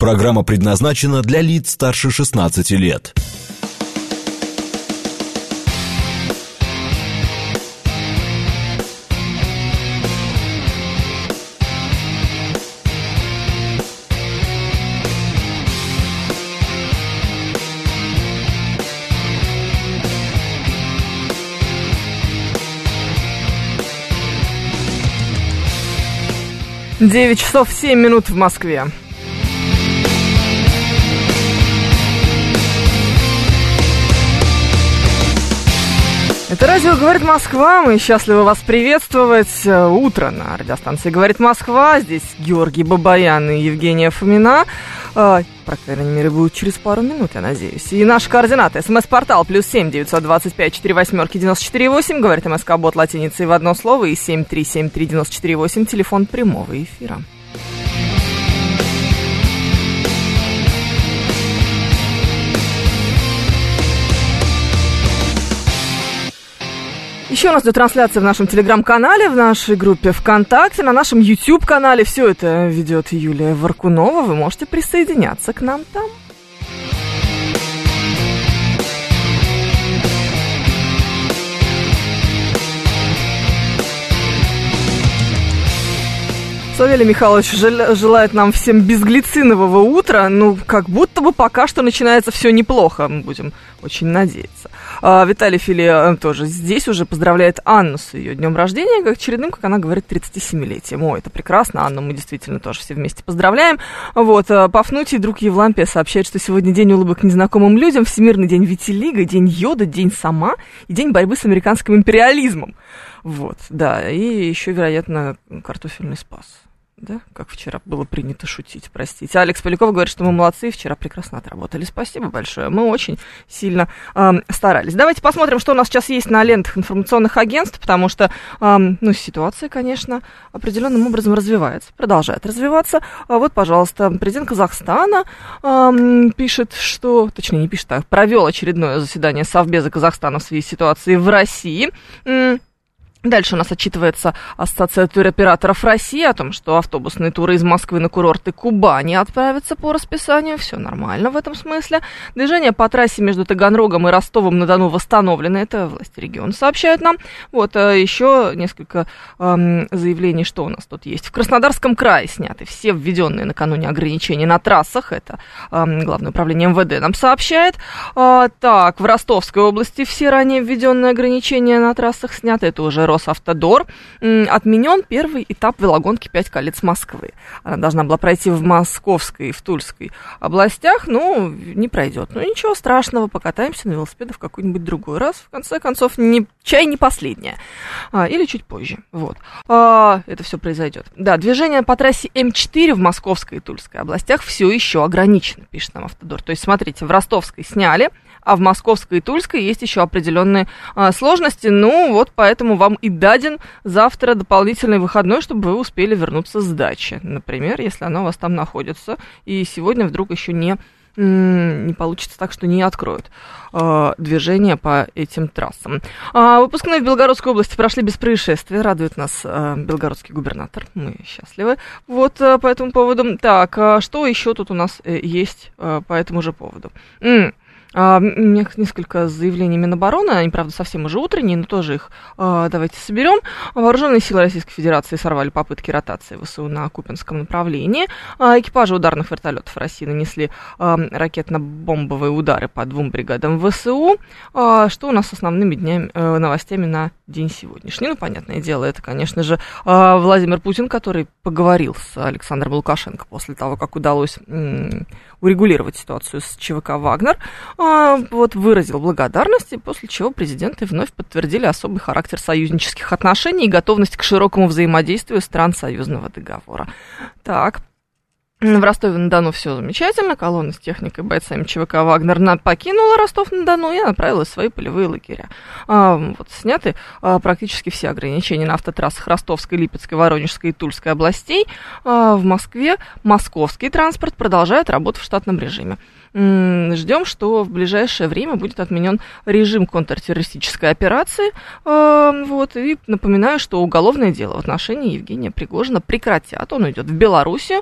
Программа предназначена для лиц старше 16 лет. Девять часов 7 минут в Москве. Это радио «Говорит Москва». Мы счастливы вас приветствовать. Утро на радиостанции «Говорит Москва». Здесь Георгий Бабаян и Евгения Фомина. По крайней мере, будет через пару минут, я надеюсь. И наши координаты. СМС-портал +7 925 48 94 8. Говорит МСК-бот латиницей в одно слово. И 7373948. Телефон прямого эфира. Еще у нас идет трансляция в нашем телеграм-канале, в нашей группе ВКонтакте, на нашем YouTube-канале. Все это ведет Юлия Варкунова. Вы можете присоединяться к нам там. Савелий Михайлович желает нам всем безглицинового утра. Ну, как будто бы пока что начинается все неплохо. Мы будем очень надеяться. Виталий Филе тоже здесь уже поздравляет Анну с ее днем рождения. Как очередным, как она говорит, 37-летием. О, это прекрасно. Анну мы действительно тоже все вместе поздравляем. Вот. Пафнутий, друг Евлампия, сообщает, что сегодня день улыбок незнакомым людям, Всемирный день витилиго, день йода, день сама и день борьбы с американским империализмом. Вот, да. И еще, вероятно, картофельный спас. Да, как вчера было принято шутить, простите. Алекс Поляков говорит, что мы молодцы, вчера прекрасно отработали. Спасибо большое, мы очень сильно старались. Давайте посмотрим, что у нас сейчас есть на лентах информационных агентств, потому что ситуация, конечно, определенным образом развивается, продолжает развиваться. Вот, пожалуйста, президент Казахстана пишет, что, точнее, не пишет, а провел очередное заседание Совбеза Казахстана в связи с ситуацией в России. Дальше у нас отчитывается Ассоциация туроператоров России о том, что автобусные туры из Москвы на курорты Кубани отправятся по расписанию. Все нормально в этом смысле. Движение по трассе между Таганрогом и Ростовом-на-Дону восстановлено. Это власти региона сообщают нам. Вот еще несколько заявлений, что у нас тут есть. В Краснодарском крае сняты все введенные накануне ограничения на трассах. Это Главное управление МВД нам сообщает. Так, в Ростовской области все ранее введенные ограничения на трассах сняты. Это уже Росавтодор. Отменен первый этап велогонки «Пять колец Москвы». Она должна была пройти в Московской и в Тульской областях, но не пройдет. Ну, ничего страшного, покатаемся на велосипедах в какой-нибудь другой раз. В конце концов, чай не последняя. Или чуть позже. Вот. Это все произойдет. Да, движение по трассе М4 в Московской и Тульской областях все еще ограничено, пишет нам Автодор. То есть, смотрите, в Ростовской сняли, а в Московской и Тульской есть еще определенные сложности. Ну, вот поэтому вам и даден завтра дополнительный выходной, чтобы вы успели вернуться с дачи, например, если она у вас там находится, и сегодня вдруг еще не получится так, что не откроют движение по этим трассам. Выпускные в Белгородской области прошли без происшествий. Радует нас белгородский губернатор. Мы счастливы. Вот по этому поводу. Так, что еще тут у нас есть по этому же поводу? У меня несколько заявлений Минобороны, они, правда, совсем уже утренние, но тоже их давайте соберем. Вооруженные силы Российской Федерации сорвали попытки ротации ВСУ на Купянском направлении. Экипажи ударных вертолетов России нанесли ракетно-бомбовые удары по 2 бригадам ВСУ. Что у нас с основными новостями на день сегодняшний? Ну, понятное дело, это, конечно же, Владимир Путин, который поговорил с Александром Лукашенко после того, как удалось урегулировать ситуацию с ЧВК «Вагнер». Вот, выразил благодарность, и после чего президенты вновь подтвердили особый характер союзнических отношений и готовность к широкому взаимодействию стран союзного договора. Так, в Ростове-на-Дону все замечательно. Колонна с техникой и бойцами ЧВК «Вагнер» покинула Ростов-на-Дону и отправилась в свои полевые лагеря. Вот, сняты практически все ограничения на автотрассах Ростовской, Липецкой, Воронежской и Тульской областей. В Москве московский транспорт продолжает работу в штатном режиме. Ждем, что в ближайшее время будет отменен режим контртеррористической операции. Вот, и напоминаю, что уголовное дело в отношении Евгения Пригожина прекратят. Он уйдет в Белоруссию.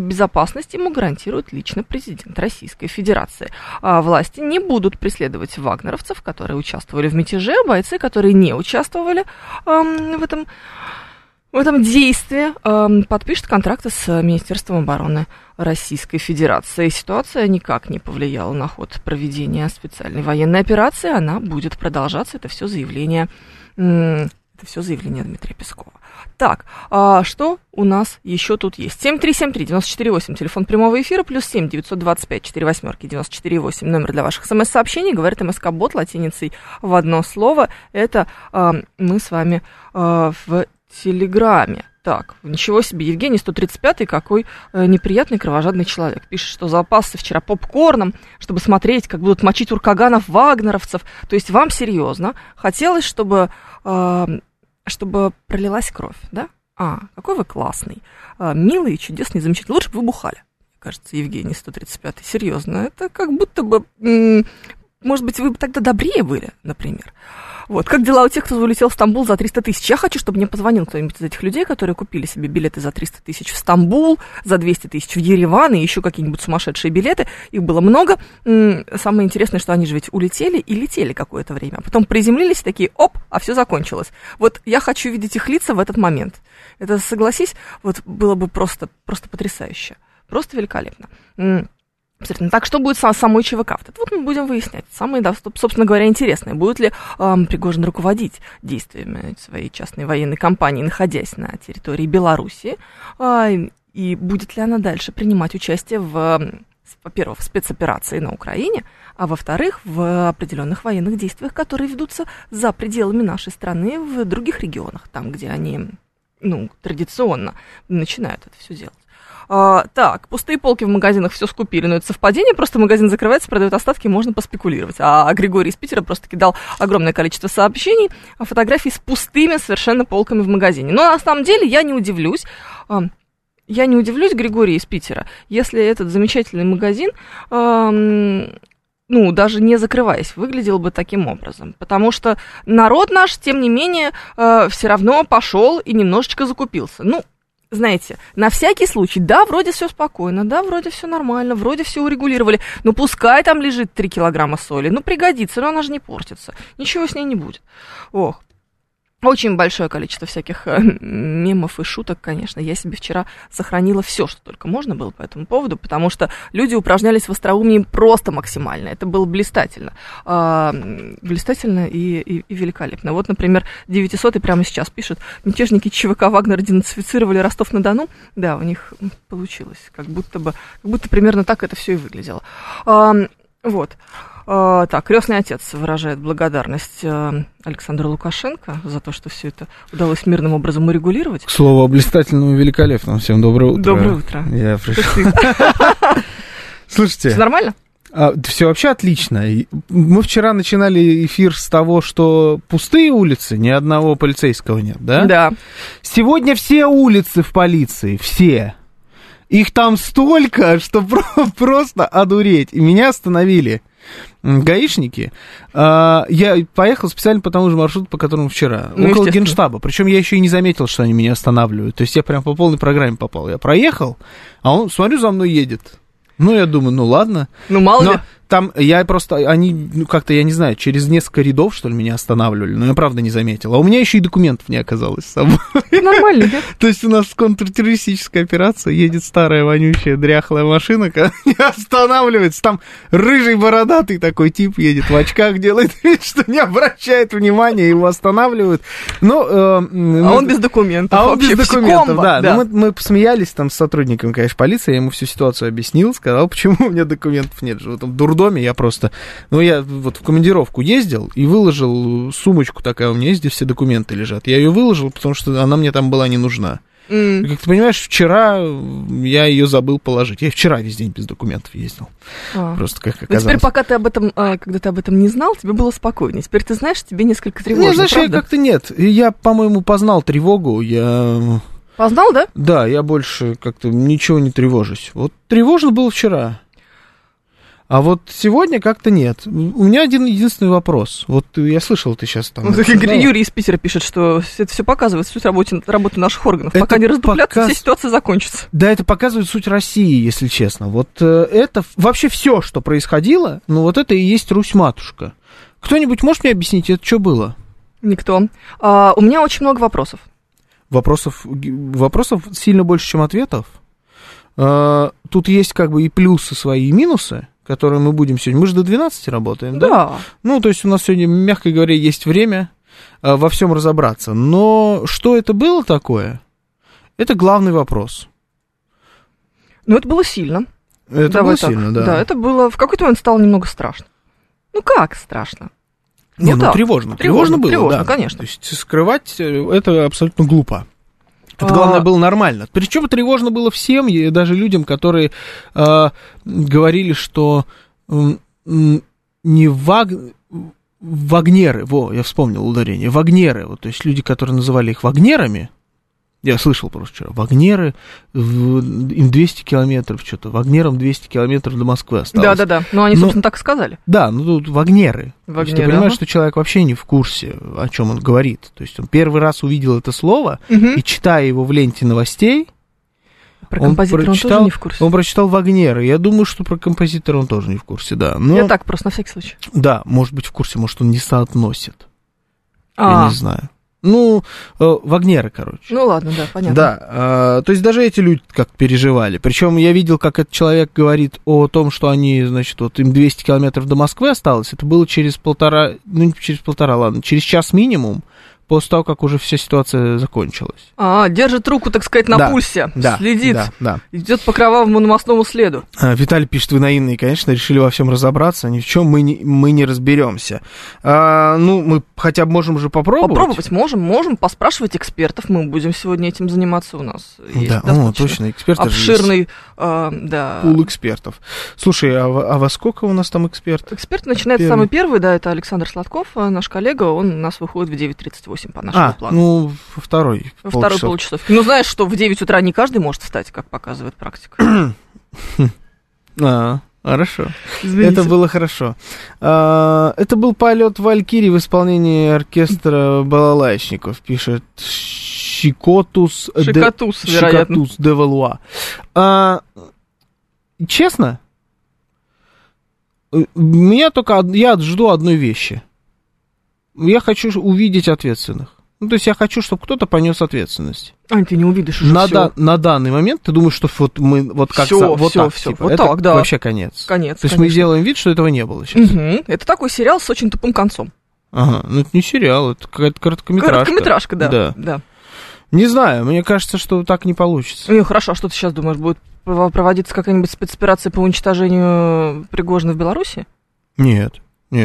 безопасность ему гарантирует лично президент Российской Федерации. Власти не будут преследовать вагнеровцев, которые участвовали в мятеже, бойцы, которые не участвовали в этом действии, подпишут контракты с Министерством обороны Российской Федерации. Ситуация никак не повлияла на ход проведения специальной военной операции. Она будет продолжаться. Это все заявление Дмитрия Пескова. Так, что у нас еще тут есть? 7373948, телефон прямого эфира, плюс 7-925-48-94-8, номер для ваших смс-сообщений. Говорит МСК-бот латиницей в одно слово. Это мы с вами в Телеграме. Так, ничего себе, Евгений 135-й, какой неприятный кровожадный человек. Пишет, что запасся вчера попкорном, чтобы смотреть, как будут мочить уркаганов вагнеровцев. То есть вам серьезно хотелось, чтобы пролилась кровь, да? Какой вы классный, милый, чудесный, замечательный. Лучше бы вы бухали, мне кажется, Евгений 135-й. Серьезно, это как будто бы... Может быть, вы бы тогда добрее были, например. Вот. Как дела у тех, кто улетел в Стамбул за 300 тысяч? Я хочу, чтобы мне позвонил кто-нибудь из этих людей, которые купили себе билеты за 300 тысяч в Стамбул, за 200 тысяч в Ереван и еще какие-нибудь сумасшедшие билеты. Их было много. Самое интересное, что они же ведь улетели и летели какое-то время. А потом приземлились и такие, оп, а все закончилось. Вот я хочу видеть их лица в этот момент. Это, согласись, вот было бы просто потрясающе. Просто великолепно. Абсолютно. Так, что будет с самой ЧВК? Вот мы будем выяснять. Самые, да, собственно говоря, интересные. Будет ли Пригожин руководить действиями своей частной военной компании, находясь на территории Беларуси? И будет ли она дальше принимать участие во-первых, в спецоперации на Украине, а во-вторых, в определенных военных действиях, которые ведутся за пределами нашей страны в других регионах, там, где они традиционно начинают это все делать? Так, пустые полки в магазинах все скупили, но это совпадение, просто магазин закрывается, продают остатки, можно поспекулировать. А Григорий из Питера просто-таки дал огромное количество сообщений, фотографий с пустыми совершенно полками в магазине. Но на самом деле я не удивлюсь, Григорий из Питера, если этот замечательный магазин... даже не закрываясь, выглядел бы таким образом. Потому что народ наш, тем не менее, все равно пошел и немножечко закупился. Знаете, на всякий случай, да, вроде все спокойно, да, вроде все нормально, вроде все урегулировали, но пускай там лежит 3 килограмма соли, пригодится, но она же не портится, ничего с ней не будет. Ох. Очень большое количество всяких мемов и шуток, конечно. Я себе вчера сохранила все, что только можно было по этому поводу, потому что люди упражнялись в остроумии просто максимально. Это было блистательно. Блистательно и великолепно. Вот, например, 900-й прямо сейчас пишет. Мятежники ЧВК «Вагнер» денацифицировали Ростов-на-Дону. Да, у них получилось. Как будто примерно так это все и выглядело. Вот. Так, крестный отец выражает благодарность Александру Лукашенко за то, что все это удалось мирным образом урегулировать. К слову о блистательном и великолепном. Всем доброе утро. Доброе утро. Я пришел. Слушайте. Все нормально? Все вообще отлично. Мы вчера начинали эфир с того, что пустые улицы, ни одного полицейского нет, да? Да. Сегодня все улицы в полиции, все. Их там столько, что просто одуреть. И меня остановили гаишники. Я поехал специально по тому же маршруту, по которому вчера. Около Генштаба. Причем я еще и не заметил, что они меня останавливают. То есть я прям по полной программе попал. Я проехал, а он, смотрю, за мной едет. Я думаю, ладно. Мало ли. Там я просто, они, как-то, я не знаю, через несколько рядов, что ли, меня останавливали, но я правда не заметил. А у меня еще и документов не оказалось с собой. Нормально, да? То есть у нас контртеррористическая операция, едет старая, вонючая, дряхлая машина, не останавливается, там рыжий, бородатый такой тип едет в очках, делает вид, что не обращает внимания, его останавливают. Он без документов. А он без документов, да. Мы посмеялись там с сотрудником, конечно, полиции, я ему всю ситуацию объяснил, сказал, почему у меня документов нет же, там дурдом. Я просто... я вот в командировку ездил и выложил сумочку такая, у меня есть, где все документы лежат. Я ее выложил, потому что она мне там была не нужна. Как ты понимаешь, вчера я ее забыл положить. Я вчера весь день без документов ездил. Просто как оказалось. Но теперь, пока ты об этом, когда ты об этом не знал, тебе было спокойнее. Теперь ты знаешь, тебе несколько тревожно, правда? Я как-то нет. Я, по-моему, познал тревогу. Познал, да? Да, я больше как-то ничего не тревожусь. Вот тревожно было вчера. А вот сегодня как-то нет. У меня один единственный вопрос. Вот я слышал, ты сейчас там... Юрий из Питера пишет, что это все показывает суть работы наших органов. Пока не раздупляться, вся ситуация закончится. Да, это показывает суть России, если честно. Вот это вообще все, что происходило, ну вот это и есть Русь-матушка. Кто-нибудь может мне объяснить, это что было? Никто. У меня очень много вопросов. Вопросов сильно больше, чем ответов. Тут есть как бы и плюсы свои, и минусы, которые мы будем сегодня... Мы же до 12 работаем, да? Да. Ну, то есть у нас сегодня, мягко говоря, есть время во всем разобраться. Но что это было такое? Это главный вопрос. Ну, это было сильно. Это было сильно, да. Да, это было... В какой-то момент стало немного страшно. Ну, как страшно? Не, ну, тревожно. Тревожно было, да. Конечно. То есть скрывать это абсолютно глупо. Это, главное, было нормально. Причем тревожно было всем, и даже людям, которые говорили, что не вагнеры, я вспомнил ударение, вагнеры, вот, то есть люди, которые называли их вагнерами, я слышал просто вчера, вагнеры, им 200 километров что-то, вагнерам 200 километров до Москвы осталось. Да-да-да, ну они, собственно, так и сказали. Да, ну тут вагнеры. Ты понимаешь, что человек вообще не в курсе, о чем он говорит. То есть он первый раз увидел это слово, и, читая его в ленте новостей, он прочитал «Вагнеры». Я думаю, что про композитора он тоже не в курсе, да. Но, я так, просто на всякий случай. Да, может быть в курсе, может он не соотносит. Я не знаю. Ну, вагнеры, короче. Ну, ладно, да, понятно. Да, то есть даже эти люди как-то переживали. Причем я видел, как этот человек говорит о том, что они, значит, вот им 200 километров до Москвы осталось. Это было через час минимум, после того, как уже вся ситуация закончилась. Держит руку, так сказать, на пульсе, следит, идет по кровавому намостному следу. Виталий пишет, вы наивные, конечно, решили во всем разобраться, ни в чем мы не разберемся. Мы хотя бы можем уже попробовать. Попробовать можем поспрашивать экспертов, мы будем сегодня этим заниматься у нас. Да, точно, эксперты обширный, пул экспертов. Слушай, а во сколько у нас там эксперт? Эксперт начинается самый первый, да, это Александр Сладков, наш коллега, он у нас выходит в 9:38. По нашему плану. Второй полчаса. Ну, знаешь, что в 9 утра не каждый может встать, как показывает практика. Хорошо. Извините. Это было хорошо. Это был полет Валькирии в исполнении оркестра балалайщиков, пишет Шикотус де Валуа. Честно, я жду одной вещи. Я хочу увидеть ответственных. То есть я хочу, чтобы кто-то понес ответственность. Ты не увидишь уже всё. На данный момент ты думаешь, что вот мы вот как это вообще конец. То есть мы делаем вид, что этого не было сейчас. Угу. Это такой сериал с очень тупым концом. Ага, ну это не сериал, это какая-то короткометражка. Короткометражка, да. Не знаю, мне кажется, что так не получится. Хорошо, а что ты сейчас думаешь, будет проводиться какая-нибудь спецоперация по уничтожению Пригожина в Беларуси? Нет. А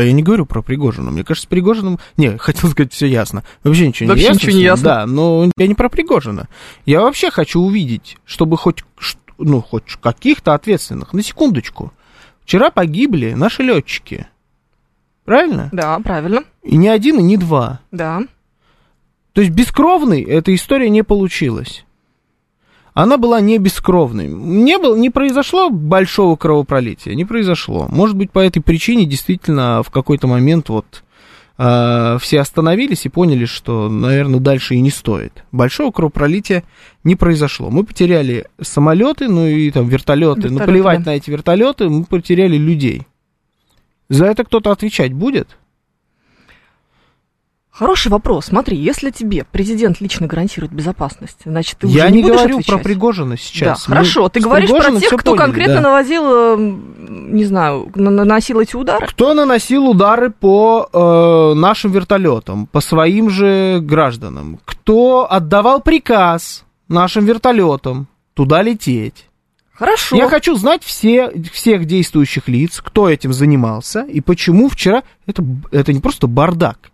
я не говорю про Пригожина. Мне кажется, с Пригожиным... хотел сказать, все ясно. Вообще ничего не ясно. Да, но я не про Пригожина. Я вообще хочу увидеть, чтобы хоть каких-то ответственных. На секундочку. Вчера погибли наши летчики. Правильно? Да, правильно. И не один, и не два. Да. То есть бескровной эта история не получилась. Она была не бескровной. Не произошло большого кровопролития, не произошло. Может быть, по этой причине действительно в какой-то момент все остановились и поняли, что, наверное, дальше и не стоит. Большого кровопролития не произошло. Мы потеряли самолеты, вертолеты. Ну, плевать на эти вертолеты, мы потеряли людей. За это кто-то отвечать будет? Хороший вопрос. Смотри, если тебе президент лично гарантирует безопасность, значит, ты уже не будешь отвечать. Я не говорю про Пригожина сейчас. Да, хорошо. Ты говоришь про тех, кто конкретно наводил, не знаю, наносил эти удары. Кто наносил удары по нашим вертолетам, по своим же гражданам? Кто отдавал приказ нашим вертолетам туда лететь? Хорошо. Я хочу знать всех действующих лиц, кто этим занимался и почему вчера... Это не просто бардак.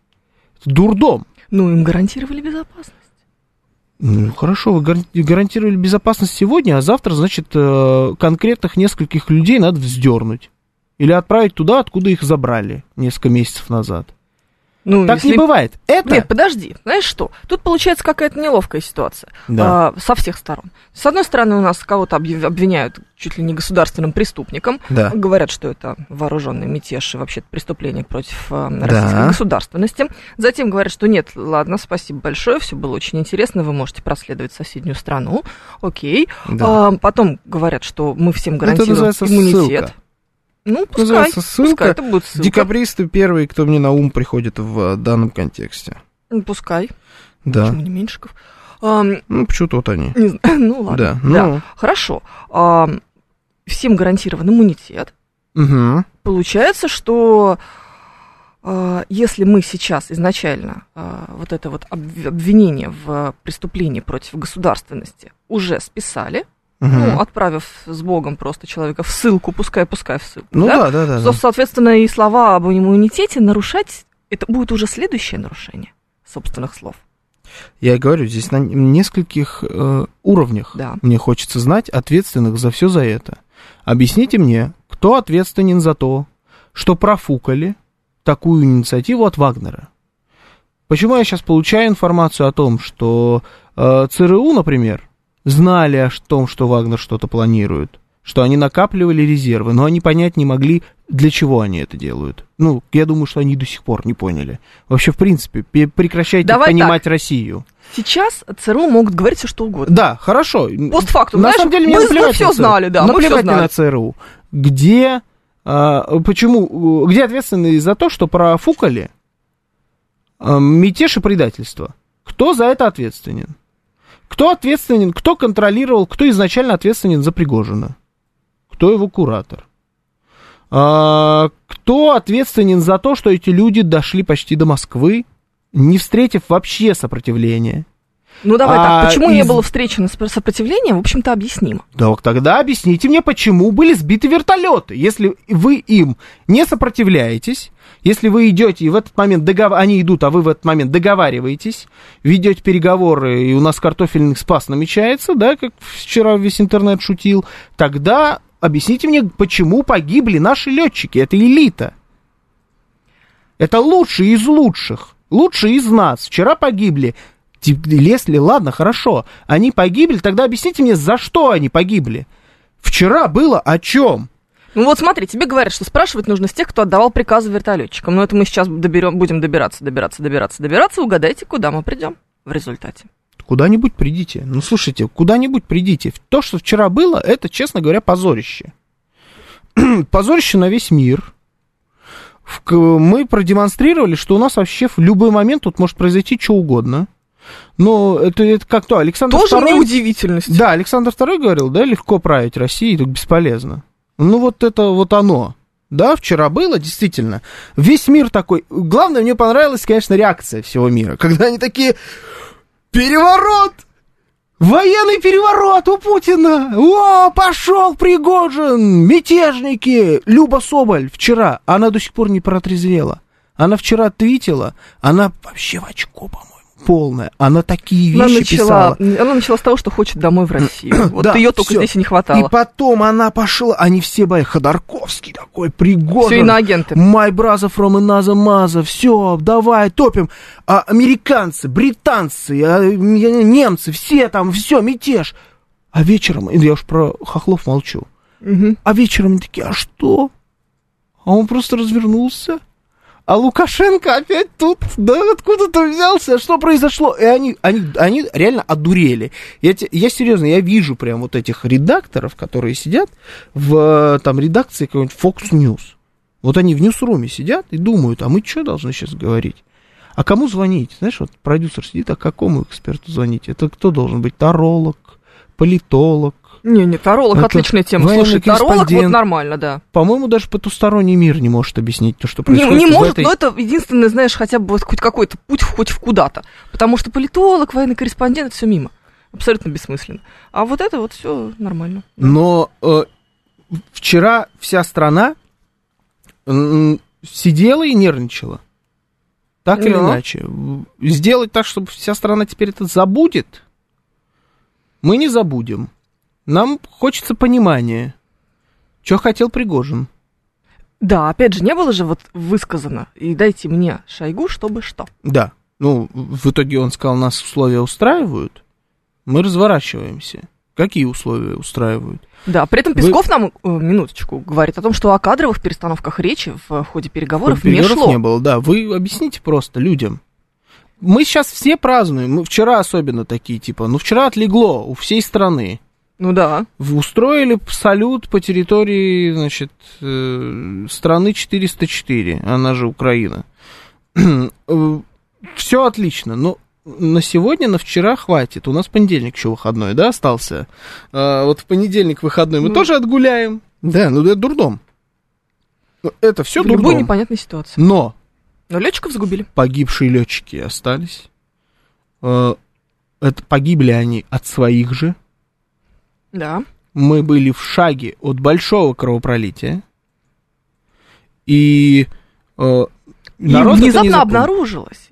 Дурдом. Им гарантировали безопасность. Хорошо, вы гарантировали безопасность сегодня, а завтра, значит, конкретных нескольких людей надо вздернуть. Или отправить туда, откуда их забрали несколько месяцев назад. Ну, так если... не бывает. Это... Нет, подожди. Знаешь что? Тут получается какая-то неловкая ситуация. Да. Со всех сторон. С одной стороны, у нас кого-то обвиняют чуть ли не государственным преступником. Да. Говорят, что это вооруженный мятеж и вообще-то преступление против российской государственности. Затем говорят, что нет, ладно, спасибо большое, все было очень интересно, вы можете проследовать соседнюю страну. Окей. Да. Потом говорят, что мы всем гарантируем иммунитет. Ссылка. Ну, пускай это будет ссылка. Декабристы первые, кто мне на ум приходит в данном контексте. Ну, пускай. Да. Почему не Меньшиков? Ну, почему тут они? Не знаю. Ну, ладно. Да. Ну. Да. Хорошо. Всем гарантирован иммунитет. Угу. Получается, что если мы сейчас изначально вот это вот обвинение в преступлении против государственности уже списали, ну, отправив с Богом просто человека в ссылку, пускай в ссылку. Ну да. Соответственно, и слова об иммунитете нарушать, это будет уже следующее нарушение собственных слов. Я и говорю, здесь на нескольких уровнях мне хочется знать ответственных за все за это. Объясните мне, кто ответственен за то, что профукали такую инициативу от Вагнера? Почему я сейчас получаю информацию о том, что ЦРУ, например, знали о том, что Вагнер что-то планирует, что они накапливали резервы, но они понять не могли, для чего они это делают. Ну, я думаю, что они до сих пор не поняли. Вообще, в принципе, прекращайте понимать так. Россию. Сейчас ЦРУ могут говорить все, что угодно. Да, хорошо. Постфактум. На самом деле, мне наплевать все знали, да. Наплевать мне на ЦРУ. Где ответственны за то, что профукали мятеж и предательство? Кто за это ответственен? Кто ответственен, кто контролировал, кто изначально ответственен за Пригожина? Кто его куратор? Кто ответственен за то, что эти люди дошли почти до Москвы, не встретив вообще сопротивления? Ну, давай так, почему не было встречено сопротивление, в общем-то, объяснимо. Так, тогда объясните мне, почему были сбиты вертолеты, если вы им не сопротивляетесь, если вы идете, и в этот момент они идут, а вы в этот момент договариваетесь, ведете переговоры, и у нас картофельный спас намечается, да, как вчера весь интернет шутил, тогда объясните мне, почему погибли наши летчики, это элита. Это лучшие из лучших, лучшие из нас. Вчера погибли. Если, ладно, хорошо, они погибли, тогда объясните мне, за что они погибли? Вчера было о чем? Ну вот смотри, тебе говорят, что спрашивать нужно с тех, кто отдавал приказы вертолетчикам. Но это мы сейчас будем добираться. Угадайте, куда мы придем в результате. Куда-нибудь придите. Ну, слушайте, куда-нибудь придите. То, что вчера было, это, честно говоря, позорище. Позорище на весь мир. Мы продемонстрировали, что у нас вообще в любой момент тут может произойти что угодно. Ну, это как-то Александр II... Тоже неудивительность. Да, Александр II говорил, да, легко править Россией, тут бесполезно. Ну, вот это вот оно. Да, вчера было, действительно. Весь мир такой... Главное, мне понравилась, конечно, реакция всего мира, когда они такие... Переворот! Военный переворот у Путина! О, пошел Пригожин! Мятежники! Люба Соболь вчера, она до сих пор не протрезвела. Она вчера твитила, она вообще в очко, по-моему. Полная. Она такие вещи писала. Она начала с того, что хочет домой в Россию. Вот да, ее только всё. Здесь и не хватало. И потом она пошла, они все были, Ходорковский такой, Пригожин. Все иноагенты. My brother from another mother. Все, давай, топим. Американцы, британцы, немцы, все там, все, мятеж. А вечером, я уж про хохлов молчу, а вечером они такие, а что? А он просто развернулся. А Лукашенко опять тут, да, откуда-то взялся, что произошло? И они реально одурели. Я серьезно, я вижу прям вот этих редакторов, которые сидят в там, редакции какой-нибудь Fox News. Вот они в ньюсруме сидят и думают, а мы что должны сейчас говорить? А кому звонить? Знаешь, вот продюсер сидит, а какому эксперту звонить? Это кто должен быть? Таролог, политолог? Не, таролог, отличная тема. Слушай, таролог, вот нормально, да. По-моему, даже потусторонний мир не может объяснить то, что происходит. Не может, но это единственное, знаешь, хотя бы хоть какой-то путь хоть в куда-то. Потому что политолог, военный корреспондент, это все мимо. Абсолютно бессмысленно. А вот это вот все нормально. Но вчера вся страна сидела и нервничала. Так или иначе. Сделать так, чтобы вся страна теперь это забудет, мы не забудем. Нам хочется понимания, что хотел Пригожин. Да, опять же, не было же вот высказано, и дайте мне Шойгу, чтобы что. Да, ну, в итоге он сказал, нас условия устраивают, мы разворачиваемся. Какие условия устраивают? Да, при этом Песков нам, минуточку, говорит о том, что о кадровых перестановках речи в ходе переговоров не шло. Переговоров не было, да. Вы объясните просто людям. Мы сейчас все празднуем, мы вчера особенно такие, типа, ну вчера отлегло у всей страны. Ну да. Устроили салют по территории, значит, страны 404, она же Украина. Все отлично, но... На сегодня, на вчера хватит. У нас понедельник еще выходной, да, остался. Вот в понедельник выходной мы тоже отгуляем. Да, ну это дурдом. Это все дурдом. В любой непонятной ситуации. Но летчиков загубили. Погибшие летчики остались. Это погибли они от своих же. Да. Мы были в шаге от большого кровопролития. И... И внезапно обнаружилось,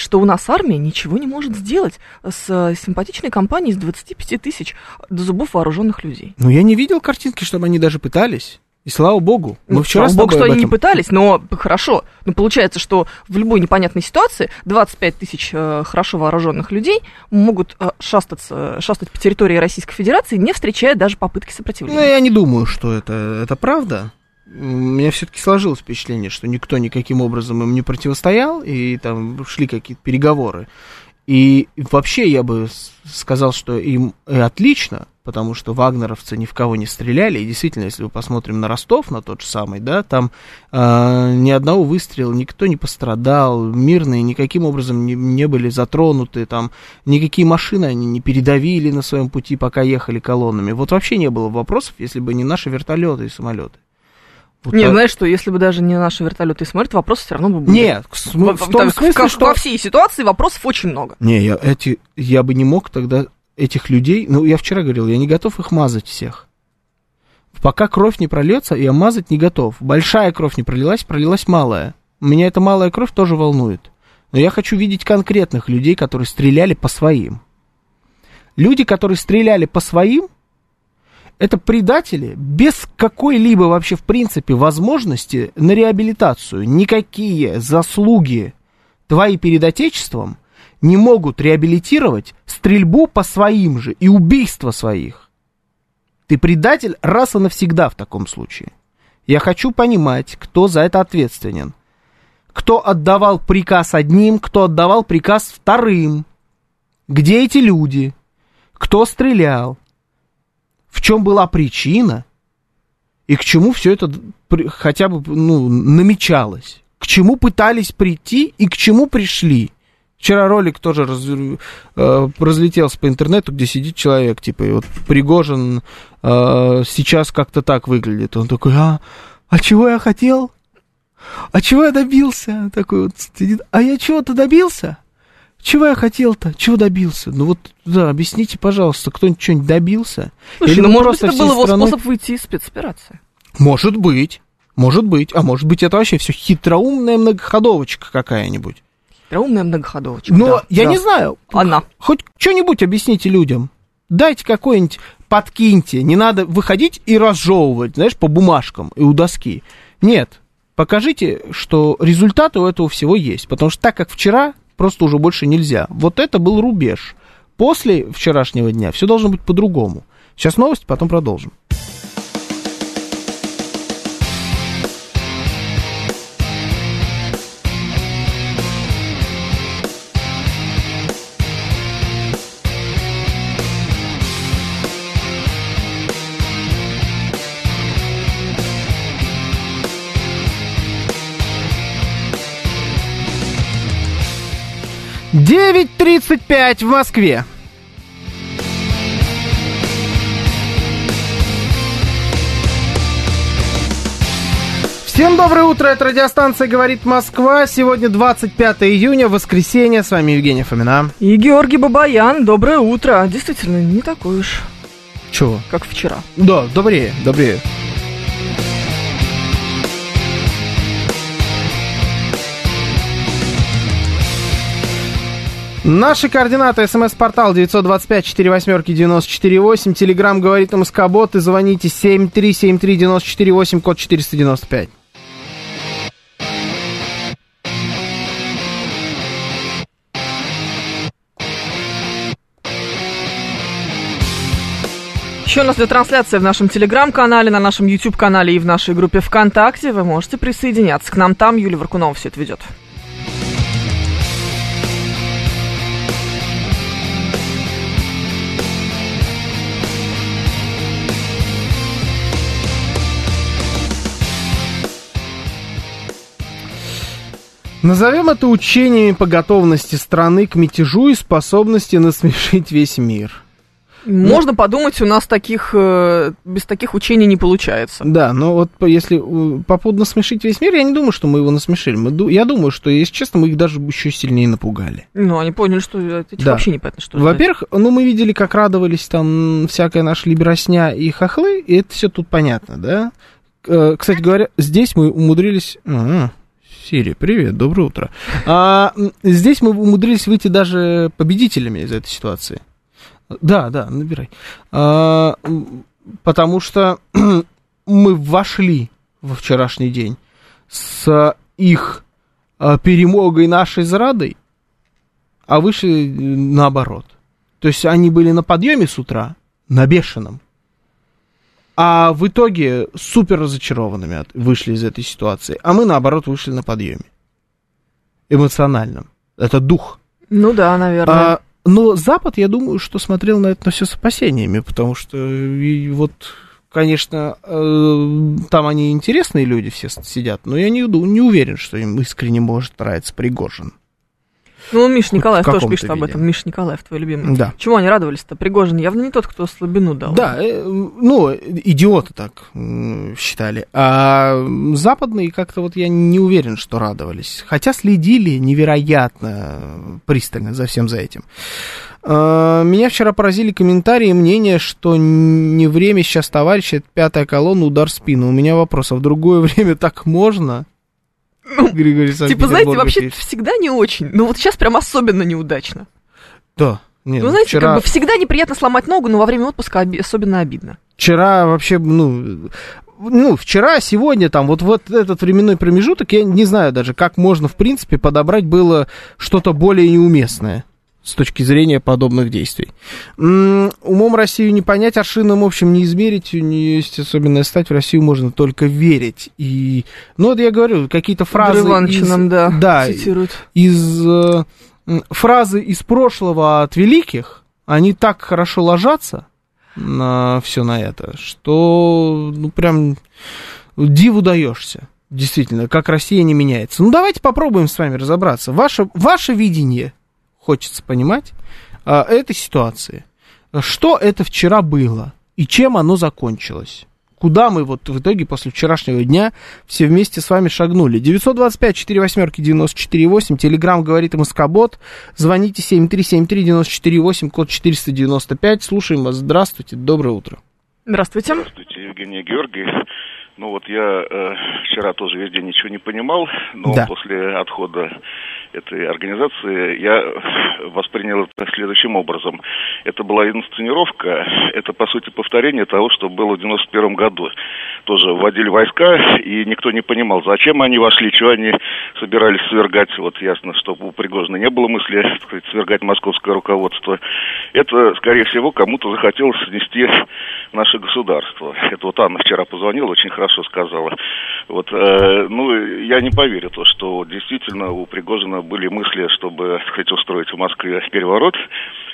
что у нас армия ничего не может сделать с симпатичной компанией из 25 тысяч до зубов вооруженных людей. Ну, я не видел картинки, чтобы они даже пытались. И слава богу. Мы вчера слава богу, что они не пытались, но хорошо. Но получается, что в любой непонятной ситуации 25 тысяч хорошо вооруженных людей могут шастать по территории Российской Федерации, не встречая даже попытки сопротивления. Ну, я не думаю, что это правда. У меня все-таки сложилось впечатление, что никто никаким образом им не противостоял, и там шли какие-то переговоры. И вообще я бы сказал, что им отлично, потому что вагнеровцы ни в кого не стреляли. И действительно, если мы посмотрим на Ростов, на тот же самый, да, там ни одного выстрела, никто не пострадал, мирные никаким образом не были затронуты, там никакие машины они не передавили на своем пути, пока ехали колоннами. Вот вообще не было вопросов, если бы не наши вертолеты и самолеты. Вот не, знаешь что, если бы даже не наши вертолеты смотрят, вопросы все равно бы были. Нет, в том смысле, что... Во всей ситуации вопросов очень много. Не, я бы не мог тогда этих людей... Ну, я вчера говорил, я не готов их мазать всех. Пока кровь не прольется, я мазать не готов. Большая кровь не пролилась, пролилась малая. Меня эта малая кровь тоже волнует. Но я хочу видеть конкретных людей, которые стреляли по своим. Люди, которые стреляли по своим... Это предатели без какой-либо вообще, в принципе, возможности на реабилитацию. Никакие заслуги твои перед Отечеством не могут реабилитировать стрельбу по своим же и убийство своих. Ты предатель раз и навсегда в таком случае. Я хочу понимать, кто за это ответственен. Кто отдавал приказ одним, кто отдавал приказ вторым. Где эти люди? Кто стрелял? В чем была причина и к чему все это хотя бы намечалось? К чему пытались прийти и к чему пришли? Вчера ролик тоже разлетелся по интернету, где сидит человек, типа, и вот Пригожин сейчас как-то так выглядит. Он такой, а чего я хотел? А чего я добился? Такой вот сидит, а я чего-то добился? Чего я хотел-то? Чего добился? Ну вот, да, объясните, пожалуйста, кто-нибудь что-нибудь добился? Слушай, или может быть, это был его способ выйти из спецоперации? Может быть, а может быть, это вообще все хитроумная многоходовочка какая-нибудь. Хитроумная многоходовочка, но да, я не знаю, она. Хоть что-нибудь объясните людям, дайте какой-нибудь, подкиньте, не надо выходить и разжевывать, знаешь, по бумажкам и у доски. Нет, покажите, что результаты у этого всего есть, потому что так, как вчера... Просто уже больше нельзя. Вот это был рубеж. После вчерашнего дня все должно быть по-другому. Сейчас новости, потом продолжим. Девять 9:35 в Москве. Всем доброе утро, это радиостанция «Говорит Москва». Сегодня 25 июня, воскресенье. С вами Евгения Фомина. И Георгий Бабаян. Доброе утро. Действительно, не такое уж. Чего? Как вчера. Да, добрее, добрее. Наши координаты. СМС-портал 925-48-94-8. Телеграмм «Говорит МСК-бот» и звоните 7373-94-8, код 495. Еще у нас идет трансляция в нашем Телеграм-канале, на нашем YouTube-канале и в нашей группе ВКонтакте. Вы можете присоединяться к нам там. Юлия Варкунова все это ведет. Назовем это учениями по готовности страны к мятежу и способности насмешить весь мир. Можно подумать, у нас таких, без таких учений не получается. Да, но вот если по поводу насмешить весь мир, я не думаю, что мы его насмешили. Я думаю, что, если честно, мы их даже еще сильнее напугали. Ну, они поняли, что это вообще непонятно, что. Во-первых, мы видели, как радовались там всякая наша либеросня и хохлы, и это все тут понятно, да? Кстати говоря, здесь мы умудрились... Сири, привет, доброе утро. Здесь мы умудрились выйти даже победителями из этой ситуации. Да, набирай. Потому что мы вошли во вчерашний день с их перемогой нашей зрадой, а вышли наоборот. То есть они были на подъеме с утра, на бешеном, а в итоге супер разочарованными вышли из этой ситуации. А мы, наоборот, вышли на подъеме. Эмоциональном. Это дух. Ну да, наверное. Но Запад, я думаю, что смотрел на это все с опасениями, потому что конечно, там они интересные люди все сидят, но я не уверен, что им искренне может нравиться Пригожин. Ну, Миша Николаев тоже пишет об этом. Миша Николаев, твой любимый. Да. Чего они радовались-то? Пригожин явно не тот, кто слабину дал. Да, идиоты так считали. А западные как-то вот я не уверен, что радовались. Хотя следили невероятно пристально за всем за этим. Меня вчера поразили комментарии и мнение, что не время сейчас, товарищи, это пятая колонна, удар в спину. У меня вопрос, а в другое время так можно? Григорий, типа, знаете, вообще всегда не очень. Но вот сейчас прям особенно неудачно. Да. Нет, ну, знаете, вчера... как бы всегда неприятно сломать ногу, но во время отпуска особенно обидно. Вчера вообще, вчера, сегодня, там, вот этот временной промежуток, я не знаю даже, как можно, в принципе, подобрать было что-то более неуместное с точки зрения подобных действий. Умом Россию не понять, аршином, в общем, не измерить, у нее есть особенная стать, в Россию можно только верить. И... Ну, вот я говорю, какие-то фразы... Иванчином, да, цитируют. Фразы из прошлого от великих, они так хорошо ложатся на все на это, что, прям диву даешься. Действительно, как Россия не меняется. Ну, давайте попробуем с вами разобраться. Ваше видение... Хочется понимать этой ситуации. Что это вчера было и чем оно закончилось? Куда мы вот в итоге после вчерашнего дня все вместе с вами шагнули? 925-48-94-8, Телеграм «Говорит МСК-бот», звоните 7373-94-8, код 495, слушаем вас. Здравствуйте, доброе утро. Здравствуйте. Здравствуйте, Евгений Георгиевич. Ну вот я вчера тоже везде ничего не понимал, но после отхода этой организации я воспринял это следующим образом. Это была инсценировка, это по сути повторение того, что было в 91 году. Тоже вводили войска, и никто не понимал, зачем они вошли, что они собирались свергать. Вот ясно, что у Пригожина не было мысли, так сказать, свергать московское руководство. Это, скорее всего, кому-то захотелось снести наше государство. Это вот Анна вчера позвонила, очень хорошо сказала. Вот, я не поверю то, что действительно у Пригожина были мысли, чтобы, так сказать, устроить в Москве переворот.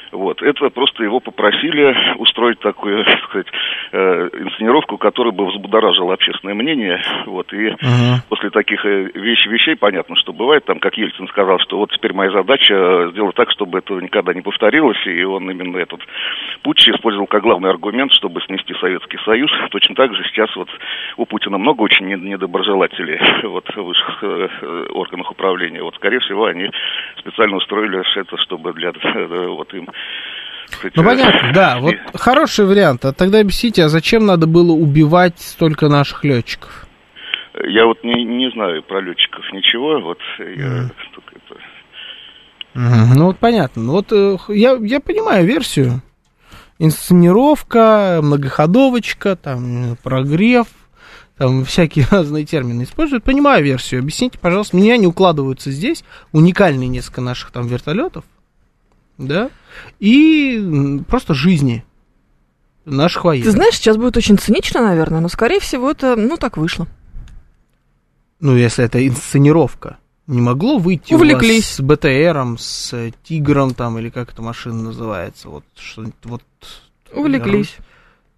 Вот, это просто его попросили устроить такую, так сказать, инсценировку, которая бы взбудоражила общественное мнение. Вот, и после таких вещей понятно, что бывает, там, как Ельцин сказал, что вот теперь моя задача сделать так, чтобы этого никогда не повторилось, и он именно этот путч использовал как главный аргумент, чтобы снести Советский Союз. Точно так же сейчас вот у Путина много очень недоброжелателей вот, в высших органах управления. Вот, скорее всего, они специально устроили это, чтобы для вот им... Ну, понятно, да, вот хороший вариант. А тогда объясните, а зачем надо было убивать столько наших летчиков? Я вот не знаю про летчиков ничего, вот я только это... Ну, вот понятно. Вот я понимаю версию. Инсценировка, многоходовочка, там, прогрев, там всякие разные термины используют. Понимаю версию. Объясните, пожалуйста, меня не укладываются здесь уникальные несколько наших там вертолетов, да, и просто жизни наших военных. Ты знаешь, сейчас будет очень цинично, наверное, но, скорее всего, это, ну, так вышло. Ну, если это инсценировка. Не могло выйти увлеклись. У вас с БТРом, с Тигром там, или как эта машина называется, вот что-нибудь, вот... Увлеклись.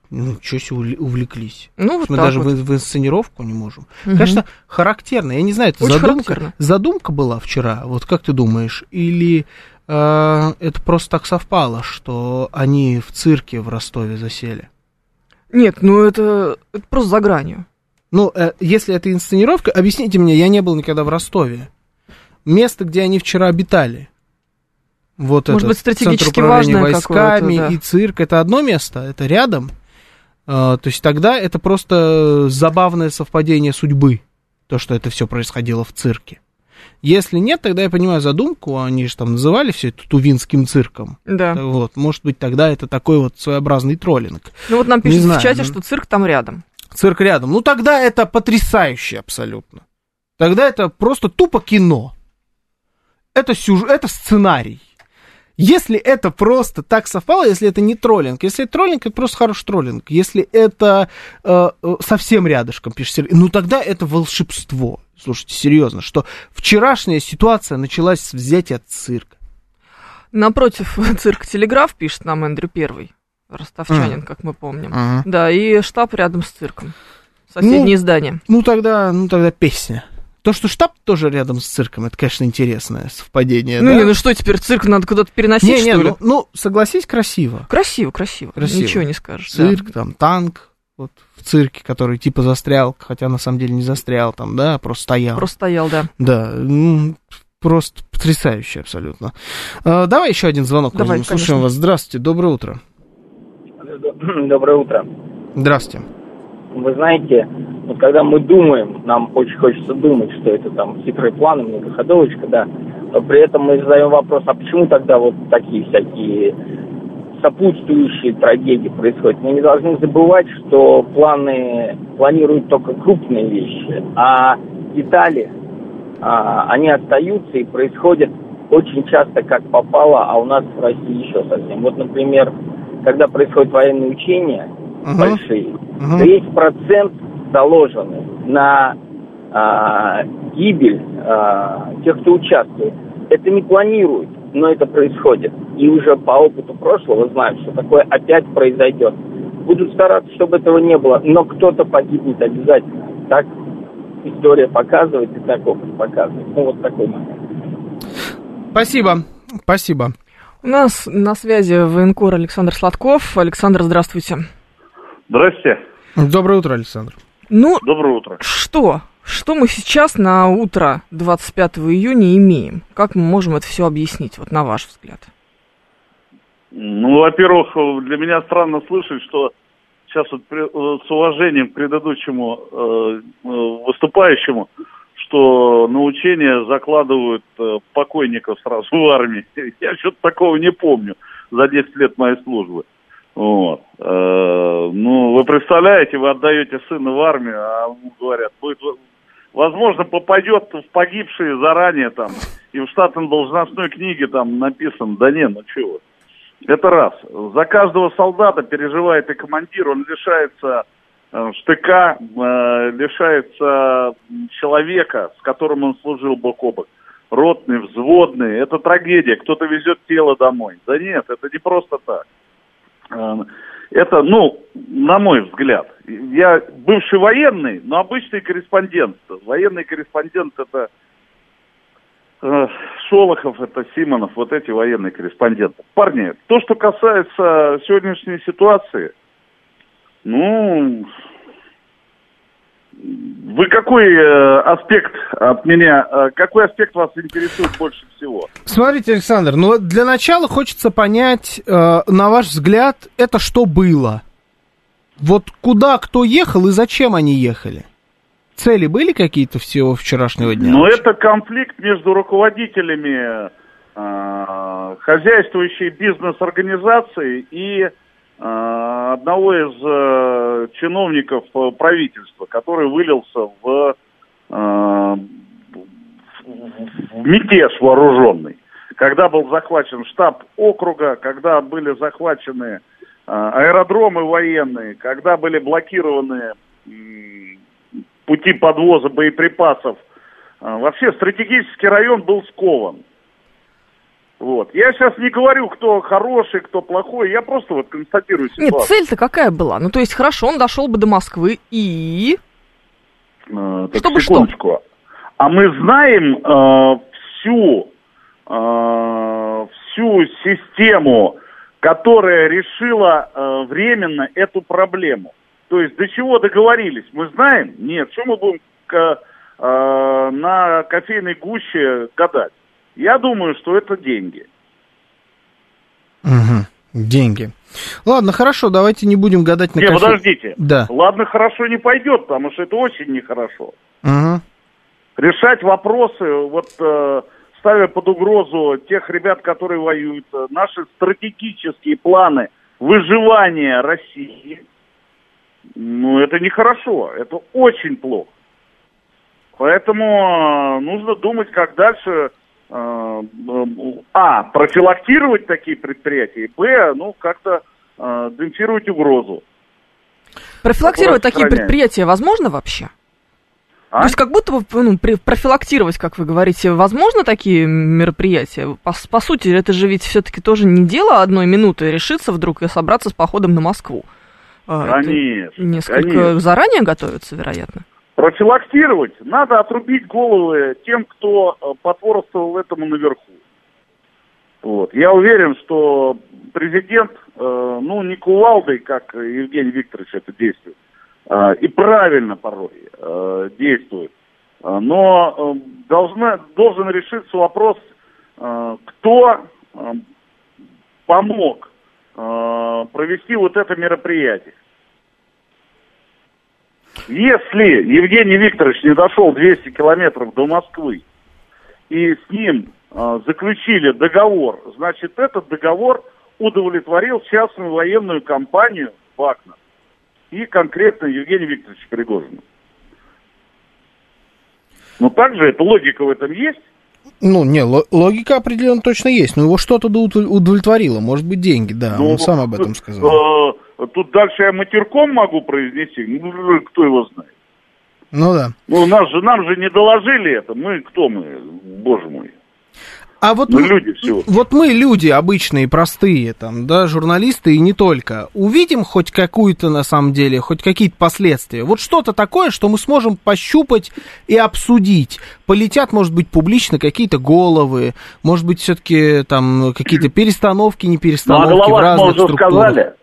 Ну, чё себе увлеклись. Ну, вот мы даже вот в инсценировку не можем. Угу. Конечно, характерно, я не знаю, это задумка была вчера, вот как ты думаешь, или это просто так совпало, что они в цирке в Ростове засели? Нет, ну это просто за гранью. Ну, если это инсценировка, объясните мне, я не был никогда в Ростове. Место, где они вчера обитали. Вот может быть, стратегически важное какое-то, Центр управления войсками, да. И цирк, это одно место, это рядом. То есть тогда это просто забавное совпадение судьбы, то, что это все происходило в цирке. Если нет, тогда я понимаю задумку, они же там называли все это тувинским цирком. Да. Вот, может быть, тогда это такой вот своеобразный троллинг. Ну вот нам пишут в чате, что цирк там рядом. Цирк рядом. Ну, тогда это потрясающе абсолютно. Тогда это просто тупо кино. Это сюжет, это сценарий. Если это просто так совпало, если это не троллинг. Если это троллинг, это просто хороший троллинг. Если это совсем рядышком, пишет Сергей, ну, тогда это волшебство. Слушайте, серьезно, что вчерашняя ситуация началась с взятия цирка. Напротив цирка Телеграф, пишет нам Эндрю Первый. Ростовчанин, как мы помним. Да, и штаб рядом с цирком. Соседние здания. Ну, тогда песня. То, что штаб тоже рядом с цирком, это, конечно, интересное совпадение. Ну, да? Ну что теперь, цирк надо куда-то переносить, что ли? Ну, согласись, красиво. Красиво. Ничего не скажешь. Цирк, да. Там, танк вот в цирке, который типа застрял, хотя на самом деле не застрял там, да, просто стоял. Да, ну... Просто потрясающе абсолютно. Давай еще один звонок. Давай, слушаем вас. Здравствуйте, доброе утро. Доброе утро. Здравствуйте. Вы знаете, вот когда мы думаем, нам очень хочется думать, что это там хитрые планы, многоходовочка, да, но при этом мы задаем вопрос, а почему тогда вот такие всякие сопутствующие трагедии происходят? Мы не должны забывать, что планы планируют только крупные вещи, а детали, они остаются и происходят очень часто как попало, а у нас в России еще совсем. Вот, например, когда происходят военные учения большие, то есть процент заложенный на гибель тех, кто участвует. Это не планируют, но это происходит. И уже по опыту прошлого знаем, что такое опять произойдет. Будут стараться, чтобы этого не было, но кто-то погибнет обязательно. Так история показывает, и так опыт показывает. Ну, вот такой момент. Спасибо. У нас на связи военкор Александр Сладков. Александр, здравствуйте. Здравствуйте. Доброе утро, Александр. Ну, доброе утро. Что мы сейчас на утро 25 июня имеем? Как мы можем это все объяснить, вот на ваш взгляд? Ну, во-первых, для меня странно слышать, что сейчас вот с уважением к предыдущему выступающему, что на учения закладывают покойников сразу в армии. Я что-то такого не помню за 10 лет моей службы. Вот. Ну, вы представляете, вы отдаете сына в армию, а говорят, будет, возможно, попадет в погибшие заранее там, и в штатной должностной книге там написано, да не, ну чего. Это раз. За каждого солдата переживает и командир, он лишается... штыка, лишается человека, с которым он служил бок о бок. Ротный, взводный, это трагедия, кто-то везет тело домой. Да нет, это не просто так. Это, ну, на мой взгляд, я бывший военный, но обычный корреспондент. Военный корреспондент это Шолохов, это Симонов, вот эти военные корреспонденты. Парни, то, что касается сегодняшней ситуации, ну, вы какой аспект от меня, какой аспект вас интересует больше всего? Смотрите, Александр, ну для начала хочется понять, на ваш взгляд, это что было? Вот куда кто ехал и зачем они ехали? Цели были какие-то всего вчерашнего дня? Ну, это конфликт между руководителями хозяйствующие бизнес-организации и одного из чиновников правительства, который вылился в мятеж вооруженный, когда был захвачен штаб округа, когда были захвачены аэродромы военные, когда были блокированы пути подвоза боеприпасов. Вообще стратегический район был скован. Вот. Я сейчас не говорю, кто хороший, кто плохой, я просто вот констатирую ситуацию. Нет, цель-то какая была? Ну, то есть, хорошо, он дошел бы до Москвы и... Чтобы секундочку. Что? А мы знаем всю систему, которая решила временно эту проблему. То есть, до чего договорились? Мы знаем? Нет. Что мы будем на кофейной гуще гадать? Я думаю, что это деньги. Угу. Деньги. Ладно, хорошо, давайте не будем гадать на кофе. Нет, подождите. Да. Ладно, хорошо не пойдет, потому что это очень нехорошо. Угу. Решать вопросы, ставя под угрозу тех ребят, которые воюют, наши стратегические планы выживания России, ну, это нехорошо, это очень плохо. Поэтому нужно думать, как дальше... профилактировать такие предприятия, и как-то демпфировать угрозу. Профилактировать такие предприятия возможно вообще? То есть как будто бы профилактировать, как вы говорите, возможно такие мероприятия? По сути, это же ведь все-таки тоже не дело одной минуты решиться вдруг и собраться с походом на Москву. Конечно. Это несколько заранее готовятся, вероятно. Профилактировать надо отрубить головы тем, кто потворствовал этому наверху. Вот. Я уверен, что президент, не кувалдой, как Евгений Викторович это действует, и правильно порой действует, но должен решиться вопрос, кто помог провести это мероприятие. Если Евгений Викторович не дошел 200 километров до Москвы и с ним заключили договор, значит, этот договор удовлетворил частную военную компанию «Вагнер» и конкретно Евгения Викторовича Пригожина. Но также эта логика в этом есть? Логика определенно точно есть, но его что-то удовлетворило, может быть, деньги, да, он сам об этом сказал. Тут дальше я матерком могу произнести, кто его знает. Ну да. Нам же не доложили это, боже мой. А вот мы люди всего. Вот мы люди обычные, простые, журналисты и не только, увидим хоть какую-то, на самом деле, хоть какие-то последствия. Вот что-то такое, что мы сможем пощупать и обсудить. Полетят, может быть, публично какие-то головы, может быть, все-таки какие-то перестановки, не перестановки в разных структурах. Сказали.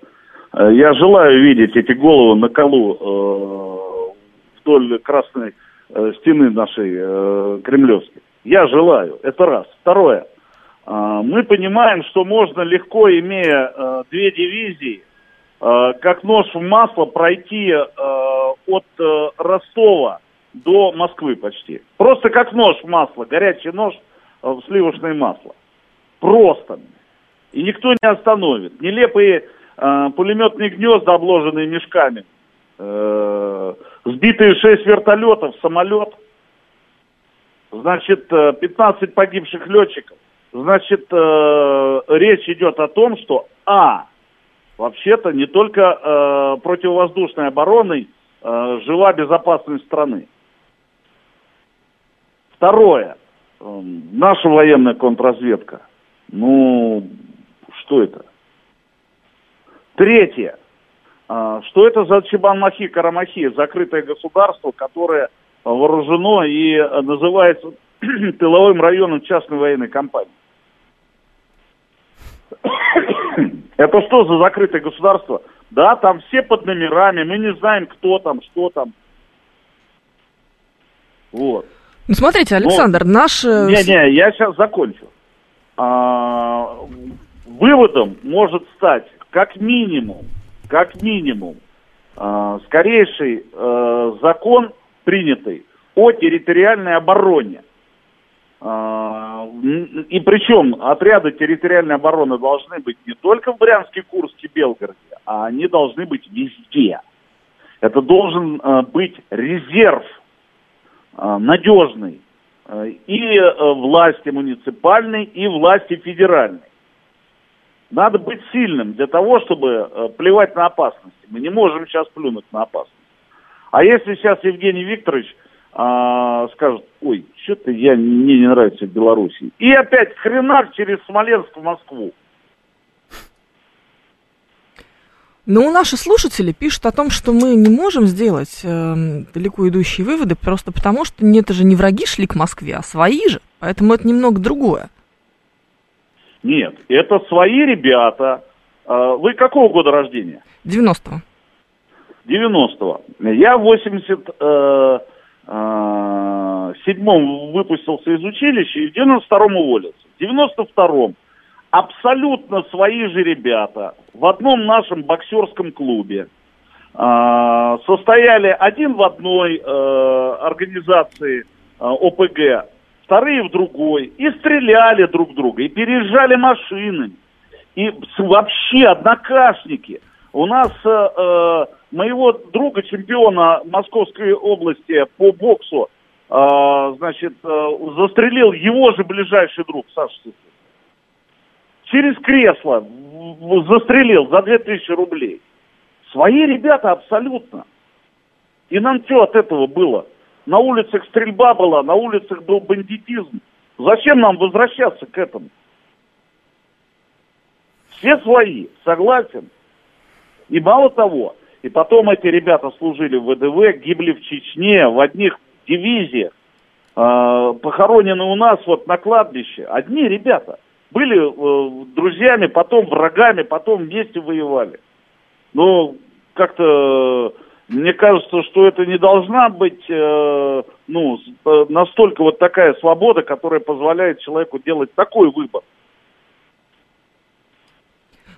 Я желаю видеть эти головы на колу вдоль красной стены нашей кремлевской. Я желаю. Это раз. Второе. Мы понимаем, что можно легко, имея две дивизии, как нож в масло пройти от Ростова до Москвы почти. Просто как нож в масло, горячий нож в сливочное масло. Просто. И никто не остановит. Нелепые... пулеметные гнезда, обложенные мешками, сбитые 6 вертолетов, самолет, 15 погибших летчиков. Речь идет о том, что, вообще-то не только противовоздушной обороной жила безопасность страны. Второе, наша военная контрразведка, что это? Третье. Что это за Чабан-Махи-Карамахи, закрытое государство, которое вооружено и называется тыловым районом частной военной компании? Это что за закрытое государство? Да, там все под номерами, мы не знаем, кто там, что там. Вот. Ну, смотрите, Александр, я сейчас закончу. Выводом может стать... Как минимум, скорейший закон, принятый о территориальной обороне. И причем отряды территориальной обороны должны быть не только в Брянске, Курске, Белгороде, а они должны быть везде. Это должен быть резерв надежный и власти муниципальной, и власти федеральной. Надо быть сильным для того, чтобы плевать на опасности. Мы не можем сейчас плюнуть на опасность. А если сейчас Евгений Викторович скажет, ой, что-то мне не нравится в Беларуси, и опять хренак через Смоленск в Москву. Ну, наши слушатели пишут о том, что мы не можем сделать далеко идущие выводы, просто потому что это же не враги шли к Москве, а свои же, поэтому это немного другое. Нет, это свои ребята. Вы какого года рождения? 90-го. 90-го. Я в 87-м выпустился из училища и в 92-м уволился. В 92-м абсолютно свои же ребята в одном нашем боксерском клубе состояли один в одной организации ОПГ, вторые в другой, и стреляли друг друга, и переезжали машинами, и вообще однокашники. У нас моего друга, чемпиона Московской области по боксу, застрелил его же ближайший друг, Саша Сысоев. Через кресло застрелил за 2000 рублей. Свои ребята абсолютно. И нам что от этого было? На улицах стрельба была, на улицах был бандитизм. Зачем нам возвращаться к этому? Все свои, согласен. И мало того, и потом эти ребята служили в ВДВ, гибли в Чечне, в одних дивизиях, похоронены у нас вот на кладбище. Одни ребята были друзьями, потом врагами, потом вместе воевали. Но как-то... Мне кажется, что это не должна быть настолько вот такая свобода, которая позволяет человеку делать такой выбор.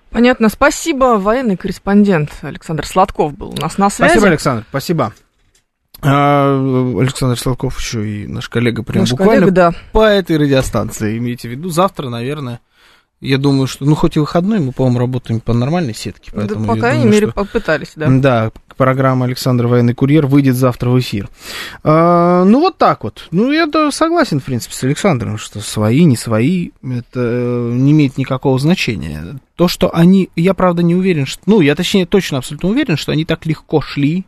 Понятно. Спасибо. Военный корреспондент Александр Сладков был у нас на связи. Спасибо, Александр. Спасибо. Александр Сладков еще и наш коллега, буквально коллега, да. По этой радиостанции, имейте в виду. Завтра, наверное... Я думаю, что, хоть и выходной, мы, по-моему, работаем по нормальной сетке. Поэтому по крайней мере, попытались, да. Да, программа «Александр Военный курьер» выйдет завтра в эфир. Вот так вот. Я согласен, в принципе, с Александром, что свои, не свои, это не имеет никакого значения. То, что они... Я, правда, не уверен, что... я, точнее, точно абсолютно уверен, что они так легко шли,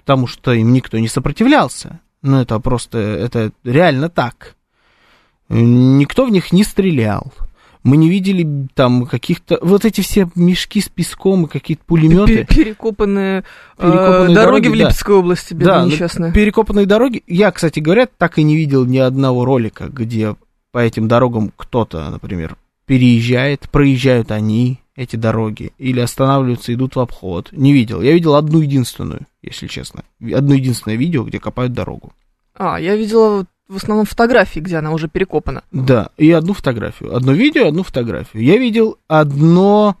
потому что им никто не сопротивлялся. Это просто... Это реально так. Никто в них не стрелял. Мы не видели там каких-то... Вот эти все мешки с песком и какие-то пулеметы. Перекопанные дороги в Липецкой области, бедные, несчастные. Перекопанные дороги. Я, кстати говоря, так и не видел ни одного ролика, где по этим дорогам кто-то, например, переезжает, проезжают они, эти дороги, или останавливаются, идут в обход. Не видел. Я видел одну единственную, если честно. Одно единственное видео, где копают дорогу. Я видела... В основном фотографии, где она уже перекопана. Да, и одну фотографию. Одно видео, одну фотографию. Я видел одно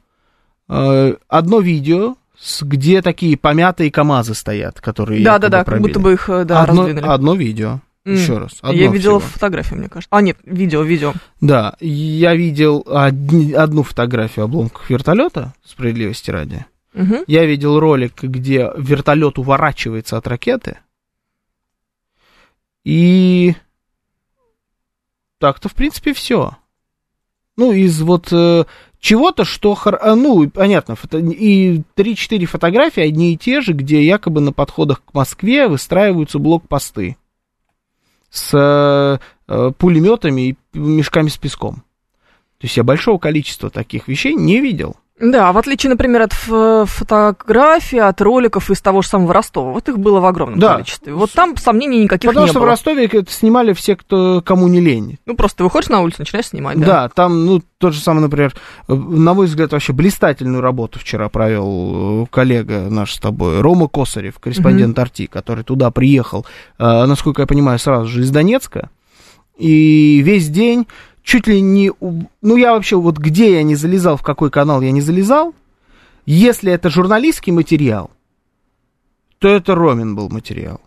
видео, где такие помятые КАМАЗы стоят, которые... Да, как будто бы их раздвинули. Одно видео, еще раз. Я видел фотографию, мне кажется. Нет, видео. Да, я видел одну фотографию обломков вертолета, справедливости ради. Угу. Я видел ролик, где вертолет уворачивается от ракеты. И так-то, в принципе, все. Из чего-то, что... понятно, и 3-4 фотографии одни и те же, где якобы на подходах к Москве выстраиваются блокпосты с пулеметами и мешками с песком. То есть я большого количества таких вещей не видел. Да, в отличие, например, от фотографий, от роликов из того же самого Ростова. Их было в огромном количестве. Там сомнений никаких не было. Потому что в Ростове это снимали все, кому не лень. Просто выходишь на улицу, начинаешь снимать, да. Да, там, то же самое, например, на мой взгляд, вообще блистательную работу вчера провел коллега наш с тобой, Рома Косарев, корреспондент «Арти», который туда приехал, насколько я понимаю, сразу же из Донецка. И весь день... Чуть ли не... я вообще где я не залезал, в какой канал я не залезал, если это журналистский материал, то это Ромин был материал.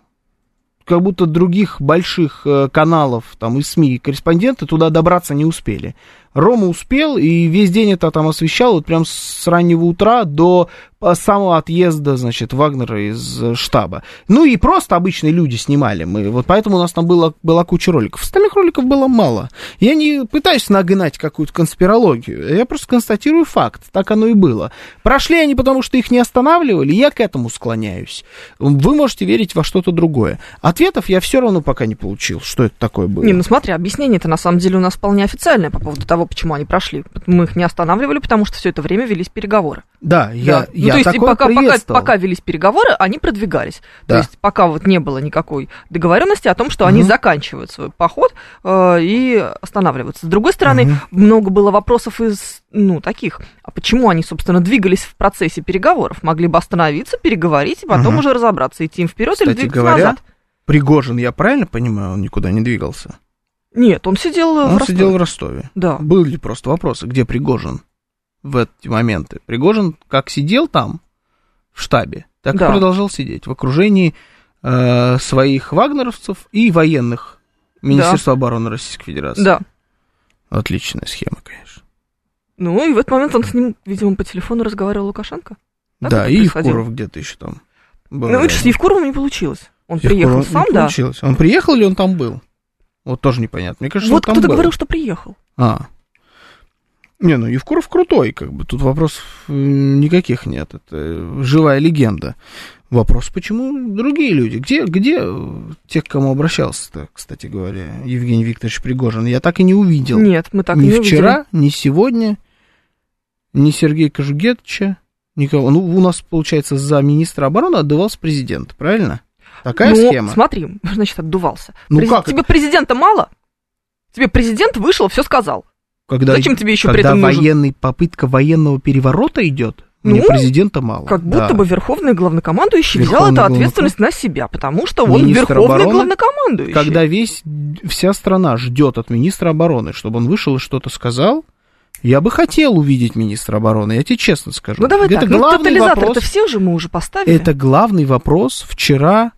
как будто других больших каналов, там, и СМИ, и корреспонденты туда добраться не успели. Рома успел, и весь день это там освещал, вот прям с раннего утра до самого отъезда, значит, Вагнера из штаба. Ну и просто обычные люди снимали мы, вот поэтому у нас там была куча роликов. Остальных роликов было мало. Я не пытаюсь нагнать какую-то конспирологию, я просто констатирую факт, так оно и было. Прошли они потому, что их не останавливали, я к этому склоняюсь. Вы можете верить во что-то другое. Ответов я все равно пока не получил, что это такое было. Не, ну смотри, объяснение-то на самом деле у нас вполне официальное по поводу того, почему они прошли. Мы их не останавливали, потому что все это время велись переговоры. Да, я ну, то есть такое пока велись переговоры, они продвигались. Да. То есть пока вот не было никакой договоренности о том, что они заканчивают свой поход и останавливаются. С другой стороны, много было вопросов из, ну, таких, а почему они, собственно, двигались в процессе переговоров? Могли бы остановиться, переговорить, и потом уже разобраться, идти им вперед или двигаться назад. Пригожин, я правильно понимаю, он никуда не двигался? Нет, он сидел в Ростове. Он сидел в Ростове. Да. Были просто вопросы, где Пригожин в эти моменты. Пригожин как сидел там, в штабе, так и продолжал сидеть в окружении своих вагнеровцев и военных Министерства обороны Российской Федерации. Да. Отличная схема, конечно. Ну, и в этот момент он с ним, видимо, по телефону разговаривал Лукашенко. Да, и Евкуров где-то еще там был. Ну, видишь, с Евкуровым не получилось. Он приехал сам, да. Получилось. Он приехал или он там был? Вот тоже непонятно. Мне кажется, вот кто-то был. Говорил, что приехал. Не, ну Евкуров крутой, как бы. Тут вопросов никаких нет. Это живая легенда. Вопрос, почему другие люди? Где те, к кому обращался-то, кстати говоря, Евгений Викторович Пригожин? Я так и не увидел. Нет, мы так и не увидели. Ни вчера, ни сегодня, ни Сергея Кожугетовича, никого. Ну, у нас, получается, за министра обороны отдувался президент, правильно? Такая схема. Смотри, значит, отдувался. Ну как? Тебе президента мало? Тебе президент вышел, все сказал. Зачем тебе еще при этом нужен? Когда попытка военного переворота идет, мне президента мало. Как будто бы верховный главнокомандующий взял эту ответственность на себя, потому что он верховный главнокомандующий. Когда вся страна ждет от министра обороны, чтобы он вышел и что-то сказал, я бы хотел увидеть министра обороны, я тебе честно скажу. Ну давай так, ну тотализатор-то все же мы уже поставили. Это главный вопрос вчера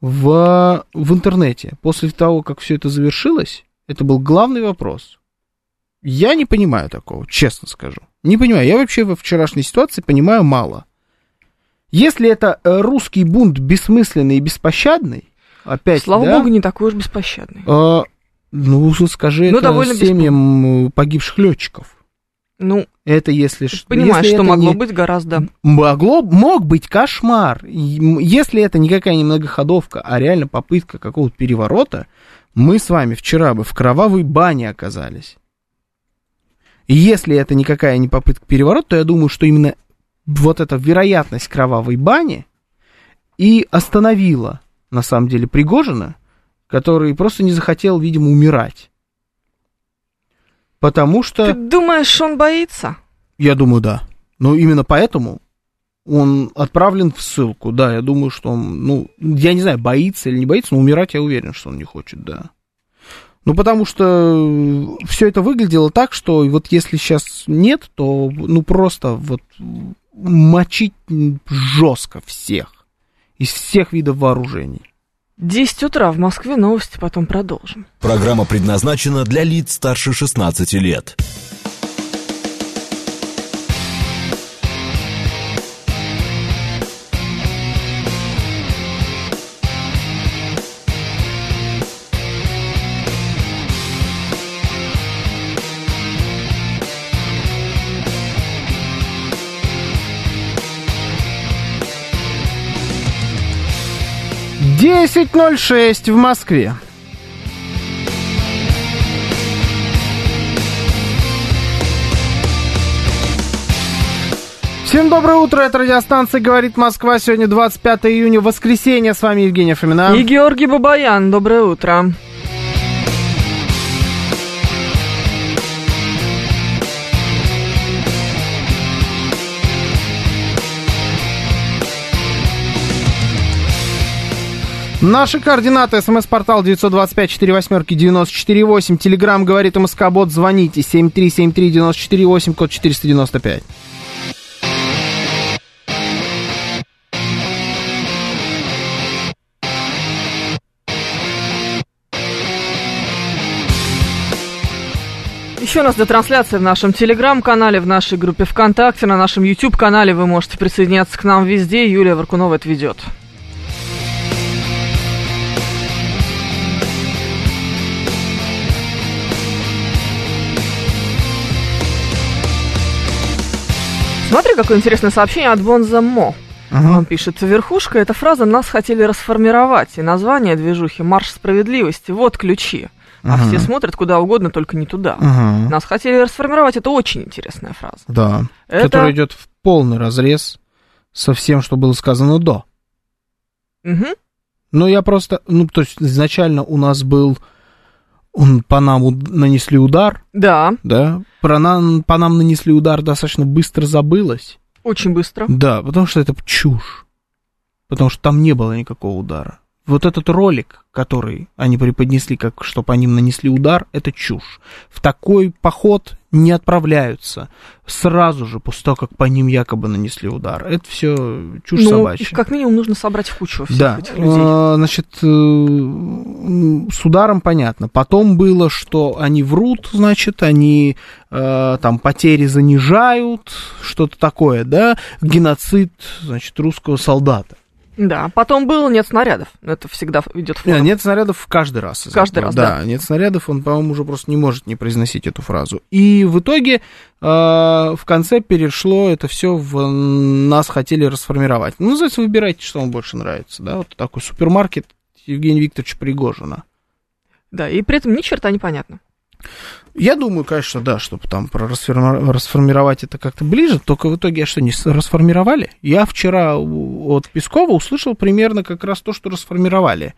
в интернете. После того, как все это завершилось, это был главный вопрос. Я не понимаю такого, честно скажу. Не понимаю. Я вообще во вчерашней ситуации понимаю мало. Если это русский бунт бессмысленный и беспощадный, опять, слава богу, не такой уж беспощадный. Скажи, это семьям погибших летчиков. Ну, это если что. Понимаешь, если что могло быть гораздо. Мог быть кошмар. Если это не какая-то многоходовка, а реально попытка какого-то переворота, мы с вами вчера бы в кровавой бане оказались. И если это никакая не попытка переворота, то я думаю, что именно вот эта вероятность кровавой бани и остановила, на самом деле, Пригожина, который просто не захотел, видимо, умирать. Потому что... Ты думаешь, он боится? Я думаю, да. Но именно поэтому он отправлен в ссылку. Да, я думаю, что он... Ну, я не знаю, боится или не боится, но умирать я уверен, что он не хочет, да. Ну, потому что все это выглядело так, что вот если сейчас нет, то ну просто вот мочить жестко всех, из всех видов вооружений. 10 утра в Москве, новости потом продолжим. Программа предназначена для лиц старше 16 лет. 10:06 в Москве. Всем доброе утро, это радиостанция «Говорит Москва». Сегодня 25 июня, воскресенье. С вами Евгения Фомина. И Георгий Бабаян. Доброе утро. Наши координаты. СМС-портал 925-48-94-8. Телеграмм «Говорит МСК-бот». Звоните. 7373-94-8, код 495. еще у нас идет трансляция в нашем Телеграм-канале, в нашей группе ВКонтакте, на нашем YouTube-канале. Вы можете присоединяться к нам везде. Юлия Варкунова это ведет. Смотри, какое интересное сообщение от Бонза Мо. Он пишет: верхушка, эта фраза, нас хотели расформировать. И название движухи — «Марш справедливости». Вот ключи. А все смотрят куда угодно, только не туда. Нас хотели расформировать. Это очень интересная фраза. Да. Это... которая идет в полный разрез со всем, что было сказано до. Ну, я просто... Ну, то есть, изначально у нас был... По нам нанесли удар. Да. По нам нанесли удар, достаточно быстро забылось. Очень быстро. Да, потому что это чушь. Потому что там не было никакого удара. Вот этот ролик, который они преподнесли, как что по ним нанесли удар, это чушь. В такой поход не отправляются сразу же, после того, как по ним якобы нанесли удар. Это все чушь собачья. Их как минимум нужно собрать в кучу всех этих людей. Значит, с ударом понятно. Потом было, что они врут, значит, они там потери занижают, что-то такое, да, геноцид, значит, русского солдата. Да, потом было «нет снарядов». Это всегда идет фраза. «Нет снарядов» каждый раз. Каждый раз, да. «Нет снарядов», он, по-моему, уже просто не может не произносить эту фразу. И в итоге в конце перешло это все в «нас хотели расформировать». Ну, называется, выбирайте, что вам больше нравится. Да? Вот такой супермаркет Евгения Викторовича Пригожина. Да, и при этом ни черта непонятно. Я думаю, конечно, да, чтобы там про расформировать это как-то ближе, только в итоге, а что, не расформировали? Я вчера от Пескова услышал примерно как раз то, что расформировали.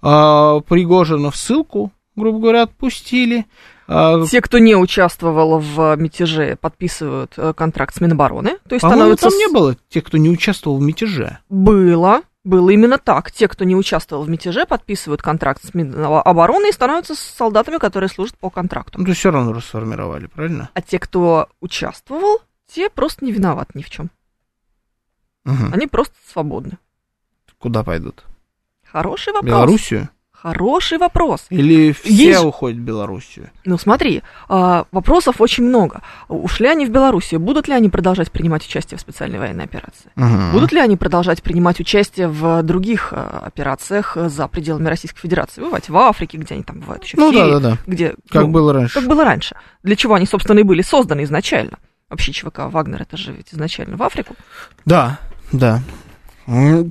Пригожина в ссылку, грубо говоря, отпустили. Те, кто не участвовал в мятеже, подписывают контракт с Минобороны. То есть становится... там не было тех, кто не участвовал в мятеже. Было именно так. Те, кто не участвовал в мятеже, подписывают контракт с Минобороны и становятся солдатами, которые служат по контракту. Ну, то есть все равно расформировали, правильно? А те, кто участвовал, те просто не виноваты ни в чем. Они просто свободны. Куда пойдут? Хороший вопрос. Белоруссию? Хороший вопрос. Или все уходят в Белоруссию? Ну, смотри, вопросов очень много. Ушли они в Белоруссию? Будут ли они продолжать принимать участие в специальной военной операции? Будут ли они продолжать принимать участие в других операциях за пределами Российской Федерации? Бывать в Африке, где они там бывают еще в Сирии. Где, как было раньше. Как было раньше. Для чего они, собственно, и были созданы изначально. Вообще, ЧВК Вагнер, это же ведь изначально в Африку. Да. Ну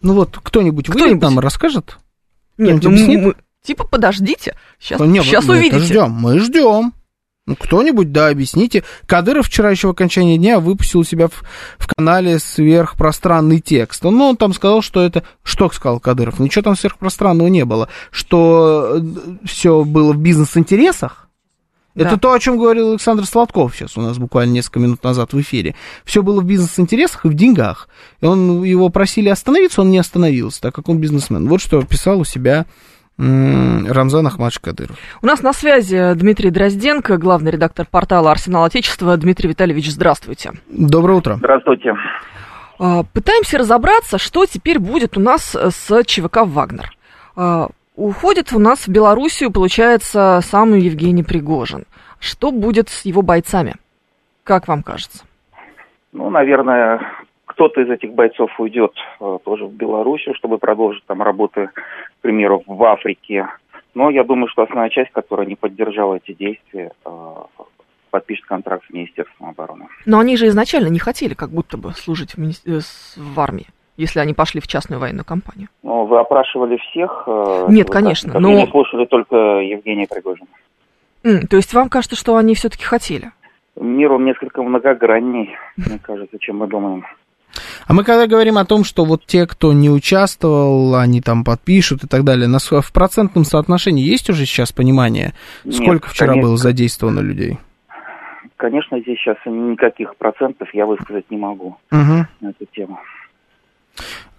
вот, кто-нибудь выйдет нам и расскажет? Нет, мы типа подождите, сейчас увидите. Мы ждем. Ну, кто-нибудь, объясните. Кадыров вчера еще в окончании дня выпустил у себя в канале сверхпространный текст. Он там сказал, что это... Что сказал Кадыров? Ничего там сверхпространного не было. Что все было в бизнес-интересах. Да. Это то, о чем говорил Александр Сладков сейчас у нас буквально несколько минут назад в эфире. Все было в бизнес-интересах и в деньгах. И его просили остановиться, он не остановился, так как он бизнесмен. Вот что писал у себя Рамзан Ахмадович Кадыров. У нас на связи Дмитрий Дрозденко, главный редактор портала «Арсенал Отечества». Дмитрий Витальевич, здравствуйте. Доброе утро. Здравствуйте. Пытаемся разобраться, что теперь будет у нас с ЧВК «Вагнер». Уходит у нас в Белоруссию, получается, сам Евгений Пригожин. Что будет с его бойцами? Как вам кажется? Ну, наверное, кто-то из этих бойцов уйдет тоже в Белоруссию, чтобы продолжить там работы, к примеру, в Африке. Но я думаю, что основная часть, которая не поддержала эти действия, подпишет контракт с Министерством обороны. Но они же изначально не хотели как будто бы служить в армии, если они пошли в частную военную компанию. Ну, вы опрашивали всех? Нет, конечно. Но не слушали только Евгения Пригожина. То есть вам кажется, что они все-таки хотели? Мир, он несколько многогранней, мне кажется, чем мы думаем. А мы когда говорим о том, что вот те, кто не участвовал, они там подпишут и так далее, в процентном соотношении есть уже сейчас понимание, сколько вчера было задействовано людей? Конечно, здесь сейчас никаких процентов я высказать не могу на эту тему.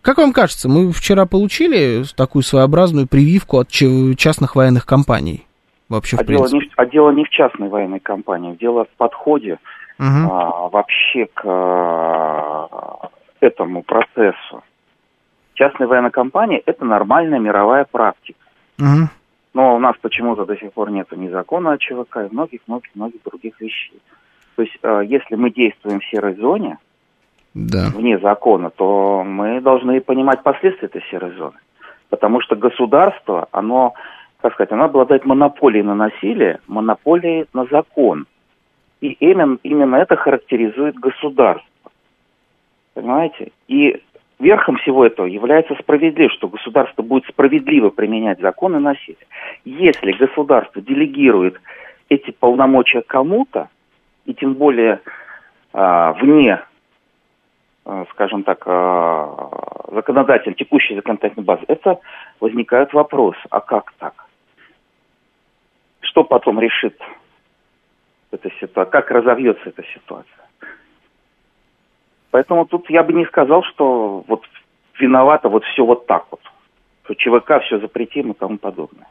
Как вам кажется, мы вчера получили такую своеобразную прививку от частных военных компаний? Вообще, дело не в частной военной компании, дело в подходе вообще к этому процессу. Частная военная компания – это нормальная мировая практика. Но у нас почему-то до сих пор нет ни закона о ЧВК и многих других вещей. То есть, если мы действуем в серой зоне, да, вне закона, то мы должны понимать последствия этой серой зоны. Потому что государство, оно, как сказать, оно обладает монополией на насилие, монополией на закон. И именно это характеризует государство. Понимаете? И верхом всего этого является справедливость, что государство будет справедливо применять законы и насилие. Если государство делегирует эти полномочия кому-то, и тем более вне, скажем так, текущей законодательной базы, это возникает вопрос, а как так? Что потом решит эта ситуация? Как разовьется эта ситуация? Поэтому тут я бы не сказал, что вот виновато вот все вот так вот. Что ЧВК все запретим и тому подобное.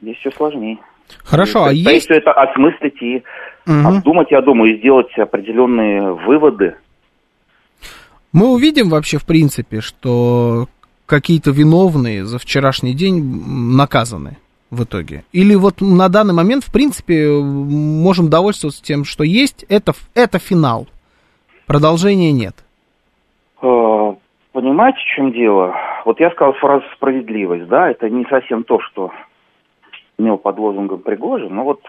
Здесь все сложнее. Хорошо, а есть... Все это осмыслить и обдумать, я думаю, и сделать определенные выводы. Мы увидим вообще, в принципе, что какие-то виновные за вчерашний день наказаны в итоге? Или вот на данный момент, в принципе, можем довольствоваться тем, что есть, это финал? Продолжения нет. Понимаете, в чем дело? Вот я сказал фразу «справедливость», да, это не совсем то, что имел под лозунгом Пригожин, но вот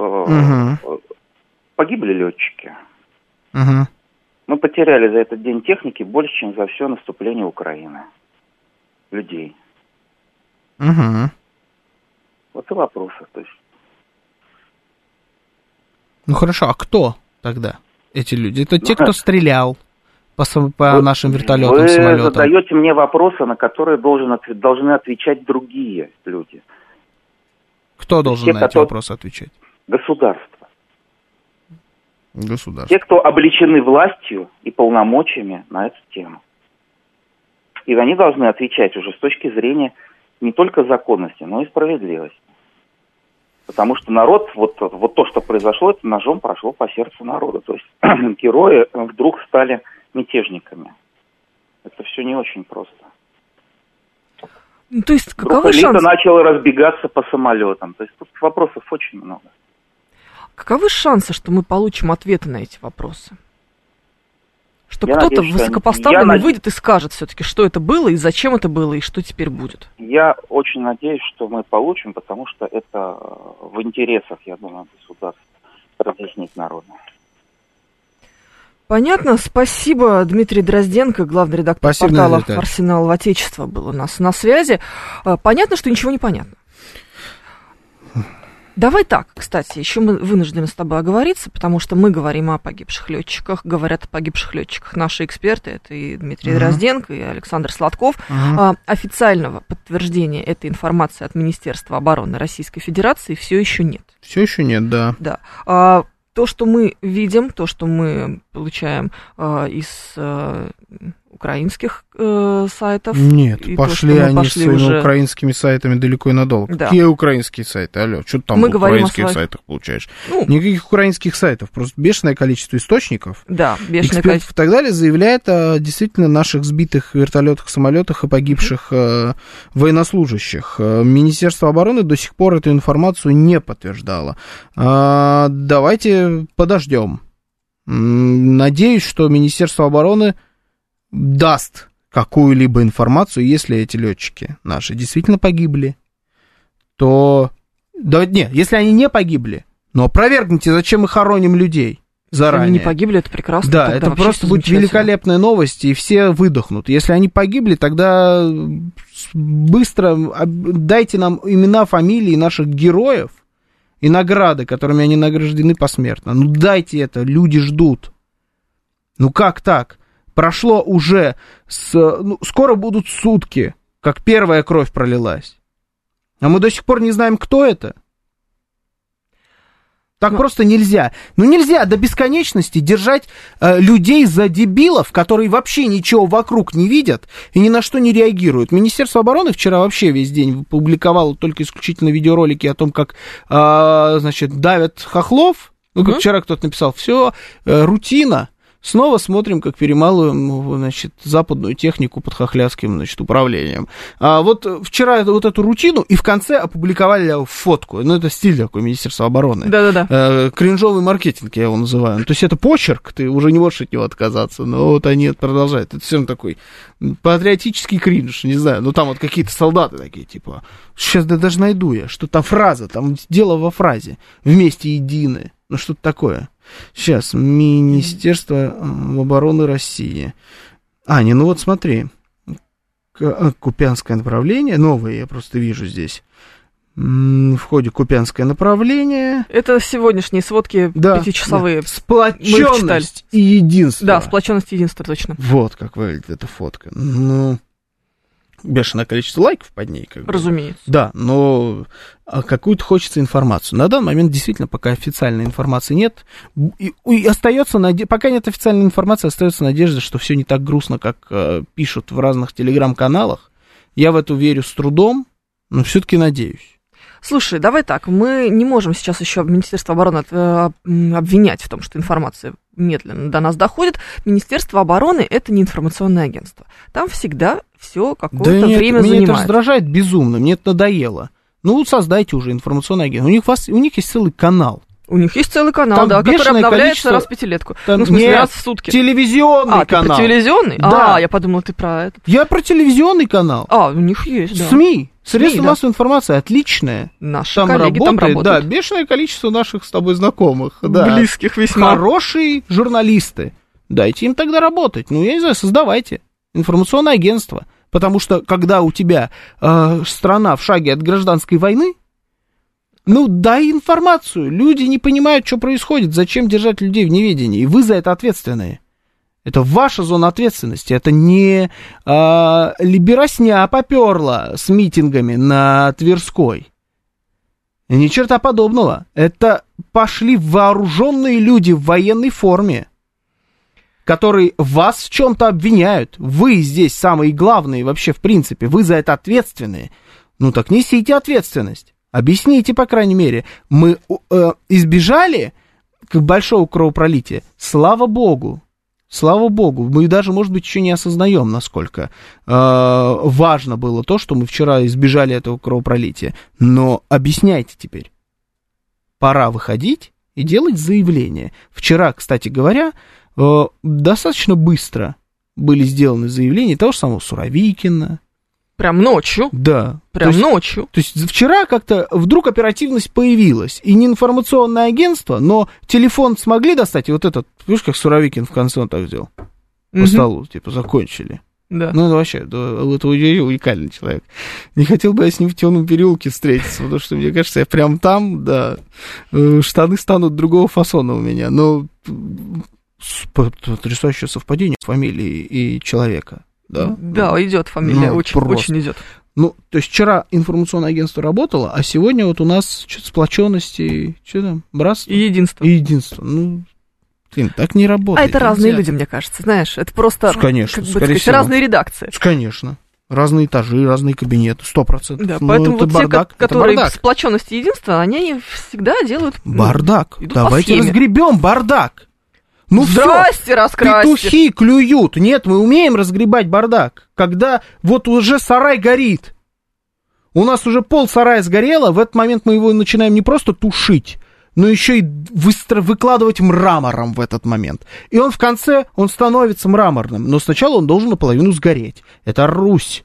погибли летчики. Мы потеряли за этот день техники больше, чем за все наступление Украины. Людей. Вот и вопросы, то есть. Ну хорошо, а кто тогда? Эти люди. Это те, кто стрелял по нашим вертолетам, самолетам. Вы задаете мне вопросы, на которые должны отвечать другие люди. Кто должен на эти вопросы отвечать? Государство. Государство. Те, кто облечены властью и полномочиями на эту тему. И они должны отвечать уже с точки зрения не только законности, но и справедливости. Потому что народ, вот то, что произошло, это ножом прошло по сердцу народа. То есть герои вдруг стали мятежниками. Это все не очень просто. Ну, то есть, каковы шансы? Элита начала разбегаться по самолетам. То есть тут вопросов очень много. Каковы шансы, что мы получим ответы на эти вопросы? Что кто-то высокопоставленный выйдет и скажет все-таки, что это было и зачем это было, и что теперь будет. Я очень надеюсь, что мы получим, потому что это в интересах, я думаю, государства разъяснить народу. Понятно. Спасибо, Дмитрий Дрозденко, главный редактор портала «Арсенал Отечества» был у нас на связи. Понятно, что ничего не понятно. Давай так, кстати, еще мы вынуждены с тобой оговориться, потому что мы говорим о погибших летчиках, говорят о погибших летчиках наши эксперты, это и Дмитрий Дрозденко, и Александр Сладков. Официального подтверждения этой информации от Министерства обороны Российской Федерации все еще нет. Все еще нет, да. Да. То, что мы видим, то, что мы получаем из украинских сайтов. Нет, пошли своими уже... украинскими сайтами далеко и надолго. Да. Какие украинские сайты? Алло, что ты там в украинских сайтах получаешь? Ну, никаких украинских сайтов, просто бешеное количество источников. Да, бешеное количество. И так далее заявляет о действительно наших сбитых вертолетах, самолетах и погибших военнослужащих. Министерство обороны до сих пор эту информацию не подтверждало. Давайте подождем. Надеюсь, что Министерство обороны даст какую-либо информацию, если эти летчики наши действительно погибли, то... Да нет, если они не погибли, но опровергните, зачем мы хороним людей заранее. Если они не погибли, это прекрасно. Да, это просто будет великолепная новость, и все выдохнут. Если они погибли, тогда быстро дайте нам имена, фамилии наших героев и награды, которыми они награждены посмертно. Ну дайте это, люди ждут. Ну как так? Прошло уже, скоро будут сутки, как первая кровь пролилась. А мы до сих пор не знаем, кто это. Так просто нельзя. Ну нельзя до бесконечности держать людей за дебилов, которые вообще ничего вокруг не видят и ни на что не реагируют. Министерство обороны вчера вообще весь день публиковало только исключительно видеоролики о том, как давят хохлов. Ну как вчера кто-то написал, все, рутина. Снова смотрим, как перемалываем, значит, западную технику под хохлядским, значит, управлением. А вот вчера вот эту рутину и в конце опубликовали фотку. Ну, это стиль такой Министерства обороны. Да-да-да. Кринжовый маркетинг, я его называю. То есть это почерк, ты уже не можешь от него отказаться. Но вот они это продолжают. Это всем такой патриотический кринж, не знаю. Ну, там вот какие-то солдаты такие, типа, сейчас да, даже найду я, что там фраза, там дело во фразе. Вместе едины. Ну, что-то такое. Сейчас, Министерство обороны России. Аня, ну вот смотри. Купянское направление. Новое я просто вижу здесь. В ходе Купянское направление. Это сегодняшние сводки, да, пятичасовые. Да. Сплоченность и единство. Да, сплоченность и единство, точно. Вот как выглядит эта фотка. Ну, бешеное количество лайков под ней. Как бы. Разумеется. Да, но какую-то хочется информацию. На данный момент действительно пока официальной информации нет. И остается пока нет официальной информации, остается надежда, что все не так грустно, как пишут в разных телеграм-каналах. Я в это верю с трудом, но все-таки надеюсь. Слушай, давай так, мы не можем сейчас еще Министерство обороны обвинять в том, что информация медленно до нас доходит. Министерство обороны – это не информационное агентство. Там всегда все какое-то время занимает. Меня это раздражает безумно, мне это надоело. Ну вот создайте уже информационное агентство. У них есть целый канал. У них есть целый канал, там, да, который обновляется раз в пятилетку. Там, ну, в смысле, нет, раз в сутки. Телевизионный канал. А, ты про телевизионный? Да. А, я подумала, ты про этот. Я про телевизионный канал. А, у них есть, да. СМИ. Средства массовой информации отличные. Наши там коллеги работает, там работают. Да, бешеное количество наших с тобой знакомых. Да. Близких весьма. Хорошие журналисты. Дайте им тогда работать. Ну, я не знаю, создавайте информационное агентство. Потому что, когда у тебя страна в шаге от гражданской войны, ну, дай информацию. Люди не понимают, что происходит. Зачем держать людей в неведении? И вы за это ответственные. Это ваша зона ответственности. Это не либерасня попёрла с митингами на Тверской. Ни черта подобного. Это пошли вооруженные люди в военной форме, которые вас в чем-то обвиняют. Вы здесь самые главные вообще в принципе. Вы за это ответственные. Ну, так несите ответственность. Объясните, по крайней мере. Мы избежали большого кровопролития. Слава богу. Слава богу. Мы даже, может быть, еще не осознаем, насколько важно было то, что мы вчера избежали этого кровопролития. Но объясняйте теперь. Пора выходить и делать заявление. Вчера, кстати говоря, достаточно быстро были сделаны заявления того же самого Суровикина. Прям ночью. Да. Прям ночью. То есть вчера как-то вдруг оперативность появилась. И не информационное агентство, но телефон смогли достать. И вот этот, видишь, как Суровикин в конце он так сделал. По столу, типа, закончили. Да. Ну, вообще, это уникальный человек. Не хотел бы я с ним в Темном переулке встретиться, потому что, мне кажется, я прям там, да, штаны станут другого фасона у меня. Но потрясающее совпадение фамилии и человека. Да, да, ну, идет фамилия, ну, очень идет. Ну, то есть вчера информационное агентство работало, а сегодня вот у нас что-то сплоченности, что там, братство? И единство. Ну, так не работает. А это разные люди, мне кажется, знаешь, это просто, конечно, как бы, сказать, разные редакции. Конечно. Разные этажи, разные кабинеты, 100%. Да, поэтому вот бардак, те, которые сплоченности и единства, они всегда делают бардак. Давайте разгребем бардак. Ну здрасте, раскрасьте. Петухи клюют. Нет, мы умеем разгребать бардак. Когда вот уже сарай горит. У нас уже пол сарая сгорело. В этот момент мы его начинаем не просто тушить, но еще и выкладывать мрамором в этот момент. И он в конце, он становится мраморным. Но сначала он должен наполовину сгореть. Это Русь.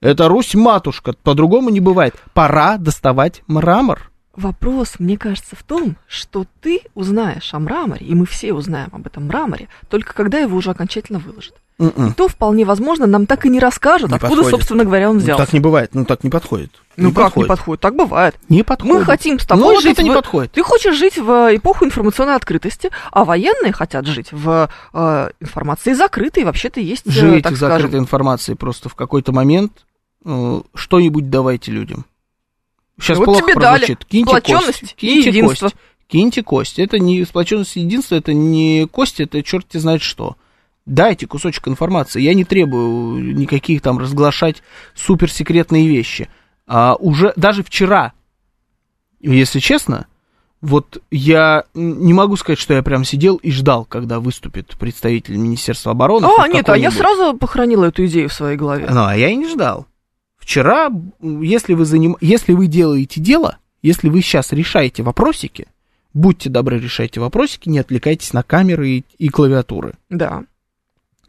Это Русь-матушка. По-другому не бывает. Пора доставать мрамор. Вопрос, мне кажется, в том, что ты узнаешь о мраморе, и мы все узнаем об этом мраморе, только когда его уже окончательно выложат. И то, вполне возможно, нам так и не расскажут, не откуда, подходит. Собственно говоря, он взялся. Ну, так не бывает, ну так не подходит. Ну не как подходит. Не подходит? Так бывает. Не подходит. Мы хотим с тобой жить... это не подходит. Ты хочешь жить в эпоху информационной открытости, а военные хотят жить в информации закрытой, вообще-то есть... Жить так в закрытой информации просто в какой-то момент что-нибудь давайте людям. Сейчас вот плохо тебе прозвучит. Дали. Сплоченность и единство. Киньте кость. Это не сплоченность и единство, это не кость, это черт тебе знает что. Дайте кусочек информации. Я не требую никаких там разглашать суперсекретные вещи. А уже даже вчера, если честно, Вот я не могу сказать, что я прям сидел и ждал, когда выступит представитель Министерства обороны. А, нет, а я сразу похоронила эту идею в своей голове. Ну, а я и не ждал. Вчера, если вы делаете дело, если вы сейчас решаете вопросики, будьте добры, решайте вопросики, не отвлекайтесь на камеры и клавиатуры. Да.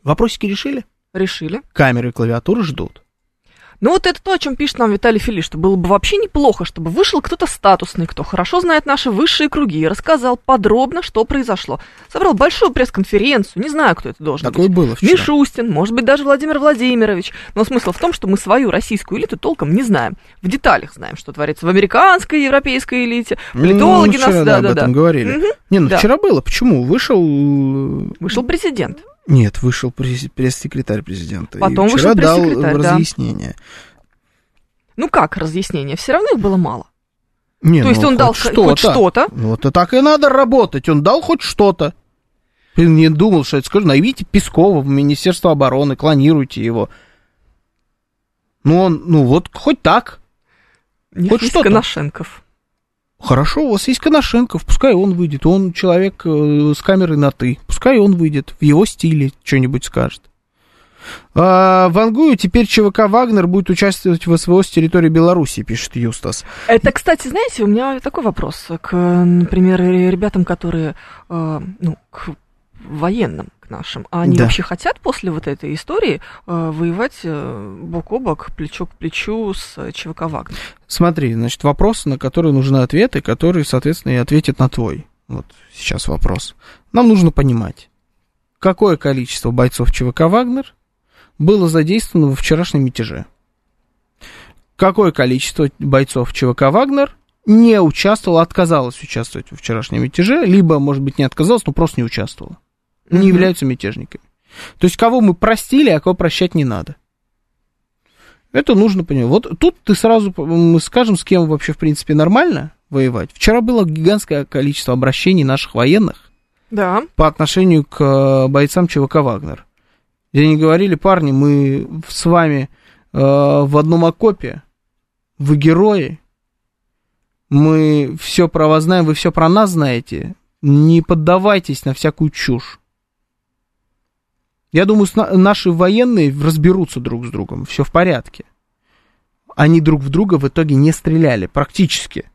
Вопросики решили? Решили. Камеры и клавиатуры ждут. Ну вот это то, о чем пишет нам Виталий Фили, что было бы вообще неплохо, чтобы вышел кто-то статусный, кто хорошо знает наши высшие круги, и рассказал подробно, что произошло. Собрал большую пресс-конференцию, не знаю, кто это должен Такое быть. Было вчера. Мишустин, может быть, даже Владимир Владимирович. Но смысл в том, что мы свою российскую элиту толком не знаем. В деталях знаем, что творится в американской и европейской элите. Политологи ну, вчера, нас... Да, да, об этом говорили. Угу. Не, ну да. Вчера было. Почему? Вышел президент. Нет, вышел пресс-секретарь президента. Потом и вчера дал разъяснение. Да. Ну как разъяснение? Все равно их было мало. Не, то есть он дал хоть что-то. Вот и так и надо работать. Он дал хоть что-то. Не думал, что это скажу. Найдите Пескова в Министерство обороны, клонируйте его. Ну, он, ну вот хоть так. Не хоть что-то. Коношенков. Хорошо, у вас есть Коношенков, пускай он выйдет. Он человек с камерой на «ты». Пускай он выйдет, в его стиле что-нибудь скажет. Вангую, теперь ЧВК «Вагнер» будет участвовать в СВО с территории Беларуси, пишет Юстас. Это, кстати, знаете, у меня такой вопрос к, например, ребятам, которые, ну, к военным, к нашим. А они вообще хотят после вот этой истории воевать бок о бок, плечо к плечу с ЧВК «Вагнер»? Смотри, значит, вопросы, на которые нужны ответы, которые, соответственно, и ответят на твой. Вот сейчас вопрос. Нам нужно понимать, какое количество бойцов ЧВК «Вагнер» было задействовано во вчерашнем мятеже. Какое количество бойцов ЧВК «Вагнер» не участвовало, отказалось участвовать во вчерашнем мятеже, либо, может быть, не отказалось, но просто не участвовало. Не являются мятежниками. То есть, кого мы простили, а кого прощать не надо. Это нужно понимать. Вот тут ты сразу, мы скажем, с кем вообще, в принципе, нормально воевать. Вчера было гигантское количество обращений наших военных по отношению к бойцам ЧВК «Вагнер». Где они говорили, парни, мы с вами в одном окопе, вы герои, мы все про вас знаем, вы все про нас знаете, не поддавайтесь на всякую чушь. Я думаю, наши военные разберутся друг с другом, все в порядке. Они друг в друга в итоге не стреляли, практически.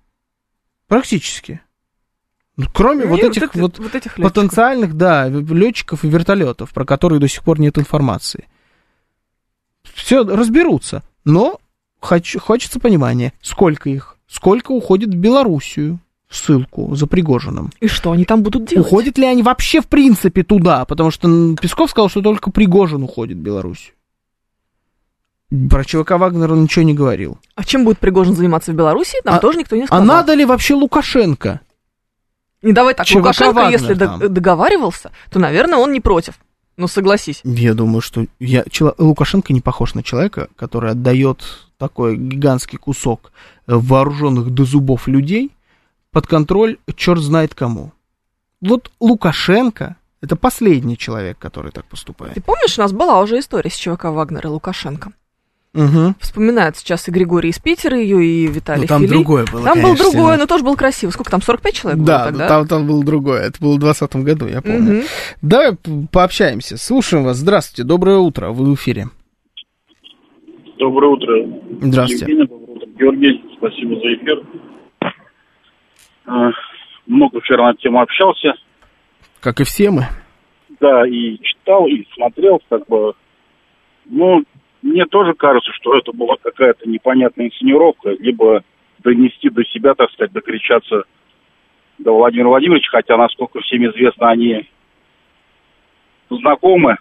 Практически. Кроме этих потенциальных летчиков и вертолетов, про которые до сих пор нет информации. Все разберутся, но хочется понимания, сколько их, сколько уходит в Белоруссию в ссылку за Пригожиным. И что они там будут делать? Уходят ли они вообще в принципе туда? Потому что Песков сказал, что только Пригожин уходит в Белоруссию. Про ЧВК Вагнера ничего не говорил. А чем будет Пригожин заниматься в Белоруссии, нам тоже никто не сказал. А надо ли вообще Лукашенко? Не давай так, ЧВК Лукашенко, Вагнер, если договаривался, то, наверное, он не против. Ну, согласись. Я думаю, что Лукашенко не похож на человека, который отдает такой гигантский кусок вооруженных до зубов людей под контроль черт знает кому. Вот Лукашенко – это последний человек, который так поступает. Ты помнишь, у нас была уже история с ЧВК Вагнера и Лукашенко? Угу. Вспоминают сейчас и Григорий из Питера ее, и Виталий Фили. Там другое было, там конечно, был другое, но тоже был красиво. Сколько там, 45 человек было тогда? Да, там было другое. Это было в 2020 году, я помню. Угу. Давай пообщаемся. Слушаем вас. Здравствуйте. Доброе утро. Вы в эфире. Доброе утро. Здравствуйте. Евгения, доброе утро. Георгий, спасибо за эфир. Много вчера на эту тему общался. Как и все мы. Да, и читал, и смотрел, как бы, ну... Мне тоже кажется, что это была какая-то непонятная инсценировка, либо донести до себя, так сказать, докричаться до Владимира Владимировича, хотя, насколько всем известно, они знакомы.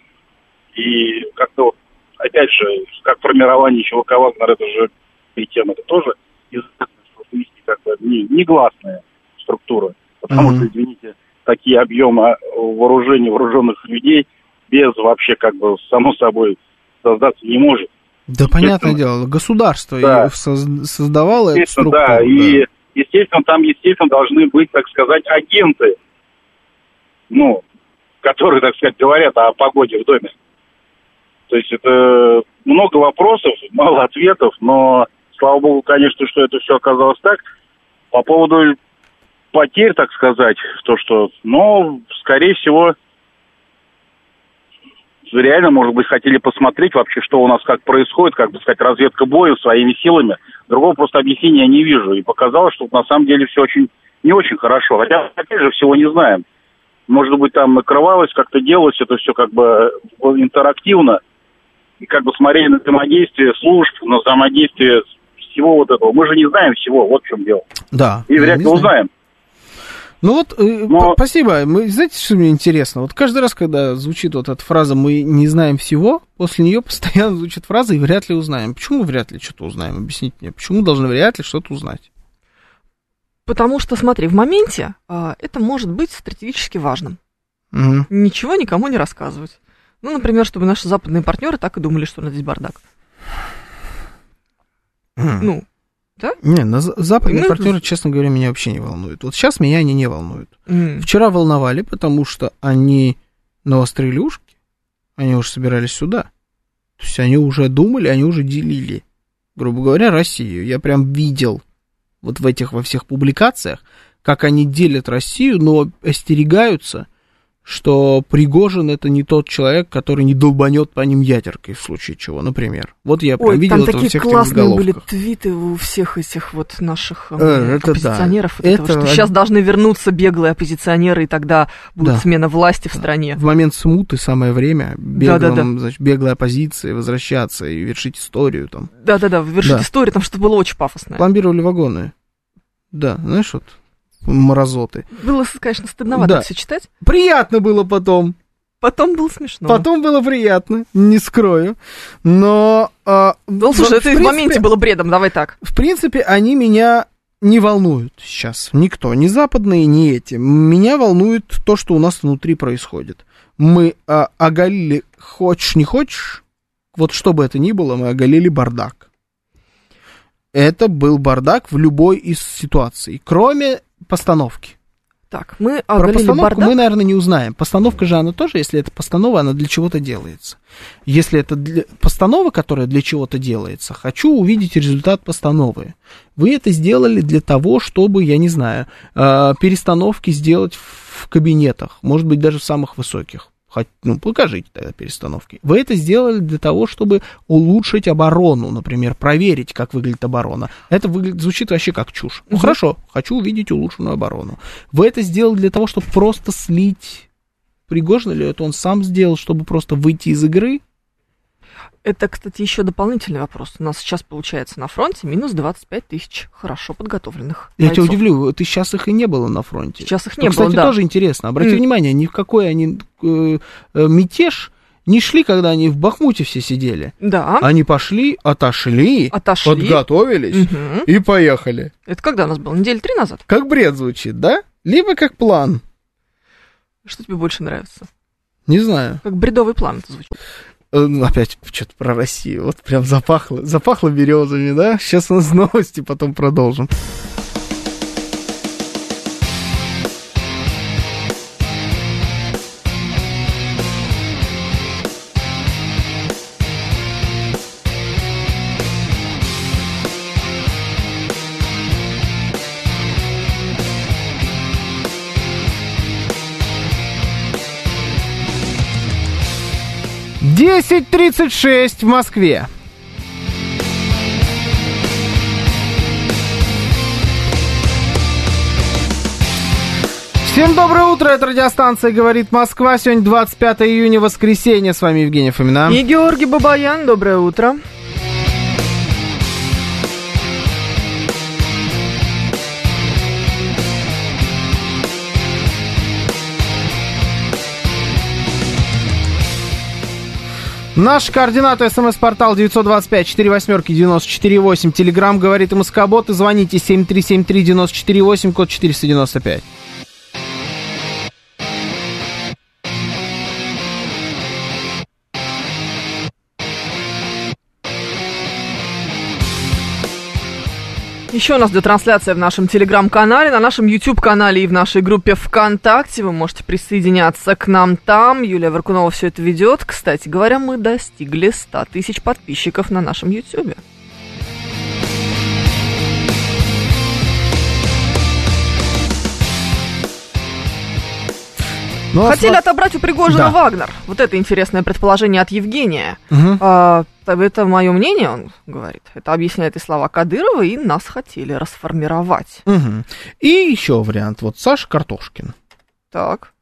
И как-то, опять же, как формирование ЧВК «Вагнер», это же и тема, это тоже известно, что это как-то негласная структура. Потому что, извините, такие объемы вооружений вооруженных людей без вообще, как бы, само собой... создаться не может. Да, понятное дело, государство создавало эту структуру. Да, и, естественно, там, должны быть, так сказать, агенты, ну, которые, так сказать, говорят о погоде в доме. То есть это много вопросов, мало ответов, но, слава богу, конечно, что это все оказалось так. По поводу потерь, так сказать, то, что, но, скорее всего, реально, может быть, хотели посмотреть вообще, что у нас как происходит, как бы сказать, разведка боя своими силами. Другого просто объяснения я не вижу. И показалось, что на самом деле все очень не очень хорошо. Хотя, опять же, всего не знаем. Может быть, там накрывалось, как-то делалось это все как бы интерактивно. И как бы смотрели на взаимодействие служб, на взаимодействие всего вот этого. Мы же не знаем всего, вот в чем дело. Да. И вряд ли узнаем. Ну вот, спасибо. Знаете, что мне интересно? Вот каждый раз, когда звучит вот эта фраза «мы не знаем всего», после нее постоянно звучит фраза «и вряд ли узнаем». Почему вряд ли что-то узнаем? Объясните мне, почему должны вряд ли что-то узнать? Потому что, смотри, в моменте это может быть стратегически важным. Угу. Ничего никому не рассказывать. Ну, например, чтобы наши западные партнеры так и думали, что у нас здесь бардак. Ну... Да? Не, западные партнеры, честно говоря, меня вообще не волнуют. Вот сейчас меня они не волнуют. Вчера волновали, потому что они навострили ушки, они уже собирались сюда. То есть они уже думали, они уже делили, грубо говоря, Россию. Я прям видел вот в этих во всех публикациях, как они делят Россию, но остерегаются, что Пригожин это не тот человек, который не долбанет по ним ядеркой в случае чего, например. Вот я прям видел это во всех этих заголовках. Там такие классные были твиты у всех этих вот наших оппозиционеров. Да. Этого, что сейчас должны вернуться беглые оппозиционеры, и тогда будет смена власти в стране. В момент смуты самое время беглой оппозиции возвращаться и вершить историю. Там. Вершить историю, там что-то было очень пафосное. Пломбировали вагоны. Да, знаешь, вот... мразоты. Было, конечно, стыдновато все читать. Приятно было потом. Потом было смешно. Потом было приятно, не скрою. Но... слушай, это в моменте было бредом, давай так. В принципе, они меня не волнуют сейчас. Никто, ни западные, ни эти. Меня волнует то, что у нас внутри происходит. Мы оголили, хочешь не хочешь, вот что бы это ни было, мы оголили бардак. Это был бардак в любой из ситуаций, кроме постановки. Так, мы оголили бардак. Про постановку мы, наверное, не узнаем. Постановка же она тоже, если это постанова, она для чего-то делается. Если это постанова, которая для чего-то делается, хочу увидеть результат постановы. Вы это сделали для того, чтобы, я не знаю, перестановки сделать в кабинетах, может быть, даже в самых высоких. Ну, покажите тогда перестановки. Вы это сделали для того, чтобы улучшить оборону, например, проверить, как выглядит оборона. Это звучит вообще как чушь. Ну, хорошо, хочу увидеть улучшенную оборону. Вы это сделали для того, чтобы просто слить Пригожина, или это он сам сделал, чтобы просто выйти из игры? Это, кстати, еще дополнительный вопрос. У нас сейчас, получается, на фронте минус 25 тысяч хорошо подготовленных бойцов. Я тебя удивлю, ты сейчас их и не было на фронте. Сейчас их не было, кстати, тоже интересно. Обрати внимание, ни в какой они мятеж не шли, когда они в Бахмуте все сидели. Да. Они пошли, отошли. Подготовились и поехали. Это когда у нас было? Недели 3 назад? Как бред звучит, да? Либо как план. Что тебе больше нравится? Не знаю. Как бредовый план это звучит. Опять что-то про Россию. Вот прям запахло березами, да? Сейчас у нас новости, потом продолжим. Десять 36 в Москве. Всем доброе утро, это радиостанция «Говорит Москва». Сегодня 25 июня, воскресенье. С вами Евгения Фомина. И Георгий Бабаян. Доброе утро. Наш координат СМС-портал 925-48-94-8. Телеграмм «Говорит МСК-бот». И звоните 7373-94-8, код 495. Еще у нас идет трансляция в нашем телеграм-канале, на нашем YouTube-канале и в нашей группе ВКонтакте. Вы можете присоединяться к нам там. Юлия Варкунова все это ведет. Кстати говоря, мы достигли 100 тысяч подписчиков на нашем YouTube. Ну, хотели отобрать у Пригожина Вагнер. Вот это интересное предположение от Евгения. Угу. Это мое мнение, он говорит. Это объясняет и слова Кадырова, и нас хотели расформировать. Угу. И еще вариант. Вот Саша Картошкин. Так.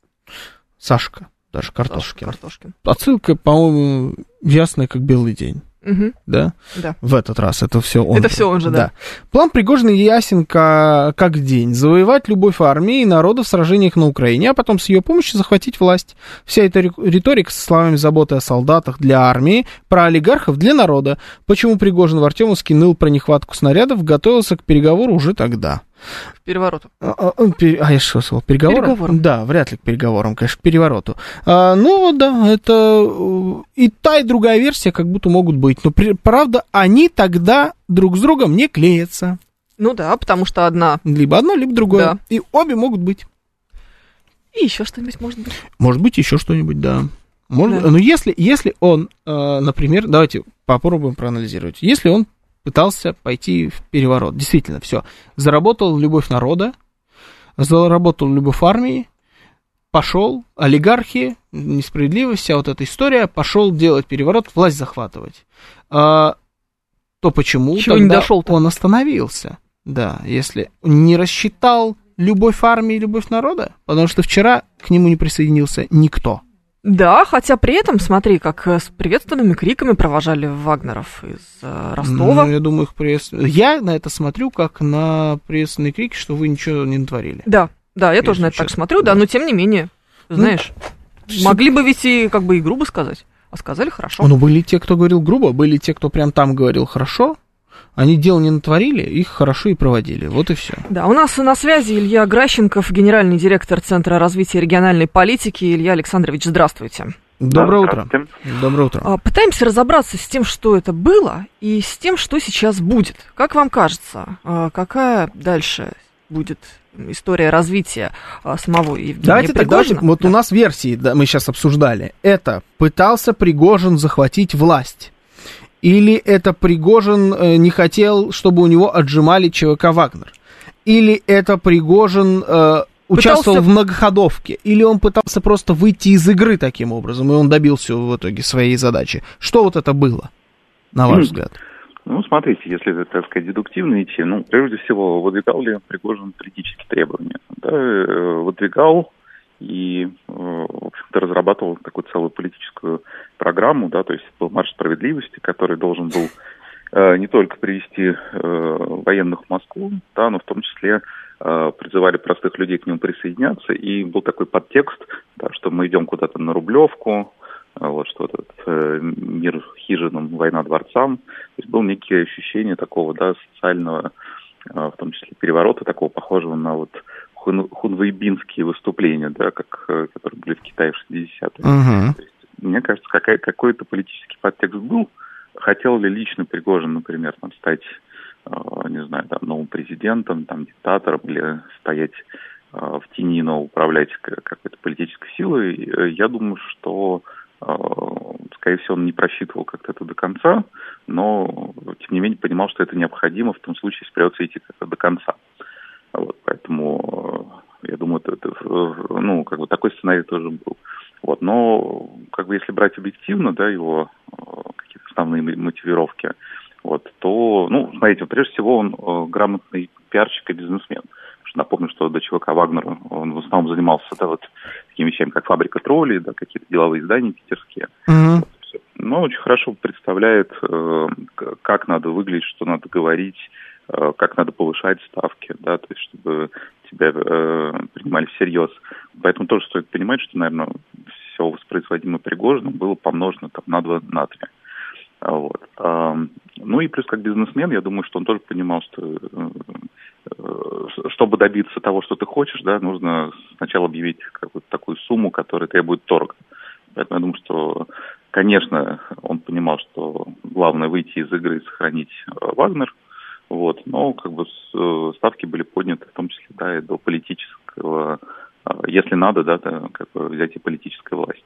Сашка, даже Картошкин. Саша Картошкин. Отсылка, по-моему, ясная, как белый день. Угу. Да? Да. В этот раз это все он. Это все он же, да. План Пригожина ясен как день. Завоевать любовь армии и народа в сражениях на Украине, а потом с ее помощью захватить власть. Вся эта риторика со словами заботы о солдатах для армии, про олигархов для народа. Почему Пригожин в Артемовске ныл про нехватку снарядов, готовился к переговору уже тогда. К перевороту. Я что сказал? Переговорам? Да, вряд ли к переговорам, конечно, к перевороту. Это и та, и другая версия как будто могут быть. Но, правда, они тогда друг с другом не клеятся. Ну да, потому что одна... Либо одно, либо другое. Да. И обе могут быть. И еще что-нибудь может быть. Может быть, еще что-нибудь, да. Может, да. Но если он, например... Давайте попробуем проанализировать. Если он пытался пойти в переворот. Действительно, все. Заработал любовь народа, заработал любовь армии, пошел, олигархи, несправедливость, вся вот эта история, пошел делать переворот, власть захватывать. То почему чего тогда не дошел-то? Он остановился? Да, если не рассчитал любовь армии, любовь народа, потому что вчера к нему не присоединился никто. Да, хотя при этом, смотри, как с приветственными криками провожали Вагнеров из Ростова. Ну, я думаю, их приветствовали. Я на это смотрю, как на приветственные крики, что вы ничего не натворили. Да, я тоже на это так смотрю, да, но тем не менее, знаешь, могли бы ведь и как бы и грубо сказать, а сказали хорошо. Ну, были те, кто говорил грубо, были те, кто прям там говорил хорошо. Они дело не натворили, их хорошо и проводили. Вот и все. Да, у нас на связи Илья Гращенков, генеральный директор Центра развития региональной политики. Илья Александрович, здравствуйте. Доброе утро. Доброе утро. Пытаемся разобраться с тем, что это было, и с тем, что сейчас будет. Как вам кажется, какая дальше будет история развития самого Евгения Пригожина? Давайте, у нас версии, да, мы сейчас обсуждали. Это пытался Пригожин захватить власть. Или это Пригожин не хотел, чтобы у него отжимали ЧВК «Вагнер». Или это Пригожин участвовал в многоходовке. Или он пытался просто выйти из игры таким образом, и он добился в итоге своей задачи. Что вот это было, на ваш взгляд? Ну, смотрите, если, так сказать, дедуктивно идти, прежде всего, выдвигал ли Пригожин политические требования? Да, выдвигал. И, в общем-то, разрабатывал такую целую политическую программу, да, то есть был марш справедливости, который должен был не только привести военных в Москву, да, но в том числе призывали простых людей к нему присоединяться, и был такой подтекст, да, что мы идем куда-то на Рублевку, вот что этот мир хижинам, война дворцам, то есть было некие ощущения такого, да, социального, в том числе переворота, такого похожего на вот хунвейбинские выступления, да, которые были в Китае в 60-е. Uh-huh. То есть, мне кажется, какой-то политический подтекст был. Хотел ли лично Пригожин, например, там, стать, не знаю, там, новым президентом, там, диктатором, или стоять в тени, но управлять какой-то политической силой? Я думаю, что, скорее всего, он не просчитывал как-то это до конца, но, тем не менее, понимал, что это необходимо в том случае, если придется идти как-то до конца. Вот, поэтому, я думаю, это такой сценарий тоже был. Вот, но, если брать объективно, да, его какие-то основные мотивировки, вот, то, смотрите, прежде всего, он грамотный пиарщик и бизнесмен. Потому что напомню, что до ЧВК Вагнера он в основном занимался, да, вот такими вещами, как фабрика троллей, да, какие-то деловые издания питерские. Mm-hmm. Вот, но очень хорошо представляет, как надо выглядеть, что надо говорить, как надо повышать ставки, да, то есть чтобы тебя принимали всерьез. Поэтому тоже стоит понимать, что, наверное, все воспроизводимое Пригожиным было помножено там, на 2, на 3. Вот. И плюс как бизнесмен, я думаю, что он тоже понимал, что чтобы добиться того, что ты хочешь, да, нужно сначала объявить какую-то такую сумму, которая требует торга. Поэтому я думаю, что, конечно, он понимал, что главное выйти из игры и сохранить Вагнер. Вот, но ставки были подняты, в том числе, да, и до политического, если надо, да, взятия политической власти.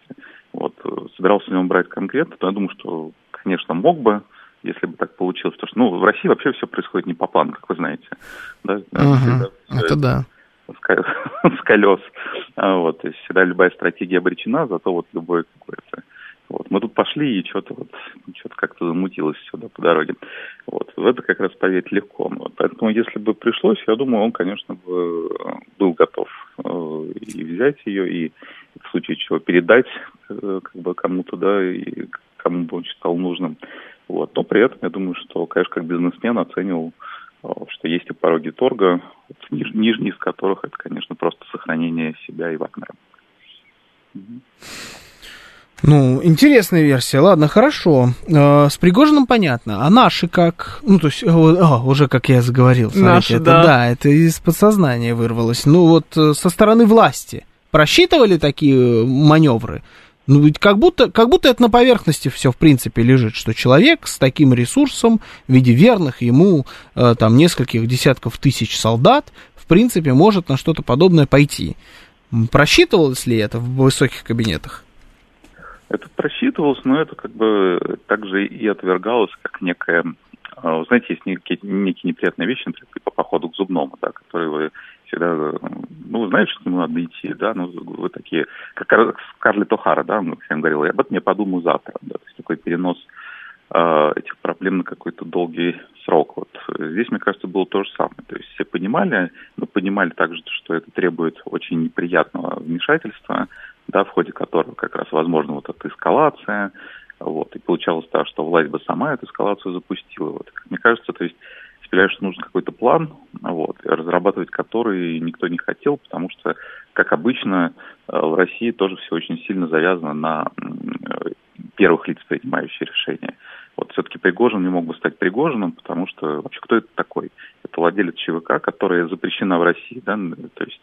Вот, собирался ли он брать конкретно, то я думаю, что, конечно, мог бы, если бы так получилось, потому что, в России вообще все происходит не по плану, как вы знаете, да. Uh-huh. Это да. с колес. Вот, то есть всегда любая стратегия обречена, зато вот любое какое-то. Вот, мы тут пошли, и что-то как-то замутилось сюда по дороге. Вот, в это как раз поверить легко. Вот, поэтому, если бы пришлось, я думаю, он, конечно, бы был готов и взять ее, и в случае чего передать как бы кому-то, да, и кому бы он считал нужным. Вот, но при этом, я думаю, что, конечно, как бизнесмен оценивал, что есть и пороги торга, нижний из которых это, конечно, просто сохранение себя и Вагнера. Ну, интересная версия. Ладно, хорошо. С Пригожиным понятно. А наши как? Ну, то есть, уже как я заговорил. Смотрите, наши, это, да. Да, это из подсознания вырвалось. Ну, вот со стороны власти просчитывали такие маневры? Ну, ведь как будто это на поверхности все, в принципе, лежит, что человек с таким ресурсом в виде верных ему, там, нескольких десятков тысяч солдат, в принципе, может на что-то подобное пойти. Просчитывалось ли это в высоких кабинетах? Это просчитывалось, но это как бы также и отвергалось, как некое... Вы знаете, есть некие неприятные вещи, например, по походу к зубному, да, которые вы всегда... Ну, вы знаете, что к нему надо идти, да, ну, вы такие... Как Скарлетт О'Хара, да, он всем говорил, я об этом не подумаю завтра, да, то есть такой перенос этих проблем на какой-то долгий срок. Вот здесь, мне кажется, было то же самое. То есть все понимали, мы понимали также, что это требует очень неприятного вмешательства, да, в ходе которого как раз возможна вот эта эскалация, вот, и получалось так, что власть бы сама эту эскалацию запустила. Вот. Мне кажется, то есть, теперь, что нужен какой-то план, вот, разрабатывать который никто не хотел, потому что, как обычно, в России тоже все очень сильно завязано на первых лиц, принимающих решения. Вот все-таки Пригожин не мог бы стать Пригожиным, потому что вообще кто это такой? Это владелец ЧВК, которая запрещена в России, да, то есть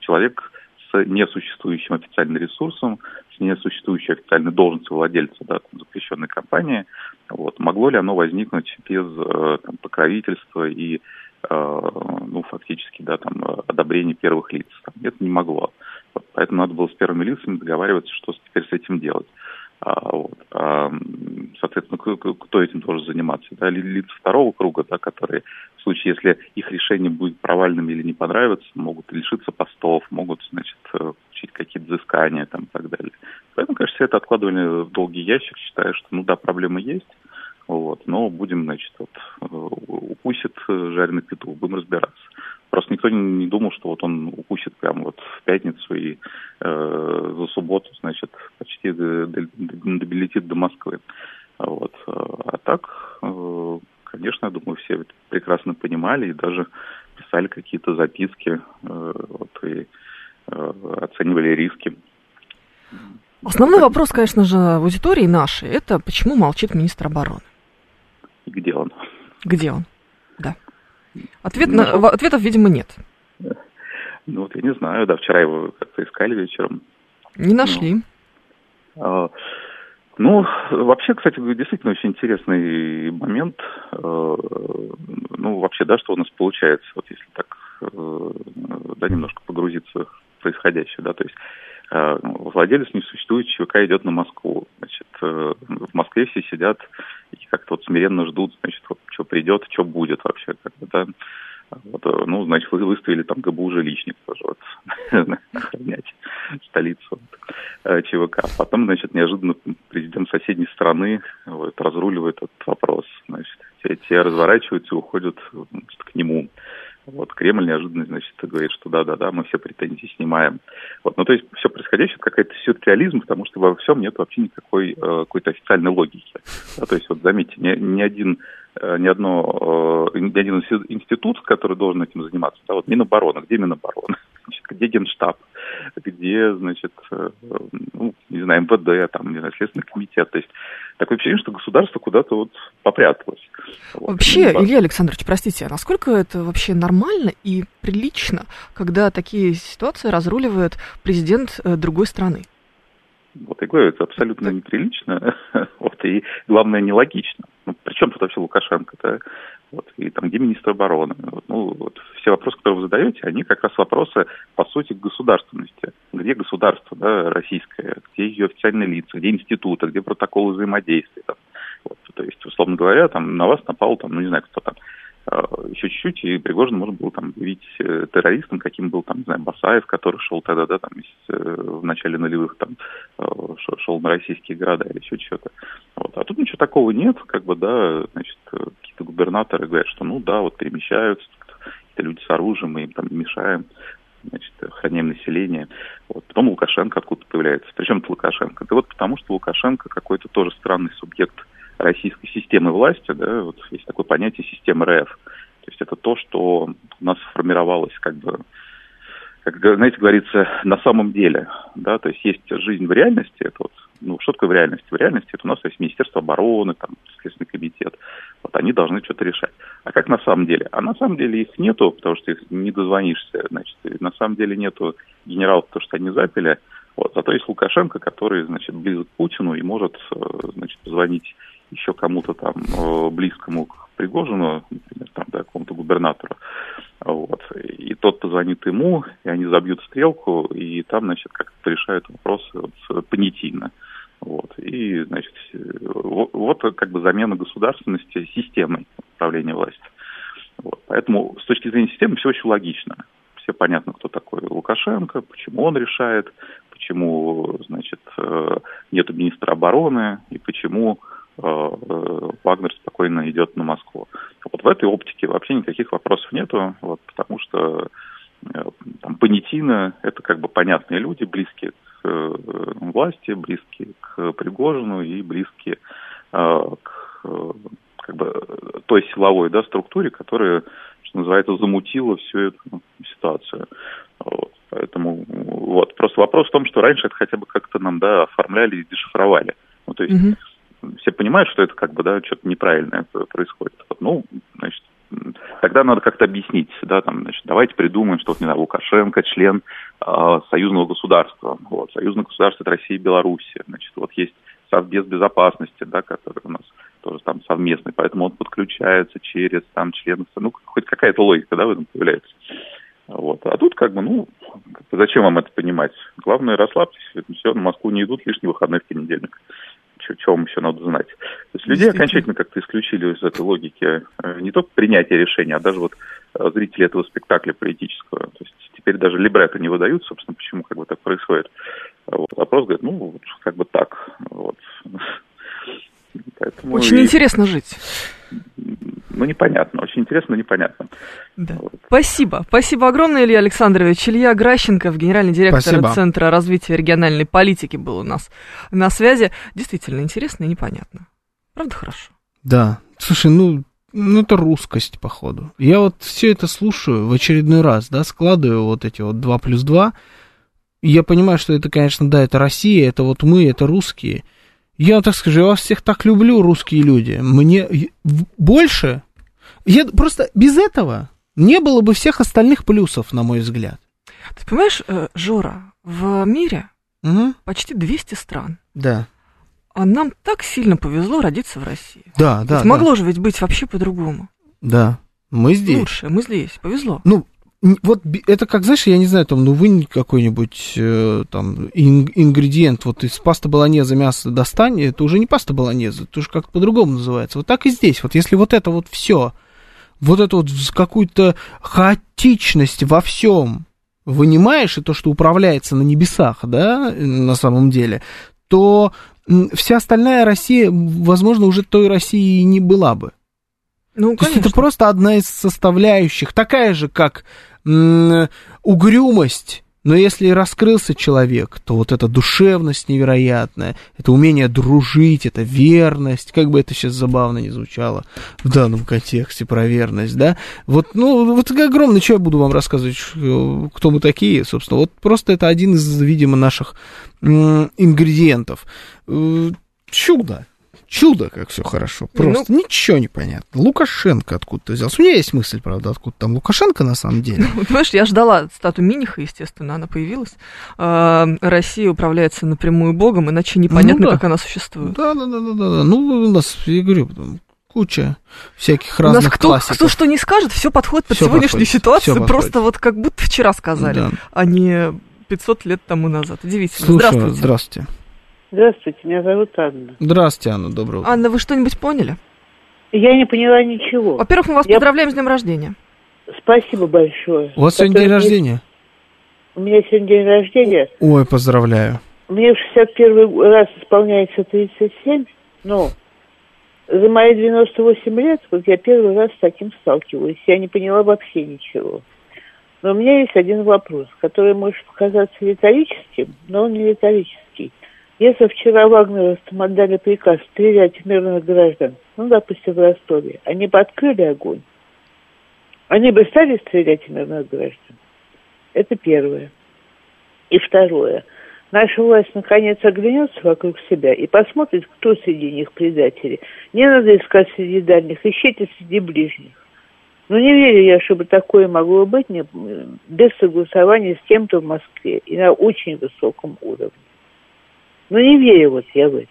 человек с несуществующим официальным ресурсом, с несуществующей официальной должностью владельца, да, запрещенной компании. Вот. Могло ли оно возникнуть без там, покровительства и ну, фактически да, там, одобрения первых лиц? Это не могло. Вот. Поэтому надо было с первыми лицами договариваться, что теперь с этим делать. Вот. Соответственно, кто этим должен заниматься? Да, лица второго круга, да, которые в случае, если их решение будет провальным или не понравится, могут лишиться постов, могут, значит, получить какие-то взыскания там, и так далее. Поэтому, конечно, все это откладывали в долгий ящик, считая, что ну да, проблемы есть, вот, но будем, значит, вот, укусит жареный петух, будем разбираться. Просто никто не думал, что вот он укусит прямо вот в пятницу и за субботу, значит, почти долетит до Москвы. Вот. А так, конечно, я думаю, все прекрасно понимали и даже писали какие-то записки вот, и оценивали риски. Основной вопрос, конечно же, в аудитории нашей, это почему молчит министр обороны? И где он? Где он? Да. Ответов, видимо, нет. Ну, вот я не знаю, да, вчера его как-то искали вечером. Не нашли. Ну, вообще, кстати, действительно очень интересный момент. Ну, вообще, да, что у нас получается, вот если так, да, немножко погрузиться в происходящее, да, то есть владелец несуществующего ЧВК идет на Москву, значит, в Москве все сидят и как-то вот смиренно ждут, значит, вот, что придет, что будет вообще, как бы, да, вот, ну, значит, выставили там ГБУ жилищник тоже, вот, охранять столицу ЧВК. Потом, значит, неожиданно президент соседней страны вот, разруливает этот вопрос, значит, те разворачиваются и уходят, значит, к нему. Вот Кремль неожиданно, значит, говорит, что да-да-да, мы все претензии снимаем. Вот, ну, то есть все происходящее какой-то сюрреализм, потому что во всем нет вообще никакой какой-то официальной логики. Да, то есть, вот заметьте, ни один институт, который должен этим заниматься, да, вот Минобороны, где Минобороны, значит, где Генштаб, где, значит, ну, не знаю, МВД, там, не знаю, Следственный комитет. То есть такое впечатление, что государство куда-то вот попряталось. Вообще, вот. Илья Александрович, простите, а насколько это вообще нормально и прилично, когда такие ситуации разруливает президент другой страны? Вот, я говорю, это абсолютно неприлично, вот, и, главное, нелогично. Ну, при чем тут вообще Лукашенко, да? Вот, и там, где министр обороны? Вот, ну, вот, все вопросы, которые вы задаете, они как раз вопросы, по сути, к государственности. Где государство, да, российское, где ее официальные лица, где институты, где протоколы взаимодействия. Там, вот, то есть, условно говоря, там, на вас напал, там, ну, не знаю, кто там, чуть-чуть, и Пригожин можно было там видеть террористом, каким был там, не знаю, Басаев, который шел тогда, да, там, в начале нулевых, там, шел на российские города или еще что-то. Вот. А тут ничего такого нет, как бы, да, значит, какие-то губернаторы говорят, что, ну, да, вот перемещаются, какие-то люди с оружием, мы им там мешаем, значит, охраняем население. Вот. Потом Лукашенко откуда-то появляется. Причем это Лукашенко? Да вот потому, что Лукашенко какой-то тоже странный субъект российской системы власти, да, вот есть такое понятие системы РФ. То есть это то, что у нас формировалось, как бы, как, знаете, говорится, на самом деле, да, то есть жизнь в реальности, это вот, ну, что такое в реальности? В реальности это у нас есть Министерство обороны, там, Следственный комитет, вот они должны что-то решать. А как на самом деле? А на самом деле их нету, потому что их не дозвонишься, значит, на самом деле нету генералов, потому что они запили, вот, зато есть Лукашенко, который, значит, близок к Путину и может, значит, позвонить еще кому-то там близкому к Пригожину, например, там, да, какому-то губернатору, вот, и тот позвонит ему, и они забьют стрелку, и там, значит, как-то решают вопросы вот, понятийно, вот, и, значит, вот как бы замена государственности системой управления властью, вот, поэтому с точки зрения системы все очень логично, все понятно, кто такой Лукашенко, почему он решает, почему, значит, нету министра обороны, и почему Вагнер спокойно идет на Москву. Вот в этой оптике вообще никаких вопросов нету, вот, потому что там понятийно это как бы понятные люди, близкие к власти, близкие к Пригожину и близкие к как бы, той силовой, да, структуре, которая, что называется, замутила всю эту ситуацию. Вот, поэтому вот просто вопрос в том, что раньше это хотя бы как-то нам, да, оформляли и дешифровали. Ну, то есть все понимают, что это как бы, да, что-то неправильное происходит. Ну, значит, тогда надо как-то объяснить, да, там, значит, давайте придумаем, что, не знаю, Лукашенко член союзного государства, вот, союзное государство это Россия и Белоруссия, значит, вот есть Совбез безопасности, да, который у нас тоже там совместный, поэтому он подключается через там члены, ну, хоть какая-то логика, да, в этом появляется. Вот. А тут как бы, ну, зачем вам это понимать? Главное, расслабьтесь, все, на Москву не идут, лишний выходной в понедельник. Чего вам еще надо знать? То есть людей окончательно как-то исключили из этой логики не только принятия решения, а даже вот зрители этого спектакля политического. То есть теперь даже либретто не выдают, собственно, почему как бы так происходит. Вот. Вопрос говорит, ну, как бы так. Вот. Поэтому очень интересно жить. Ну, непонятно. Очень интересно, но непонятно. Да. Вот. Спасибо. Спасибо огромное, Илья Александрович. Илья Гращенков, генеральный директор Центра развития региональной политики, был у нас на связи. Действительно интересно и непонятно. Правда, хорошо? Да. Слушай, ну это русскость, походу. Я вот все это слушаю в очередной раз, да, складываю вот эти вот 2+2. Я понимаю, что это, конечно, да, это Россия, это вот мы, это русские. Я вам так скажу, я вас всех так люблю, русские люди. Мне больше... Я просто без этого не было бы всех остальных плюсов, на мой взгляд. Ты понимаешь, Жора, в мире почти 200 стран. Да. А нам так сильно повезло родиться в России. Да, да. Могло же ведь быть вообще по-другому. Да. Мы здесь. Лучше, мы здесь. Повезло. Ну, вот это как, знаешь, я не знаю, там, ну, вынь какой-нибудь там ингредиент, вот из пасты болоньезе мясо достань, это уже не паста болоньезе, это уже как-то по-другому называется. Вот так и здесь, вот если вот это вот все, вот это вот какую-то хаотичность во всем вынимаешь, и то, что управляется на небесах, да, на самом деле, то вся остальная Россия, возможно, уже той России и не была бы. Ну, то есть это просто одна из составляющих, такая же, как угрюмость, но если раскрылся человек, то вот эта душевность невероятная, это умение дружить, это верность, как бы это сейчас забавно не звучало в данном контексте про верность, да, вот, ну, вот огромное, что я буду вам рассказывать, кто мы такие, собственно, вот просто это один из, видимо, наших ингредиентов, чудо. Чудо, как все хорошо. Просто ничего не понятно. Лукашенко откуда-то взялся. У меня есть мысль, правда, откуда там Лукашенко на самом деле. Ну, понимаешь, я ждала стату Миниха, естественно, она появилась. Россия управляется напрямую Богом, иначе непонятно, как она существует. Да. Ну, у нас, я говорю, куча всяких разных классиков. Кто что не скажет, все подходит под сегодняшнюю ситуацию. Просто вот как будто вчера сказали, а не 500 лет тому назад. Удивительно. Слушаю. Здравствуйте. Здравствуйте, меня зовут Анна. Здравствуйте, Анна, доброе утро. Анна, вы что-нибудь поняли? Я не поняла ничего. Во-первых, мы вас поздравляем с днем рождения. Спасибо большое. У вас сегодня день рождения? У меня сегодня день рождения. Ой, поздравляю. Мне в 61 раз исполняется 37, но за мои 98 лет вот я первый раз с таким сталкиваюсь. Я не поняла вообще ничего. Но у меня есть один вопрос, который может показаться риторическим, но он не риторический. Если вчера вагнеровцам отдали приказ стрелять в мирных граждан, ну, допустим, в Ростове, они бы открыли огонь, они бы стали стрелять в мирных граждан? Это первое. И второе. Наша власть наконец оглянется вокруг себя и посмотрит, кто среди них предатели. Не надо искать среди дальних, ищите среди ближних. Но не верю я, чтобы такое могло быть без согласования с кем-то в Москве и на очень высоком уровне. Но не верю вот я в это.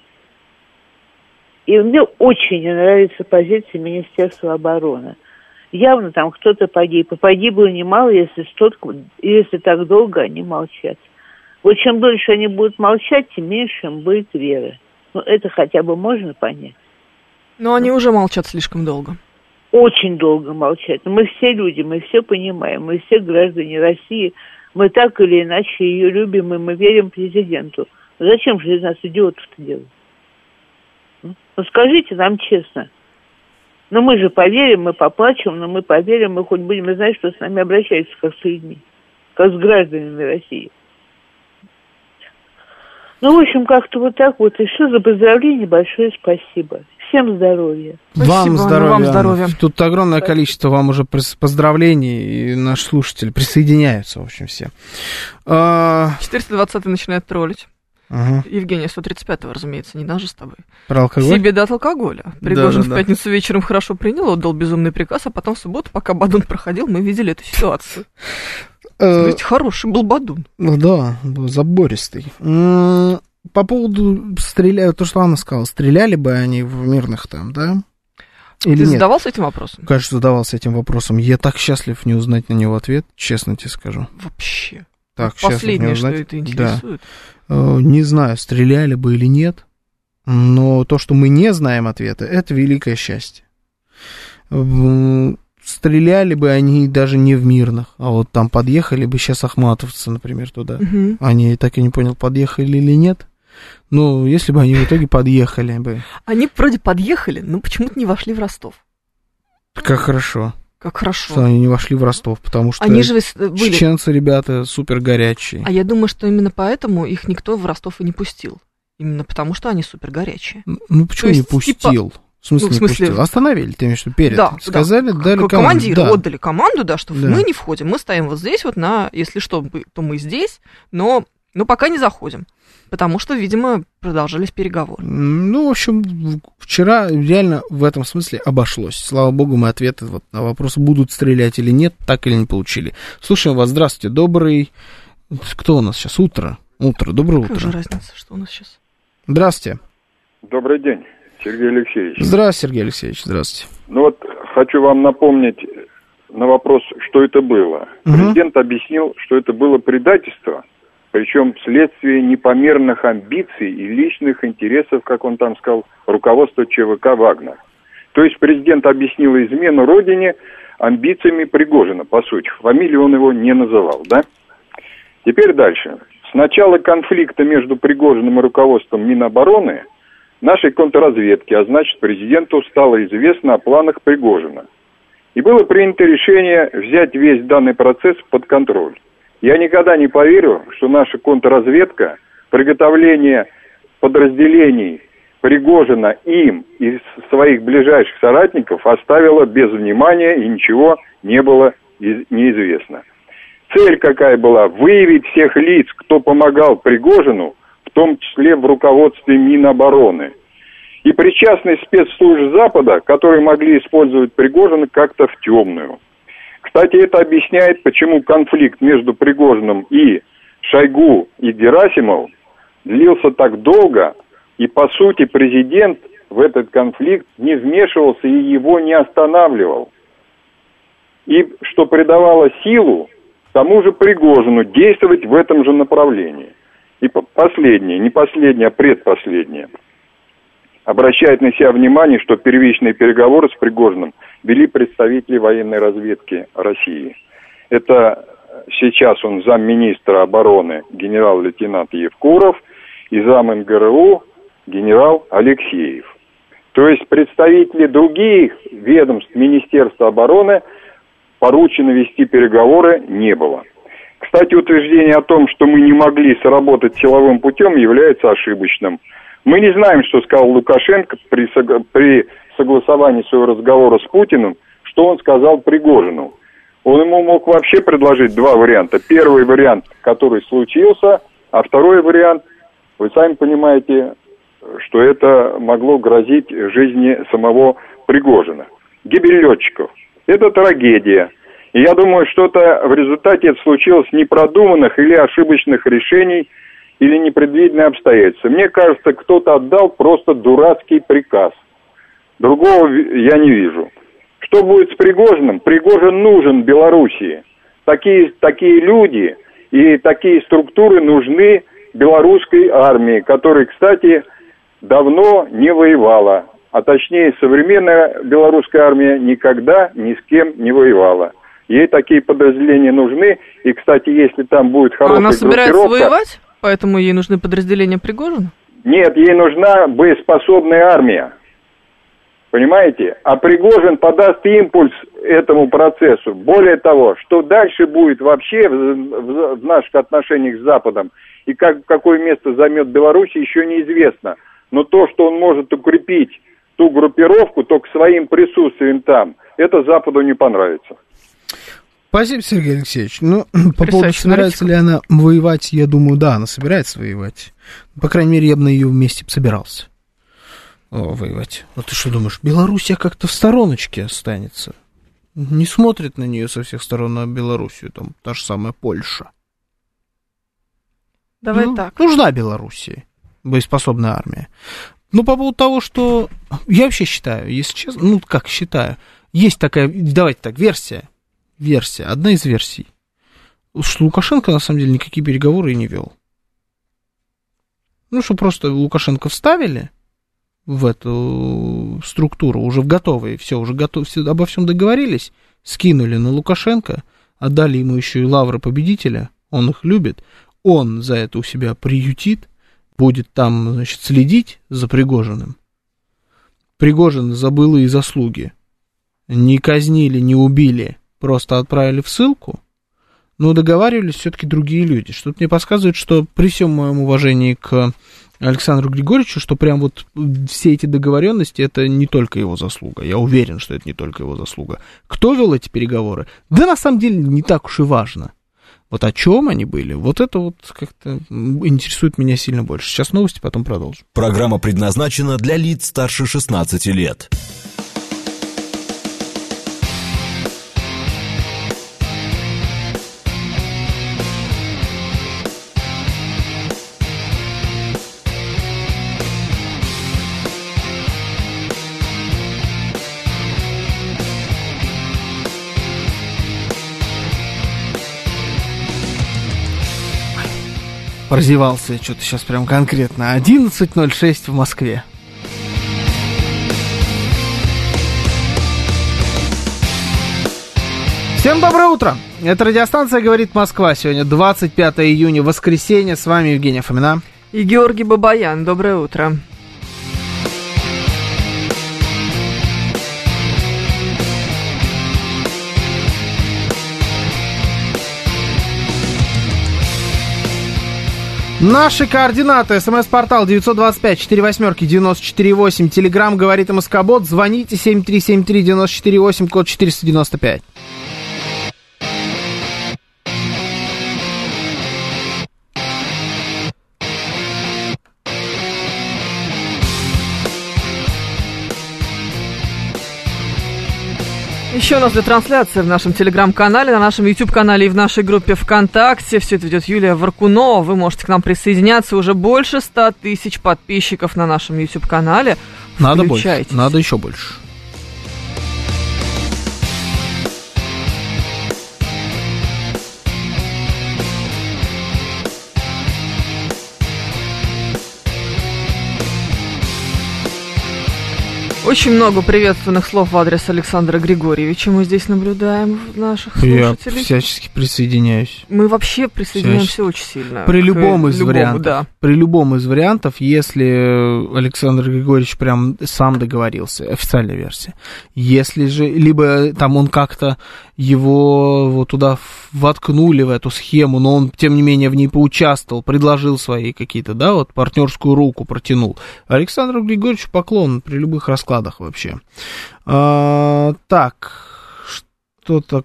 И мне очень не нравится позиция Министерства обороны. Явно там кто-то погиб. И погибло немало, если так долго они молчат. Вот чем дольше они будут молчать, тем меньше им будет веры. Ну, это хотя бы можно понять. Но они уже молчат слишком долго. Очень долго молчат. Мы все люди, мы все понимаем, мы все граждане России. Мы так или иначе ее любим, и мы верим президенту. Зачем же из нас идиотов-то делать? Ну, скажите нам честно. Ну, мы же поверим, мы поплачем, но мы поверим, мы хоть будем знать, что с нами обращаются как с людьми, как с гражданами России. Ну, в общем, как-то вот так вот. И все, за поздравление большое спасибо. Всем здоровья. Вам здоровья. Вам здоровья. Тут огромное количество вам уже поздравлений, и наши слушатели присоединяются, в общем, все. 420-й начинает троллить. Ага. Евгения, 135-го, разумеется, не даже с тобой. Про алкоголь? Все беда от алкоголя. Пригожин в пятницу вечером хорошо принял, отдал безумный приказ, а потом в субботу, пока Бадун проходил, мы видели эту ситуацию. Знаете, хороший был Бадун. Ну да, забористый. По поводу то, что Анна сказала, стреляли бы они в мирных там, да? Или ты задавался этим вопросом? Конечно, задавался этим вопросом. Я так счастлив не узнать на него ответ, честно тебе скажу. Вообще. Так, последнее, что это интересует. Да. Не знаю, стреляли бы или нет, но то, что мы не знаем ответа, это великое счастье. Стреляли бы они даже не в мирных, а вот там подъехали бы сейчас ахматовцы, например, туда. Угу. Они, так и не понял, подъехали или нет. Ну, если бы они в итоге подъехали бы. Они вроде подъехали, но почему-то не вошли в Ростов. Как хорошо. Как хорошо. Что они не вошли в Ростов, потому что они же были... чеченцы, ребята, супер горячие. А я думаю, что именно поэтому их никто в Ростов и не пустил. Именно потому, что они супер горячие. Ну, почему не пустил? Типа... В смысле, не пустил? Остановили, ты имеешь в виду, перед. Да, сказали, да. Дали команду. Командиры отдали команду, да, что мы не входим. Мы стоим вот здесь, вот на, если что, то мы здесь, но пока не заходим. Потому что, видимо, продолжались переговоры. Ну, в общем, вчера реально в этом смысле обошлось. Слава богу, мы ответы вот на вопрос, будут стрелять или нет, так или не получили. Слушаем вас, здравствуйте, добрый... Кто у нас сейчас? Утро, доброе утро. Какая же разница, что у нас сейчас? Здравствуйте. Добрый день, Сергей Алексеевич. Здравствуйте, Сергей Алексеевич, здравствуйте. Ну вот, хочу вам напомнить на вопрос, что это было. Угу. Президент объяснил, что это было предательство. Причем вследствие непомерных амбиций и личных интересов, как он там сказал, руководства ЧВК «Вагнер». То есть президент объяснил измену родине амбициями Пригожина, по сути. Фамилию он его не называл, да? Теперь дальше. С начала конфликта между Пригожиным и руководством Минобороны нашей контрразведки, а значит президенту, стало известно о планах Пригожина. И было принято решение взять весь данный процесс под контроль. Я никогда не поверю, что наша контрразведка, приготовление подразделений Пригожина им и своих ближайших соратников оставила без внимания и ничего не было неизвестно. Цель какая была? Выявить всех лиц, кто помогал Пригожину, в том числе в руководстве Минобороны. И причастность спецслужб Запада, которые могли использовать Пригожина как-то в темную. Кстати, это объясняет, почему конфликт между Пригожиным и Шойгу и Герасимов длился так долго, и, по сути, президент в этот конфликт не вмешивался и его не останавливал. И что придавало силу тому же Пригожину действовать в этом же направлении. И последнее, не последнее, а предпоследнее. обращает на себя внимание, что первичные переговоры с Пригожиным вели представители военной разведки России. Это сейчас он замминистра обороны генерал-лейтенант Евкуров и зам НГРУ генерал Алексеев. То есть представители других ведомств Министерства обороны поручено вести переговоры не было. Кстати, утверждение о том, что мы не могли сработать силовым путем, является ошибочным. Мы не знаем, что сказал Лукашенко при согласовании своего разговора с Путиным, что он сказал Пригожину. Он ему мог вообще предложить два варианта. Первый вариант, который случился, а второй вариант, вы сами понимаете, что это могло грозить жизни самого Пригожина. Гибель летчиков. Это трагедия. И я думаю, что-то в результате это случилось непродуманных или ошибочных решений, или непредвиденные обстоятельства. Мне кажется, кто-то отдал просто дурацкий приказ. Другого я не вижу. Что будет с Пригожиным? Пригожин нужен Белоруссии. Такие люди и такие структуры нужны белорусской армии, которая, кстати, давно не воевала. А точнее, современная белорусская армия никогда ни с кем не воевала. Ей такие подразделения нужны. И, кстати, если там будет хорошая группировка... Она собирается воевать? Поэтому ей нужны подразделения Пригожина? Нет, ей нужна боеспособная армия. Понимаете? А Пригожин подаст импульс этому процессу. Более того, что дальше будет вообще в наших отношениях с Западом и какое место займет Беларусь, еще неизвестно. Но то, что он может укрепить ту группировку только своим присутствием там, это Западу не понравится. Спасибо, Сергей Алексеевич. Ну, по поводу, собирается ли она воевать, я думаю, да, она собирается воевать. По крайней мере, я бы на ее месте собирался воевать. Ну, ты что думаешь, Белоруссия как-то в стороночке останется? Не смотрит на нее со всех сторон, на Белоруссию, там, та же самая Польша. Давай ну, так. Нужна Белоруссия, боеспособная армия. Ну, по поводу того, что... Я вообще считаю, если честно, ну, как считаю, есть такая, давайте так, версия, одна из версий, что Лукашенко на самом деле никакие переговоры и не вел. Ну, что просто Лукашенко вставили в эту структуру, уже в готовые, все, уже готовы, все, обо всем договорились, скинули на Лукашенко, отдали ему еще и лавры победителя, он их любит, он за это у себя приютит, будет там, значит, следить за Пригожиным. Пригожин за былые заслуги. Не казнили, не убили, просто отправили в ссылку, но договаривались все-таки другие люди. Что-то мне подсказывает, что при всем моем уважении к Александру Григорьевичу, что прям вот все эти договоренности, это не только его заслуга. Я уверен, что это не только его заслуга. Кто вел эти переговоры? Да на самом деле не так уж и важно. Вот о чем они были, вот это вот как-то интересует меня сильно больше. Сейчас новости, потом продолжим. Программа предназначена для лиц старше 16 лет. 11:06 в Москве. Всем доброе утро! Это радиостанция «Говорит Москва». Сегодня 25 июня, воскресенье. С вами Евгения Фомина. И Георгий Бабаян. Доброе утро. Наши координаты. СМС-портал 925-48-94-8. Телеграмм «Говорит МСК-бот». Звоните 7373-94-8, код 495. Еще у нас идет трансляция в нашем телеграм-канале, на нашем YouTube-канале и в нашей группе ВКонтакте. Все это ведет Юлия Варкунова. Вы можете к нам присоединяться. Уже больше 100 000 подписчиков на нашем YouTube-канале. Надо больше. Надо еще больше. Очень много приветственных слов в адрес Александра Григорьевича мы здесь наблюдаем в наших слушателей. Я всячески присоединяюсь. Мы вообще присоединяемся очень сильно. При любом из вариантов, если Александр Григорьевич прям сам договорился, официальная версия. Если же, либо там он как-то его вот туда воткнули в эту схему, но он, тем не менее, в ней поучаствовал, предложил свои какие-то, да, вот партнерскую руку протянул. Александру Григорьевичу поклон при любых раскладах вообще. Так, что-то...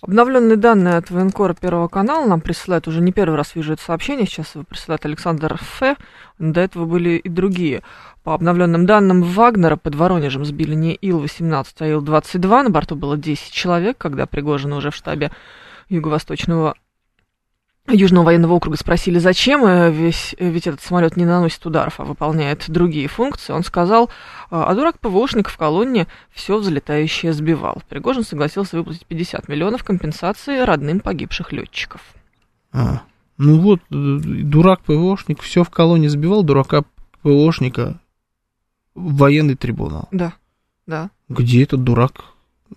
Обновленные данные от военкора Первого канала нам присылают, уже не первый раз вижу это сообщение, сейчас его присылает Александр Ф., до этого были и другие. По обновленным данным, Вагнера под Воронежем сбили не Ил-18, а Ил-22, на борту было 10 человек, когда Пригожина уже в штабе Юго-Восточного Южного военного округа спросили, зачем, ведь этот самолет не наносит ударов, а выполняет другие функции. Он сказал, а дурак ПВОшник в колонне все взлетающее сбивал. Пригожин согласился выплатить 50 миллионов компенсации родным погибших летчиков. Ну вот, дурак ПВОшник все в колонне сбивал, дурака ПВОшника в военный трибунал. Да. Где этот дурак?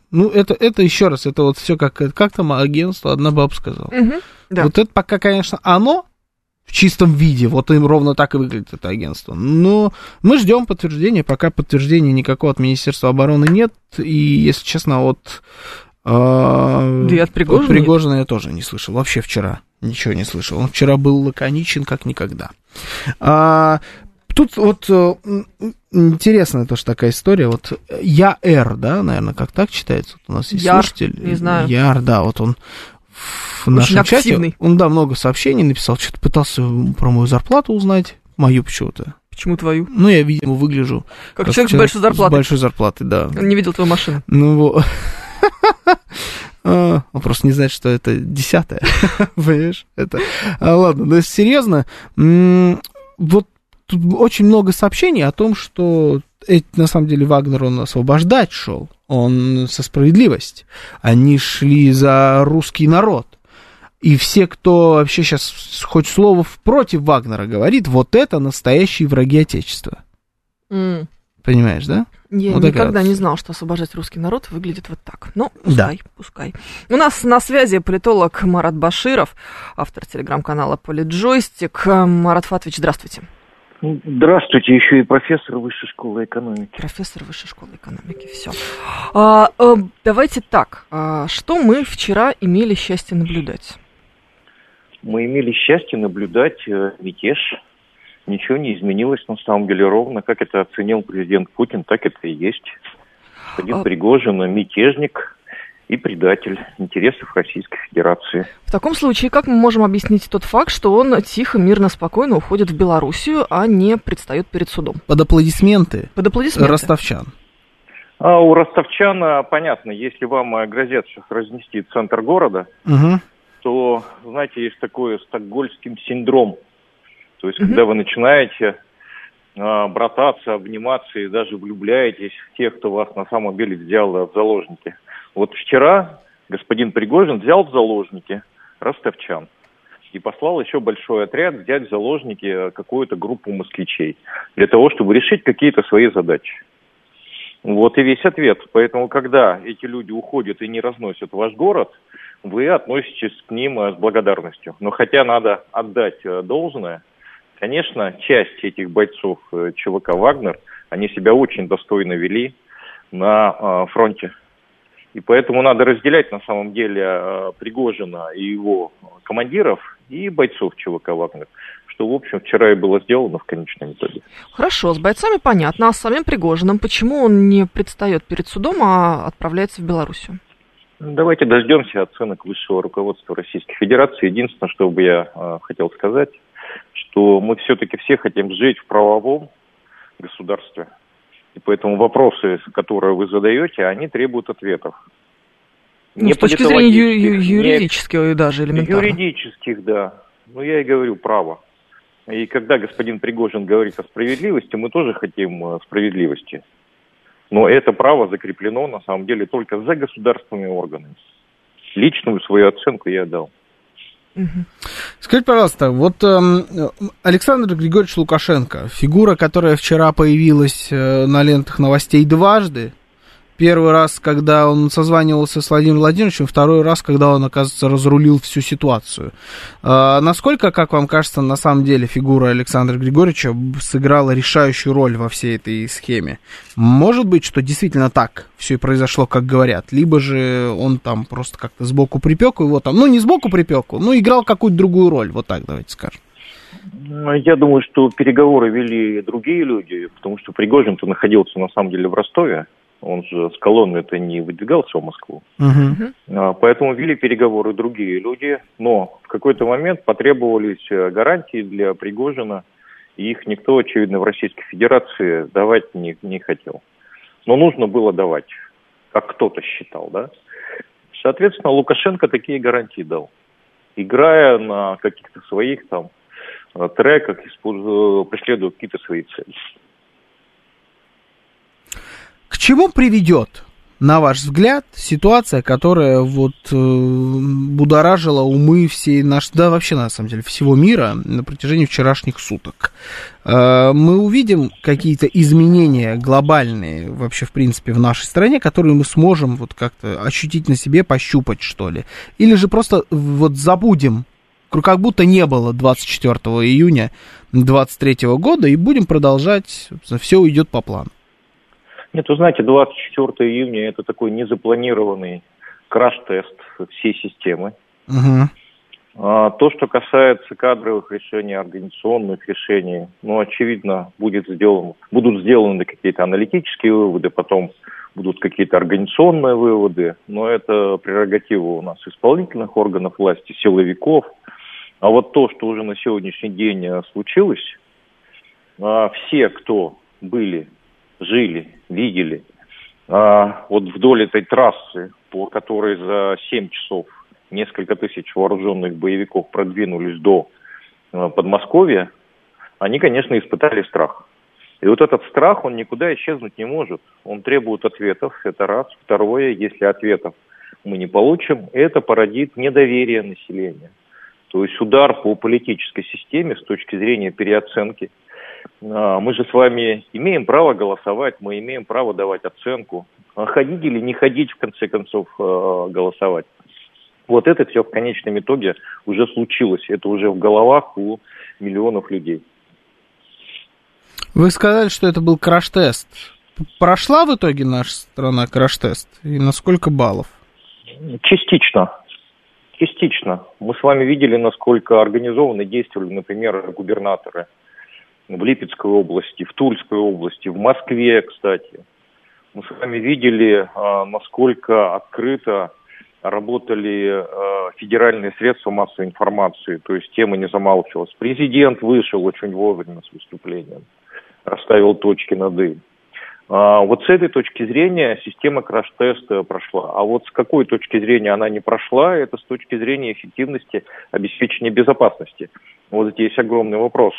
Ну, это еще раз, это вот все как там агентство, одна баба сказала. Угу, да. Вот это пока, конечно, оно в чистом виде, вот им ровно так и выглядит это агентство. Но мы ждем подтверждения, пока подтверждения никакого от Министерства обороны нет. И, если честно, от Пригожина я тоже не слышал. Вообще вчера ничего не слышал. Он вчера был лаконичен, как никогда. Тут вот интересная тоже такая история. Вот Яр, да, наверное, как так читается? Вот у нас есть Яр, слушатель. Не знаю. Яр, да, вот он в нашем чате. Он, да, много сообщений написал, что-то пытался про мою зарплату узнать. Мою почему-то. Почему твою? Ну, я, видимо, выгляжу... Как человек с большой зарплатой. С большой зарплатой, да. Он не видел твою машину. Ну, вот. Он просто не знает, что это 10-е. Понимаешь? Ладно, но серьезно, вот тут очень много сообщений о том, что на самом деле Вагнер, он освобождать шел, он со справедливостью. Они шли за русский народ. И все, кто вообще сейчас хоть слово против Вагнера говорит, вот это настоящие враги Отечества. Понимаешь, да? Я вот никогда не знал, что освобождать русский народ выглядит вот так. Ну, пускай. У нас на связи политолог Марат Баширов, автор телеграм-канала «Политджойстик». Марат Фатович, здравствуйте. Здравствуйте, еще и профессор Высшей школы экономики. Профессор Высшей школы экономики, все. Давайте так, что мы вчера имели счастье наблюдать? Мы имели счастье наблюдать мятеж. Ничего не изменилось, на самом деле, ровно как это оценил президент Путин, так это и есть. Господин Пригожин, мятежник и предатель интересов Российской Федерации. В таком случае, как мы можем объяснить тот факт, что он тихо, мирно, спокойно уходит в Белоруссию, а не предстает перед судом? Под аплодисменты ростовчан. У ростовчан понятно, если вам грозят сейчас разнести центр города, то, знаете, есть такой стокгольмский синдром. То есть, когда вы начинаете брататься, обниматься и даже влюбляетесь в тех, кто вас на самом деле взял в заложники. Вот вчера господин Пригожин взял в заложники ростовчан и послал еще большой отряд взять в заложники какую-то группу москвичей для того, чтобы решить какие-то свои задачи. Вот и весь ответ. Поэтому, когда эти люди уходят и не разносят ваш город, вы относитесь к ним с благодарностью. Но хотя надо отдать должное, конечно, часть этих бойцов ЧВК «Вагнер», они себя очень достойно вели на фронте. И поэтому надо разделять, на самом деле, Пригожина и его командиров и бойцов ЧВК «Вагнер», что, в общем, вчера и было сделано в конечном итоге. Хорошо, с бойцами понятно, а с самим Пригожиным почему он не предстает перед судом, а отправляется в Белоруссию? Давайте дождемся оценок высшего руководства Российской Федерации. Единственное, что бы я хотел сказать, что мы все-таки все хотим жить в правовом государстве. И поэтому вопросы, которые вы задаете, они требуют ответов. Не с точки зрения юридических, даже элементарно. Юридических, да. Но я и говорю право. И когда господин Пригожин говорит о справедливости, мы тоже хотим справедливости. Но это право закреплено, на самом деле, только за государственными органами. Личную свою оценку я дал. Скажите, пожалуйста, вот Александр Григорьевич Лукашенко, фигура, которая вчера появилась на лентах новостей дважды. Первый раз, когда он созванивался с Владимиром Владимировичем, второй раз, когда он, оказывается, разрулил всю ситуацию. Насколько, как вам кажется, на самом деле фигура Александра Григорьевича сыграла решающую роль во всей этой схеме? Может быть, что действительно так все и произошло, как говорят, либо же он там просто как-то сбоку припеку его там, ну, не сбоку припеку, но играл какую-то другую роль, вот так давайте скажем. Я думаю, что переговоры вели другие люди, потому что Пригожин-то находился, на самом деле, в Ростове. Он же с колонны-то не выдвигался в Москву. Uh-huh. Поэтому вели переговоры другие люди, но в какой-то момент потребовались гарантии для Пригожина, и их никто, очевидно, в Российской Федерации давать не хотел. Но нужно было давать, как кто-то считал, да? Соответственно, Лукашенко такие гарантии дал, играя на каких-то своих там треках, преследуя какие-то свои цели. К чему приведет, на ваш взгляд, ситуация, которая вот будоражила умы всей нашей, да вообще на самом деле всего мира на протяжении вчерашних суток? Мы увидим какие-то изменения глобальные вообще в принципе в нашей стране, которые мы сможем вот как-то ощутить на себе, пощупать что ли? Или же просто вот забудем, как будто не было 24 июня 2023 года и будем продолжать, все уйдет по плану? Нет, вы знаете, 24 июня – это такой незапланированный краш-тест всей системы. Uh-huh. То, что касается кадровых решений, организационных решений, ну, очевидно, будут сделаны какие-то аналитические выводы, потом будут какие-то организационные выводы, но это прерогатива у нас исполнительных органов власти, силовиков. А вот то, что уже на сегодняшний день случилось, все, кто были, жили, видели, вот вдоль этой трассы, по которой за 7 часов несколько тысяч вооруженных боевиков продвинулись до Подмосковья, они, конечно, испытали страх. И вот этот страх, он никуда исчезнуть не может. Он требует ответов, это раз. Второе, если ответов мы не получим, это породит недоверие населения. То есть удар по политической системе с точки зрения переоценки. Мы же с вами имеем право голосовать, мы имеем право давать оценку. Ходить или не ходить, в конце концов, голосовать. Вот это все в конечном итоге уже случилось. Это уже в головах у миллионов людей. Вы сказали, что это был краш-тест. Прошла в итоге наша страна краш-тест? И на сколько баллов? Частично. Мы с вами видели, насколько организованно действовали, например, губернаторы. В Липецкой области, в Тульской области, в Москве, кстати. Мы с вами видели, насколько открыто работали федеральные средства массовой информации. То есть тема не замалчивалась. Президент вышел очень вовремя с выступлением, расставил точки над «и». Вот с этой точки зрения система краш-теста прошла. А вот с какой точки зрения она не прошла, это с точки зрения эффективности обеспечения безопасности. Вот здесь огромный вопрос.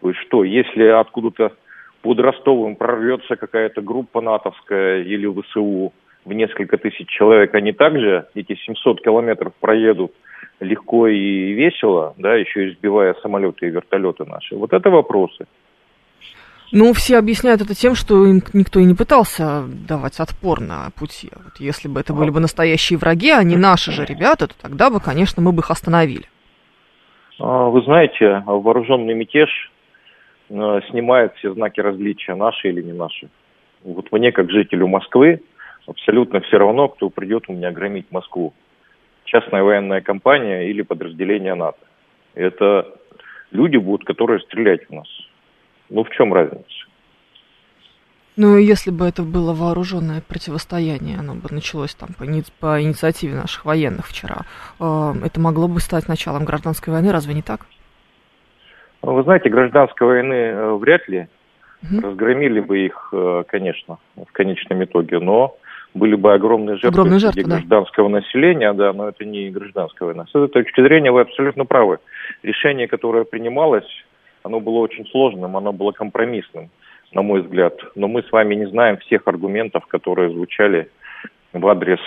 То есть что, если откуда-то под Ростовом прорвется какая-то группа натовская или ВСУ в несколько тысяч человек, они также эти 700 километров проедут легко и весело, да, еще и сбивая самолеты и вертолеты наши? Вот это вопросы. Ну, все объясняют это тем, что им никто и не пытался давать отпор на пути. Вот если бы это были бы настоящие враги, а не наши же ребята, то тогда бы, конечно, мы бы их остановили. Вы знаете, вооруженный мятеж снимает все знаки различия, наши или не наши. Вот мне, как жителю Москвы, абсолютно все равно, кто придет у меня громить Москву. Частная военная компания или подразделение НАТО. Это люди будут, которые стрелять в нас. Ну, в чем разница? Ну, если бы это было вооруженное противостояние, оно бы началось там по инициативе наших военных вчера, это могло бы стать началом гражданской войны, разве не так? Вы знаете, гражданской войны вряд ли. Угу. Разгромили бы их, конечно, в конечном итоге, но были бы огромные жертвы да. Гражданского населения, да, но это не гражданская война. С этой точки зрения вы абсолютно правы. Решение, которое принималось, оно было очень сложным, оно было компромиссным, на мой взгляд. Но мы с вами не знаем всех аргументов, которые звучали в адрес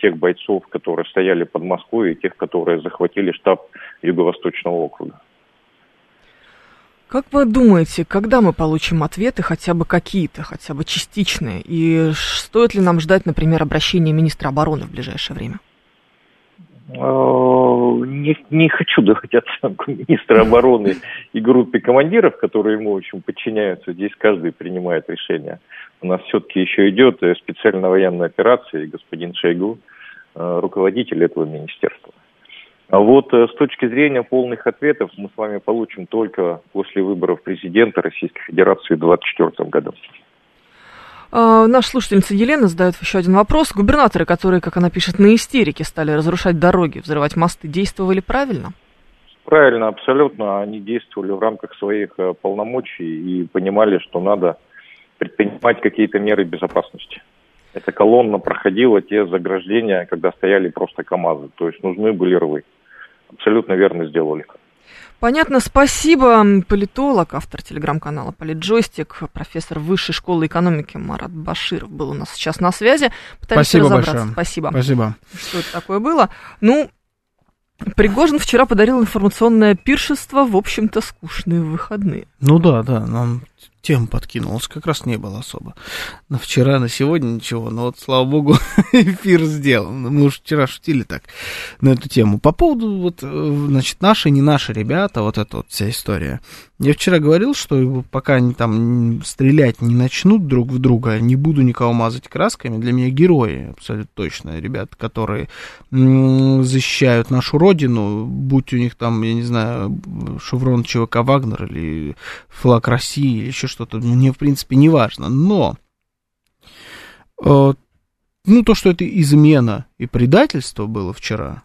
тех бойцов, которые стояли под Москвой, и тех, которые захватили штаб Юго-Восточного округа. Как вы думаете, когда мы получим ответы, хотя бы какие-то, хотя бы частичные? И стоит ли нам ждать, например, обращения министра обороны в ближайшее время? Не хочу давать оценку министра обороны и группе командиров, которые ему, в общем, подчиняются. Здесь каждый принимает решение. У нас все-таки еще идет специальная военная операция, и господин Шойгу руководитель этого министерства. А вот с точки зрения полных ответов мы с вами получим только после выборов президента Российской Федерации в 2024 году. Наша слушательница Елена задает еще один вопрос. Губернаторы, которые, как она пишет, на истерике стали разрушать дороги, взрывать мосты, действовали правильно? Правильно, абсолютно. Они действовали в рамках своих полномочий и понимали, что надо предпринимать какие-то меры безопасности. Эта колонна проходила те заграждения, когда стояли просто КАМАЗы. То есть нужны были рвы. Абсолютно верно сделали. Понятно, спасибо. Политолог, автор телеграм-канала «Политджойстик», профессор Высшей школы экономики Марат Баширов был у нас сейчас на связи. Пытались разобраться. Большое. Спасибо. Что это такое было? Ну, Пригожин вчера подарил информационное пиршество, в общем-то, скучные выходные. Ну да, нам тем подкинулось, как раз не было особо. На вчера, на сегодня ничего, но вот, слава богу, эфир сделан. Мы уж вчера шутили так на эту тему. По поводу, вот, значит, наши, не наши ребята, вот эта вот вся история. Я вчера говорил, что пока они там стрелять не начнут друг в друга, не буду никого мазать красками. Для меня герои абсолютно точно, ребята, которые защищают нашу родину, будь у них там, я не знаю, шеврон ЧВК Вагнер или флаг России или еще что-то, мне, в принципе, не важно, но то, что это измена и предательство было вчера,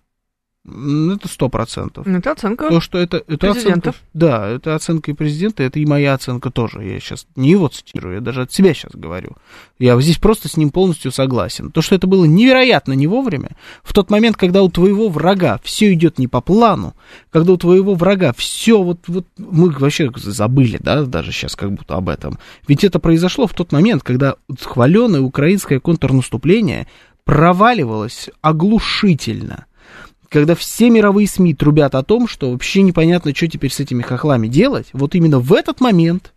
это 100%. Это оценка президента. Да, это оценка и президента, это и моя оценка тоже. Я сейчас не его цитирую, я даже от себя сейчас говорю. Я здесь просто с ним полностью согласен. То, что это было невероятно не вовремя, в тот момент, когда у твоего врага все идет не по плану, когда у твоего врага все вот мы вообще забыли, да, даже сейчас как будто об этом. Ведь это произошло в тот момент, когда хваленое украинское контрнаступление проваливалось оглушительно. Когда все мировые СМИ трубят о том, что вообще непонятно, что теперь с этими хохлами делать, вот именно в этот момент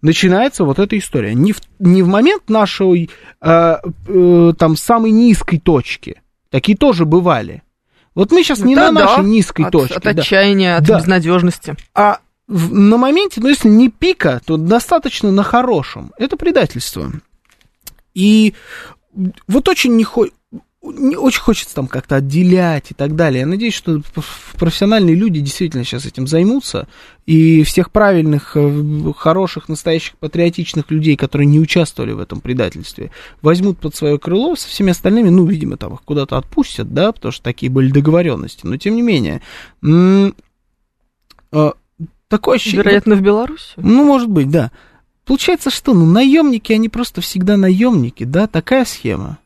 начинается вот эта история. Не в момент нашей там самой низкой точки, такие тоже бывали. Вот мы сейчас нашей низкой точке. От отчаяния, от безнадежности. А на моменте, если не пика, то достаточно на хорошем. Это предательство. И вот очень хочется там как-то отделять и так далее. Я надеюсь, что профессиональные люди действительно сейчас этим займутся. И всех правильных, хороших, настоящих, патриотичных людей, которые не участвовали в этом предательстве, возьмут под свое крыло, со всеми остальными, видимо, там их куда-то отпустят, да, потому что такие были договоренности. Но, тем не менее, такое ощущение... Вероятно, в Беларуси? Может быть, да. Получается, что наемники, они просто всегда наемники, да, такая схема.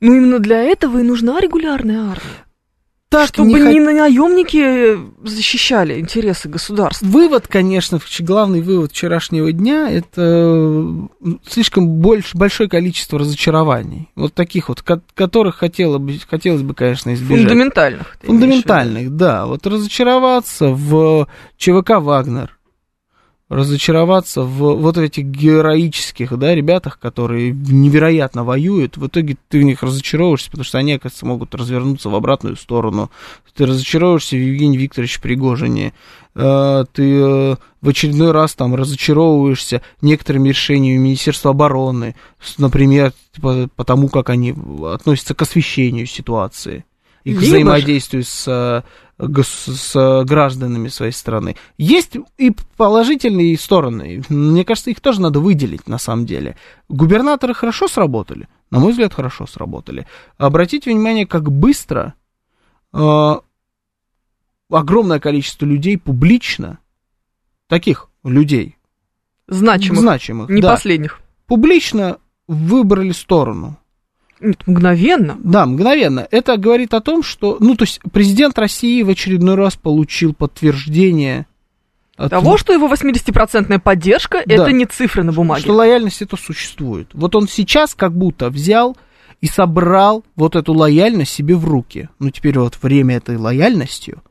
Именно для этого и нужна регулярная армия. Так, чтобы не наемники защищали интересы государства. Вывод, конечно, главный вывод вчерашнего дня – это слишком большое количество разочарований. Вот таких вот, которых хотелось бы, конечно, избежать. Фундаментальных. Фундаментальных, да. Вот разочароваться в ЧВК «Вагнер». Разочароваться в вот этих героических, ребятах, которые невероятно воюют. В итоге ты в них разочаровываешься, потому что они, оказывается, могут развернуться в обратную сторону. Ты разочаровываешься в Евгении Викторовиче Пригожине. Ты в очередной раз там разочаровываешься некоторыми решениями Министерства обороны, например, по тому, как они относятся к освещению ситуации и к взаимодействию с гражданами своей страны. Есть и положительные стороны. Мне кажется, их тоже надо выделить, на самом деле. Губернаторы хорошо сработали. На мой взгляд, хорошо сработали. Обратите внимание, как быстро огромное количество людей публично, таких людей, значимых, не последних, публично выбрали сторону. Нет, мгновенно. Да, мгновенно. Это говорит о том, что... то есть президент России в очередной раз получил подтверждение того, что его 80% поддержка, да, это не цифры на бумаге. Что лояльность это существует. Вот он сейчас как будто взял и собрал вот эту лояльность себе в руки. Ну, теперь вот время этой лояльностью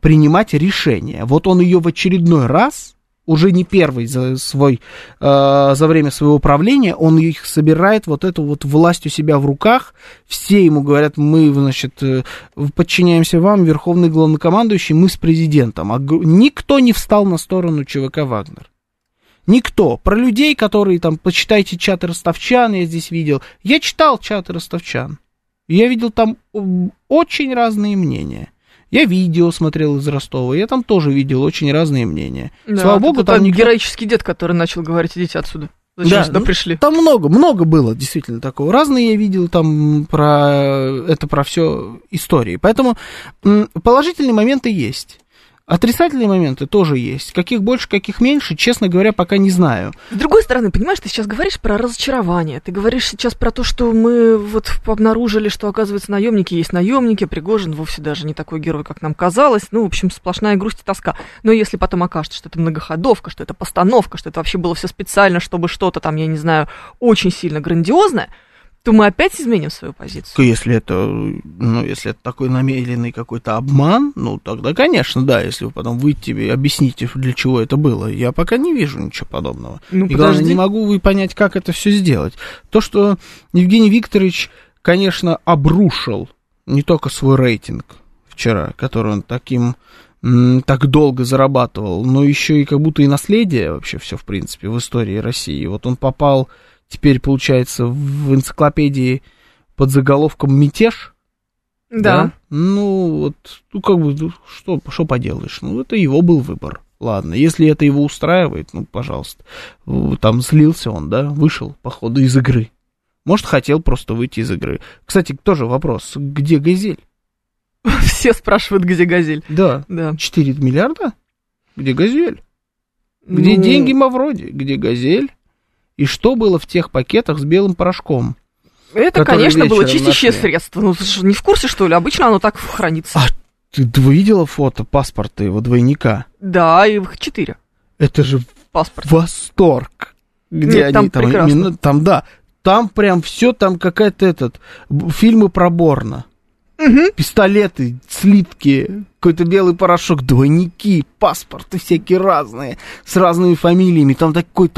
принимать решение. Вот он ее в очередной раз, уже не первый за время своего правления, он их собирает вот эту вот власть у себя в руках. Все ему говорят, мы, значит, подчиняемся вам, верховный главнокомандующий, мы с президентом. А никто не встал на сторону ЧВК «Вагнер». Никто. Про людей, которые там, почитайте чаты ростовчан, я здесь видел. Я читал чаты ростовчан. Я видел там очень разные мнения. Я видео смотрел из Ростова, я там тоже видел очень разные мнения. Да, слава богу, там никто... героический дед, который начал говорить, идите отсюда. Зачем сюда пришли? Там много было действительно такого. Разные я видел там про все истории. Поэтому положительные моменты есть. Отрицательные моменты тоже есть. Каких больше, каких меньше, честно говоря, пока не знаю. С другой стороны, понимаешь, ты сейчас говоришь про разочарование. Ты говоришь сейчас про то, что мы вот обнаружили, что, оказывается, наемники есть наемники. Пригожин вовсе даже не такой герой, как нам казалось. Ну, в общем, сплошная грусть и тоска. Но если потом окажется, что это многоходовка, что это постановка, что это вообще было все специально, чтобы что-то там, я не знаю, очень сильно грандиозное, то мы опять изменим свою позицию. Если это такой намеренный какой-то обман, ну, тогда, конечно, да, если вы потом выйдете и объясните, для чего это было. Я пока не вижу ничего подобного. Ну, и, главное, не могу понять, как это все сделать. То, что Евгений Викторович, конечно, обрушил не только свой рейтинг вчера, который он так долго зарабатывал, но еще и как будто и наследие вообще все, в принципе, в истории России. Вот он попал... Теперь, получается, в энциклопедии под заголовком «Мятеж». Да. Что поделаешь? Ну, это его был выбор. Ладно, если это его устраивает, ну, пожалуйста. Там слился он, да, вышел, походу, из игры. Может, хотел просто выйти из игры. Кстати, тоже вопрос, где «Газель»? Все спрашивают, где «Газель». Да. 4 миллиарда? Где «Газель»? Где деньги Мавроди? Где «Газель»? И что было в тех пакетах с белым порошком? Это, конечно, было чистящее средство. Ну, ты же не в курсе, что ли? Обычно оно так хранится. А ты видела фото паспорта его двойника? Да, и их 4. Это же паспорт. Восторг. Где Нет, они там прекрасно. Именно, там, да. Там прям все, там какая-то фильмы про Борна. Угу. Пистолеты, слитки, какой-то белый порошок, двойники, паспорты всякие разные, с разными фамилиями. Там такой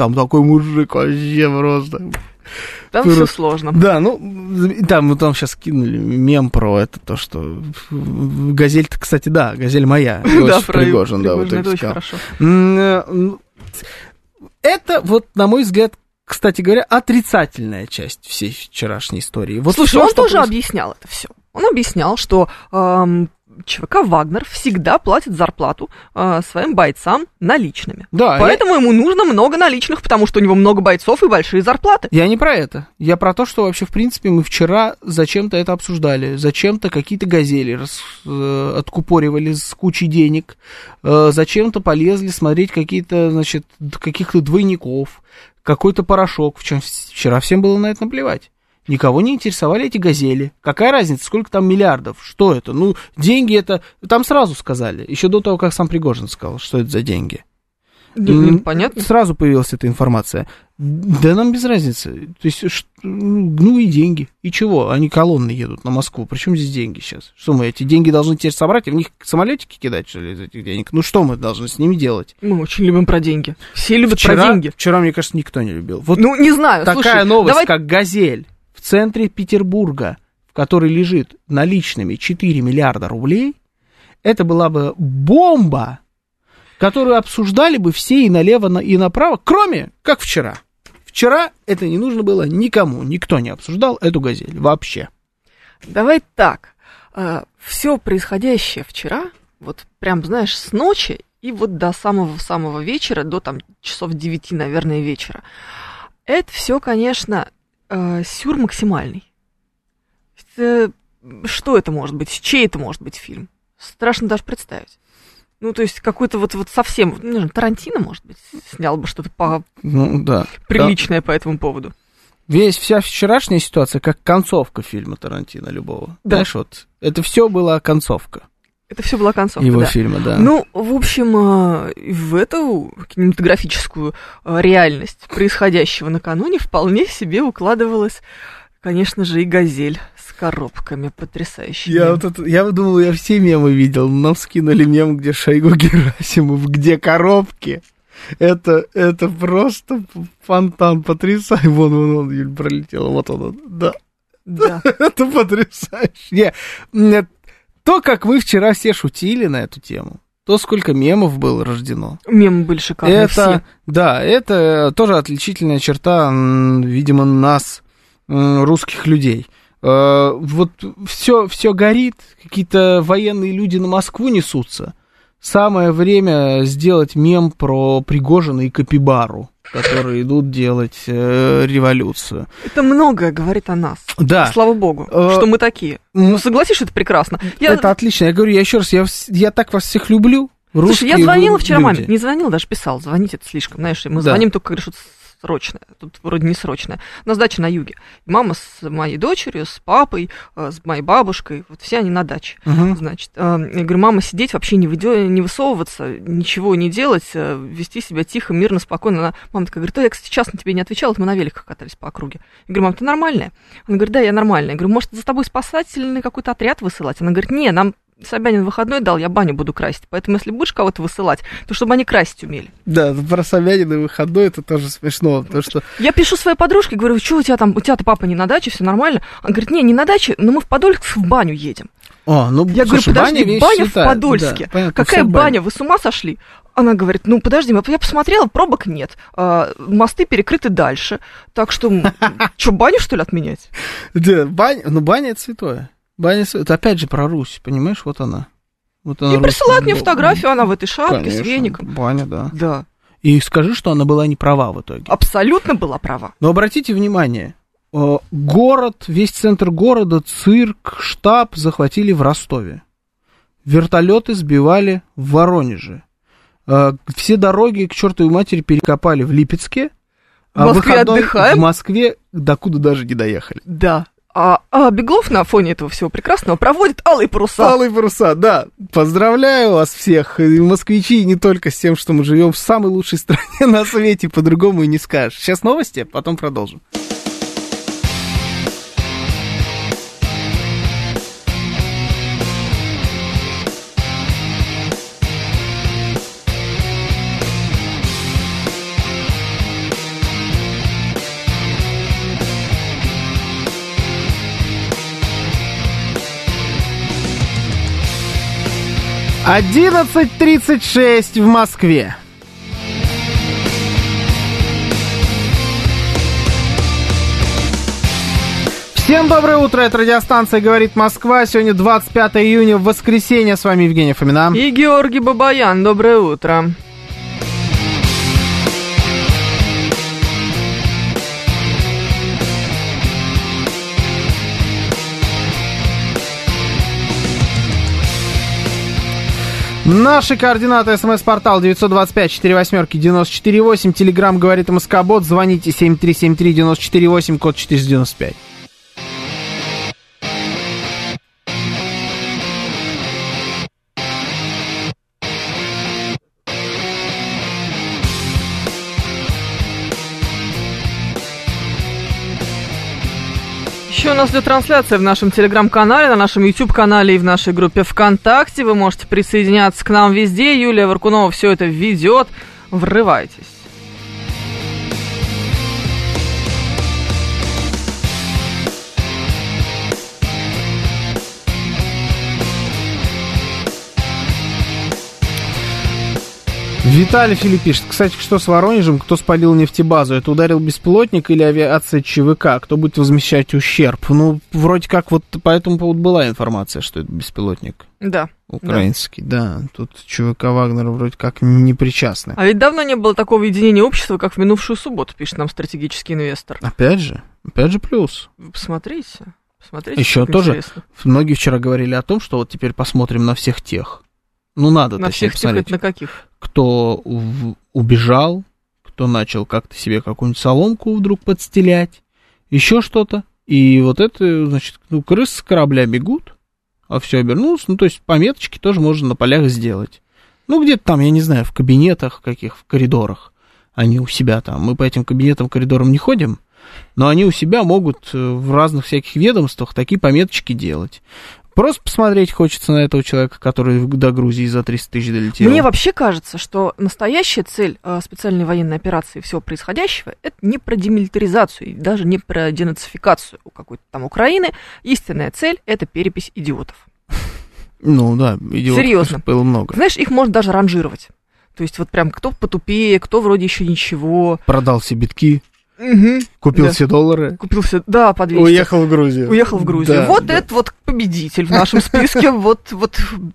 мужик вообще просто. Там все сложно. Да, там сейчас кинули мем про это, то, что «Газель»-то, кстати, да, «Газель» моя. Да, про Пригожин, да, вот это очень хорошо. Это, вот, на мой взгляд, кстати говоря, отрицательная часть всей вчерашней истории. Вот слушай, он тоже объяснял это все. Он объяснял, что ЧВК «Вагнер» всегда платит зарплату своим бойцам наличными. Да, поэтому ему нужно много наличных, потому что у него много бойцов и большие зарплаты. Я не про это. Я про то, что вообще, в принципе, мы вчера зачем-то это обсуждали. Зачем-то какие-то «Газели» откупоривали с кучей денег. Зачем-то полезли смотреть каких-то двойников, какой-то порошок. В чем вчера всем было на это наплевать. Никого не интересовали эти «Газели». Какая разница, сколько там миллиардов? Что это? Ну, деньги это... Там сразу сказали, еще до того, как сам Пригожин сказал, что это за деньги. Понятно. Сразу появилась эта информация. Да нам без разницы. То есть, и деньги. И чего? Они колонны едут на Москву. Причем здесь деньги сейчас? Что мы эти деньги должны теперь собрать и в них самолетики кидать, что ли, из этих денег? Ну, что мы должны с ними делать? Мы очень любим про деньги. Все любят про деньги. Вчера, мне кажется, никто не любил. Вот не знаю. Такая новость, как «Газель». В центре Петербурга, в которой лежит наличными 4 миллиарда рублей, это была бы бомба, которую обсуждали бы все и налево, и направо, кроме, как вчера. Вчера это не нужно было никому, никто не обсуждал эту «Газель» вообще. Давай так, все происходящее вчера, вот прям, знаешь, с ночи и вот до самого-самого вечера, до там часов 9, наверное, вечера, это все, конечно... сюр максимальный. Что это может быть? Чей это может быть фильм? Страшно даже представить. Ну, то есть, какой-то вот совсем... Тарантино, может быть, снял бы что-то приличное по этому поводу. Вся вчерашняя ситуация, как концовка фильма Тарантино любого. Да. Знаешь, вот это все была концовка. Это все была концовка, его фильма, да. Ну, в общем, в эту кинематографическую реальность происходящего накануне вполне себе укладывалась, конечно же, и «Газель» с коробками потрясающими. Я думал, я все мемы видел, но нам скинули мем, где Шойгу Герасимов, где коробки. Это просто фонтан потрясающий. Вон, Юль, пролетела, вот он, да. Да. Это потрясающе. Нет. То, как мы вчера все шутили на эту тему, то, сколько мемов было рождено. Мемы были шикарные все. Да, это тоже отличительная черта, видимо, нас, русских людей. Вот все горит, какие-то военные люди на Москву несутся. Самое время сделать мем про Пригожина и Капибару, которые идут делать революцию. Это многое говорит о нас. Да. Слава богу, что мы такие. Ну, согласись, это прекрасно. Это отлично. Я говорю, я еще раз, я так вас всех люблю. Слушай, я звонила вчера маме. Не звонила, даже писал. Звонить это слишком. Знаешь, мы звоним только, когда что-то срочное. Тут вроде не срочное. На даче на юге. Мама с моей дочерью, с папой, с моей бабушкой. Вот все они на даче. Угу. Значит, я говорю, мама, сидеть, вообще не высовываться, ничего не делать, вести себя тихо, мирно, спокойно. Мама такая говорит, я, кстати, час на тебе не отвечала, мы на великах катались по округе. Я говорю, мам, ты нормальная? Она говорит, да, я нормальная. Я говорю, может, за тобой спасательный какой-то отряд высылать? Она говорит, не, нам Собянин выходной дал, я баню буду красить. Поэтому, если будешь кого-то высылать, то чтобы они красить умели. Да, про Собянина выходной это тоже смешно, потому что... Я пишу своей подружке, говорю, что у тебя-то папа не на даче, все нормально? Она говорит, не на даче, но мы в Подольск в баню едем. Я слушай, говорю, подожди, баня в Подольске. Да, понятно, какая баня? Вы с ума сошли? Она говорит, ну, подожди, я посмотрела, пробок нет, мосты перекрыты дальше. Так что, что, баню, что ли, отменять? Да, баня это святое. Это опять же про Русь, понимаешь, вот она. Вот она и присылает мне фотографию, она в этой шапке, конечно, с веником. Баня, да. Да. И скажи, что она была не права в итоге. Абсолютно была права. Но обратите внимание, город, весь центр города, цирк, штаб захватили в Ростове. Вертолеты сбивали в Воронеже. Все дороги, к чертовой матери, перекопали в Липецке. В Москве отдыхаем. В Москве докуда даже не доехали. Да. А Беглов на фоне этого всего прекрасного проводит алые паруса. Алые паруса, да. Поздравляю вас всех, москвичи, не только с тем, что мы живем в самой лучшей стране на свете, по-другому и не скажешь. Сейчас новости, потом продолжим. «11:36 в Москве». Всем доброе утро, это радиостанция «Говорит Москва». Сегодня 25 июня, в воскресенье. С вами Евгения Фомина. И Георгий Бабаян. Доброе утро. Наши координаты: СМС-портал 925-48-94-8, Телеграм «Говорит МСК-бот», звоните 7373-94-8, код 495. Еще у нас идет трансляция в нашем Телеграм-канале, на нашем YouTube-канале и в нашей группе ВКонтакте. Вы можете присоединяться к нам везде. Юлия Варкунова все это ведет. Врывайтесь. Виталий Филипп пишет. Кстати, что с Воронежем? Кто спалил нефтебазу? Это ударил беспилотник или авиация ЧВК? Кто будет возмещать ущерб? Ну, вроде как вот по этому поводу была информация, что это беспилотник. Да. Украинский, да. Тут ЧВК Вагнера вроде как не причастны. А ведь давно не было такого единения общества, как в минувшую субботу, пишет нам стратегический инвестор. Опять же плюс. Вы посмотрите. Еще тоже интересно. Многие вчера говорили о том, что вот теперь посмотрим на всех тех. Ну, надо на всех посмотреть. На каких? Кто убежал, кто начал как-то себе какую-нибудь соломку вдруг подстелять, еще что-то. И вот это, значит, крысы с корабля бегут, все обернулось. Ну, то есть пометочки тоже можно на полях сделать. Ну, где-то там, я не знаю, в кабинетах каких, в коридорах, они у себя там. Мы по этим кабинетам, коридорам не ходим, но они у себя могут в разных всяких ведомствах такие пометочки делать. Просто посмотреть хочется на этого человека, который до Грузии за 300 тысяч долетел. Мне вообще кажется, что настоящая цель специальной военной операции и всего происходящего — это не про демилитаризацию и даже не про денацификацию какой-то там Украины. Истинная цель — это перепись идиотов. Ну да, идиотов. Серьезно. Было много. Знаешь, их можно даже ранжировать. То есть вот прям кто потупее, кто вроде еще ничего. Продал все битки. Угу. Купил все доллары. Купил все, да, по 200. Уехал в Грузию. Да, вот да. Это вот победитель в нашем списке. Вот,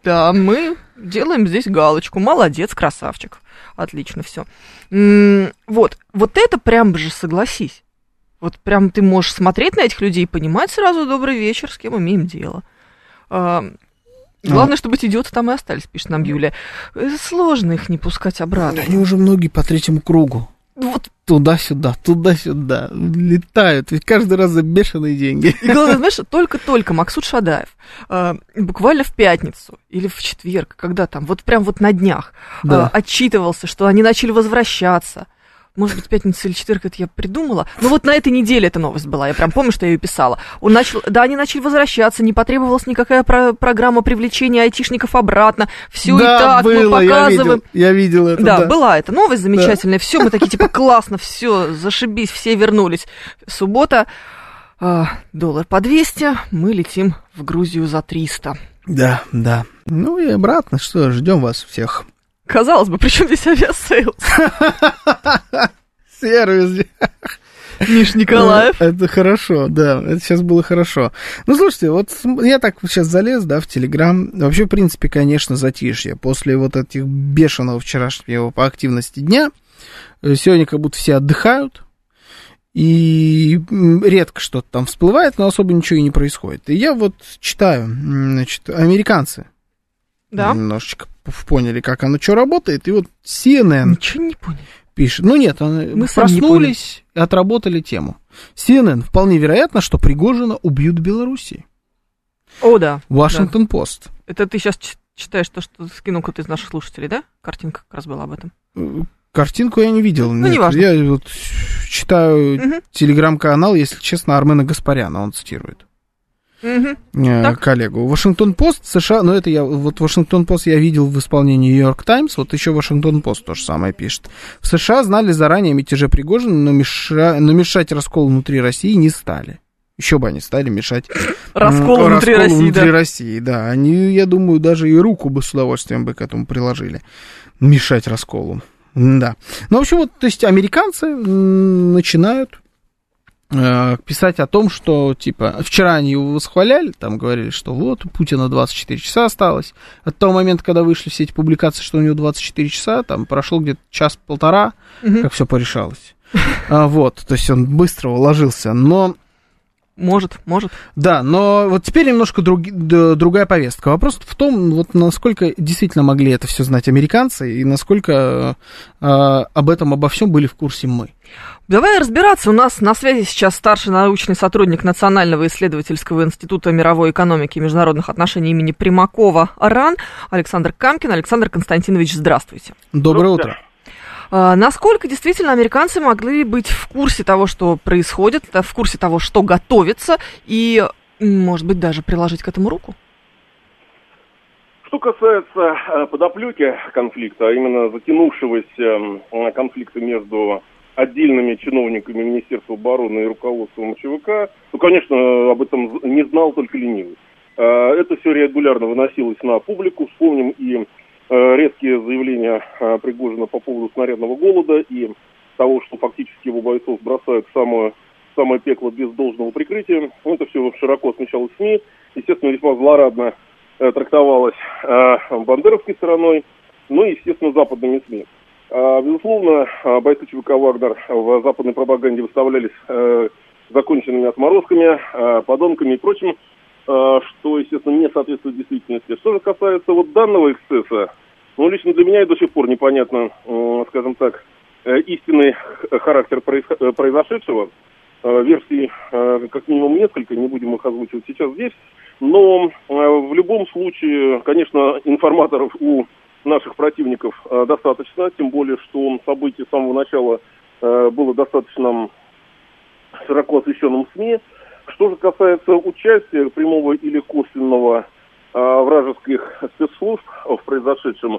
да, мы делаем здесь галочку. Молодец, красавчик. Отлично, все. Вот это прям же, согласись. Вот прям ты можешь смотреть на этих людей и понимать сразу: добрый вечер, с кем имеем дело. Главное, чтобы эти идиоты там и остались, пишет нам Юлия. Сложно их не пускать обратно. Они уже многие по третьему кругу. Вот туда-сюда, летают, ведь каждый раз за бешеные деньги. И главное, знаешь, только Максут Шадаев буквально в пятницу или в четверг, когда там, вот прям вот на днях, да, отчитывался, что они начали возвращаться. Может быть, пятница или четверг, это я придумала. Но вот на этой неделе эта новость была, я прям помню, что я ее писала. Они начали возвращаться, не потребовалась никакая программа привлечения айтишников обратно. Все да, и так было, мы показываем. Я видел это. Да, была эта новость замечательная. Да. Все, мы такие, типа, классно, все, зашибись, все вернулись. Суббота, доллар по 200, мы летим в Грузию за 300. Да. Ну и обратно, что, ждем вас всех. Казалось бы, причем здесь авиасейлс? Сервис. Миш Николаев. Это хорошо, да, это сейчас было хорошо. Ну, слушайте, вот я так сейчас залез, да, в Телеграм. Вообще, в принципе, конечно, затишье. После вот этих бешеного вчерашнего по активности дня, сегодня как будто все отдыхают, и редко что-то там всплывает, но особо ничего и не происходит. И я вот читаю, значит, американцы. Да. Немножечко поняли, как оно что работает, и вот CNN ничего не поняли. Пишет. Ну нет, мы проснулись и отработали тему. CNN: вполне вероятно, что Пригожина убьют в Белоруссии. О, да. Washington Post. Это ты сейчас читаешь то, что скинул кто-то из наших слушателей, да? Картинка как раз была об этом. Картинку я не видел. Ну, неважно. Я вот читаю телеграм-канал, если честно, Армена Гаспаряна, он цитирует. Коллегу. Вашингтон-Пост, США, ну это я, вот Вашингтон-Пост я видел в исполнении Нью-Йорк Таймс, вот еще Вашингтон-Пост тоже самое пишет. В США знали заранее о мятеже Пригожина, но мешать расколу внутри России не стали. Еще бы они стали мешать расколу внутри России, да. Они, я думаю, даже и руку бы с удовольствием бы к этому приложили. Мешать расколу. Да. Ну, в общем, вот, то есть американцы начинают писать о том, что, типа, вчера они его восхваляли, там говорили, что вот, у Путина 24 часа осталось. От того момента, когда вышли все эти публикации, что у него 24 часа, там прошло где-то час-полтора, как все порешалось. Вот, то есть он быстро уложился, но... Может. Да, но вот теперь немножко другая повестка. Вопрос в том, вот насколько действительно могли это все знать американцы и насколько об этом, обо всем были в курсе мы. Давай разбираться. У нас на связи сейчас старший научный сотрудник Национального исследовательского института мировой экономики и международных отношений имени Примакова РАН Александр Камкин. Александр Константинович, здравствуйте. Доброе утро. Насколько действительно американцы могли быть в курсе того, что происходит, в курсе того, что готовится, и, может быть, даже приложить к этому руку? Что касается подоплеки конфликта, а именно затянувшегося конфликта между отдельными чиновниками Министерства обороны и руководством ЧВК, ну, конечно, об этом не знал только ленивый. Это все регулярно выносилось на публику, вспомним и редкие заявления Пригожина по поводу снарядного голода и того, что фактически его бойцов бросают в самое пекло без должного прикрытия. Это все широко осмещалось в СМИ. Естественно, весьма злорадно трактовалось бандеровской стороной, ну и, естественно, западными СМИ. Безусловно, бойцы ЧВК «Вагнер» в западной пропаганде выставлялись законченными отморозками, подонками и прочим, что, естественно, не соответствует действительности. Что же касается вот данного эксцесса, ну, лично для меня и до сих пор непонятно, скажем так, истинный характер произошедшего. Версий как минимум несколько, не будем их озвучивать сейчас здесь. Но в любом случае, конечно, информаторов у наших противников достаточно, тем более, что событие с самого начала было достаточно широко освещенным в СМИ. Что же касается участия прямого или косвенного вражеских спецслужб в произошедшем,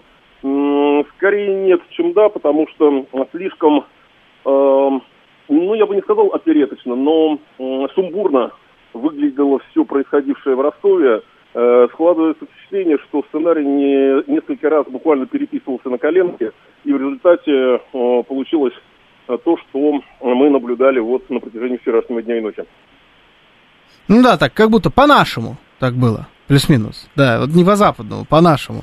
скорее нет, чем да, потому что слишком, я бы не сказал опереточно, но сумбурно выглядело все происходившее в Ростове. Складывается впечатление, что сценарий несколько раз буквально переписывался на коленке, и в результате получилось то, что мы наблюдали вот на протяжении вчерашнего дня и ночи. Ну да, так как будто по-нашему так было. Плюс-минус. Да, вот не по-западному, по-нашему.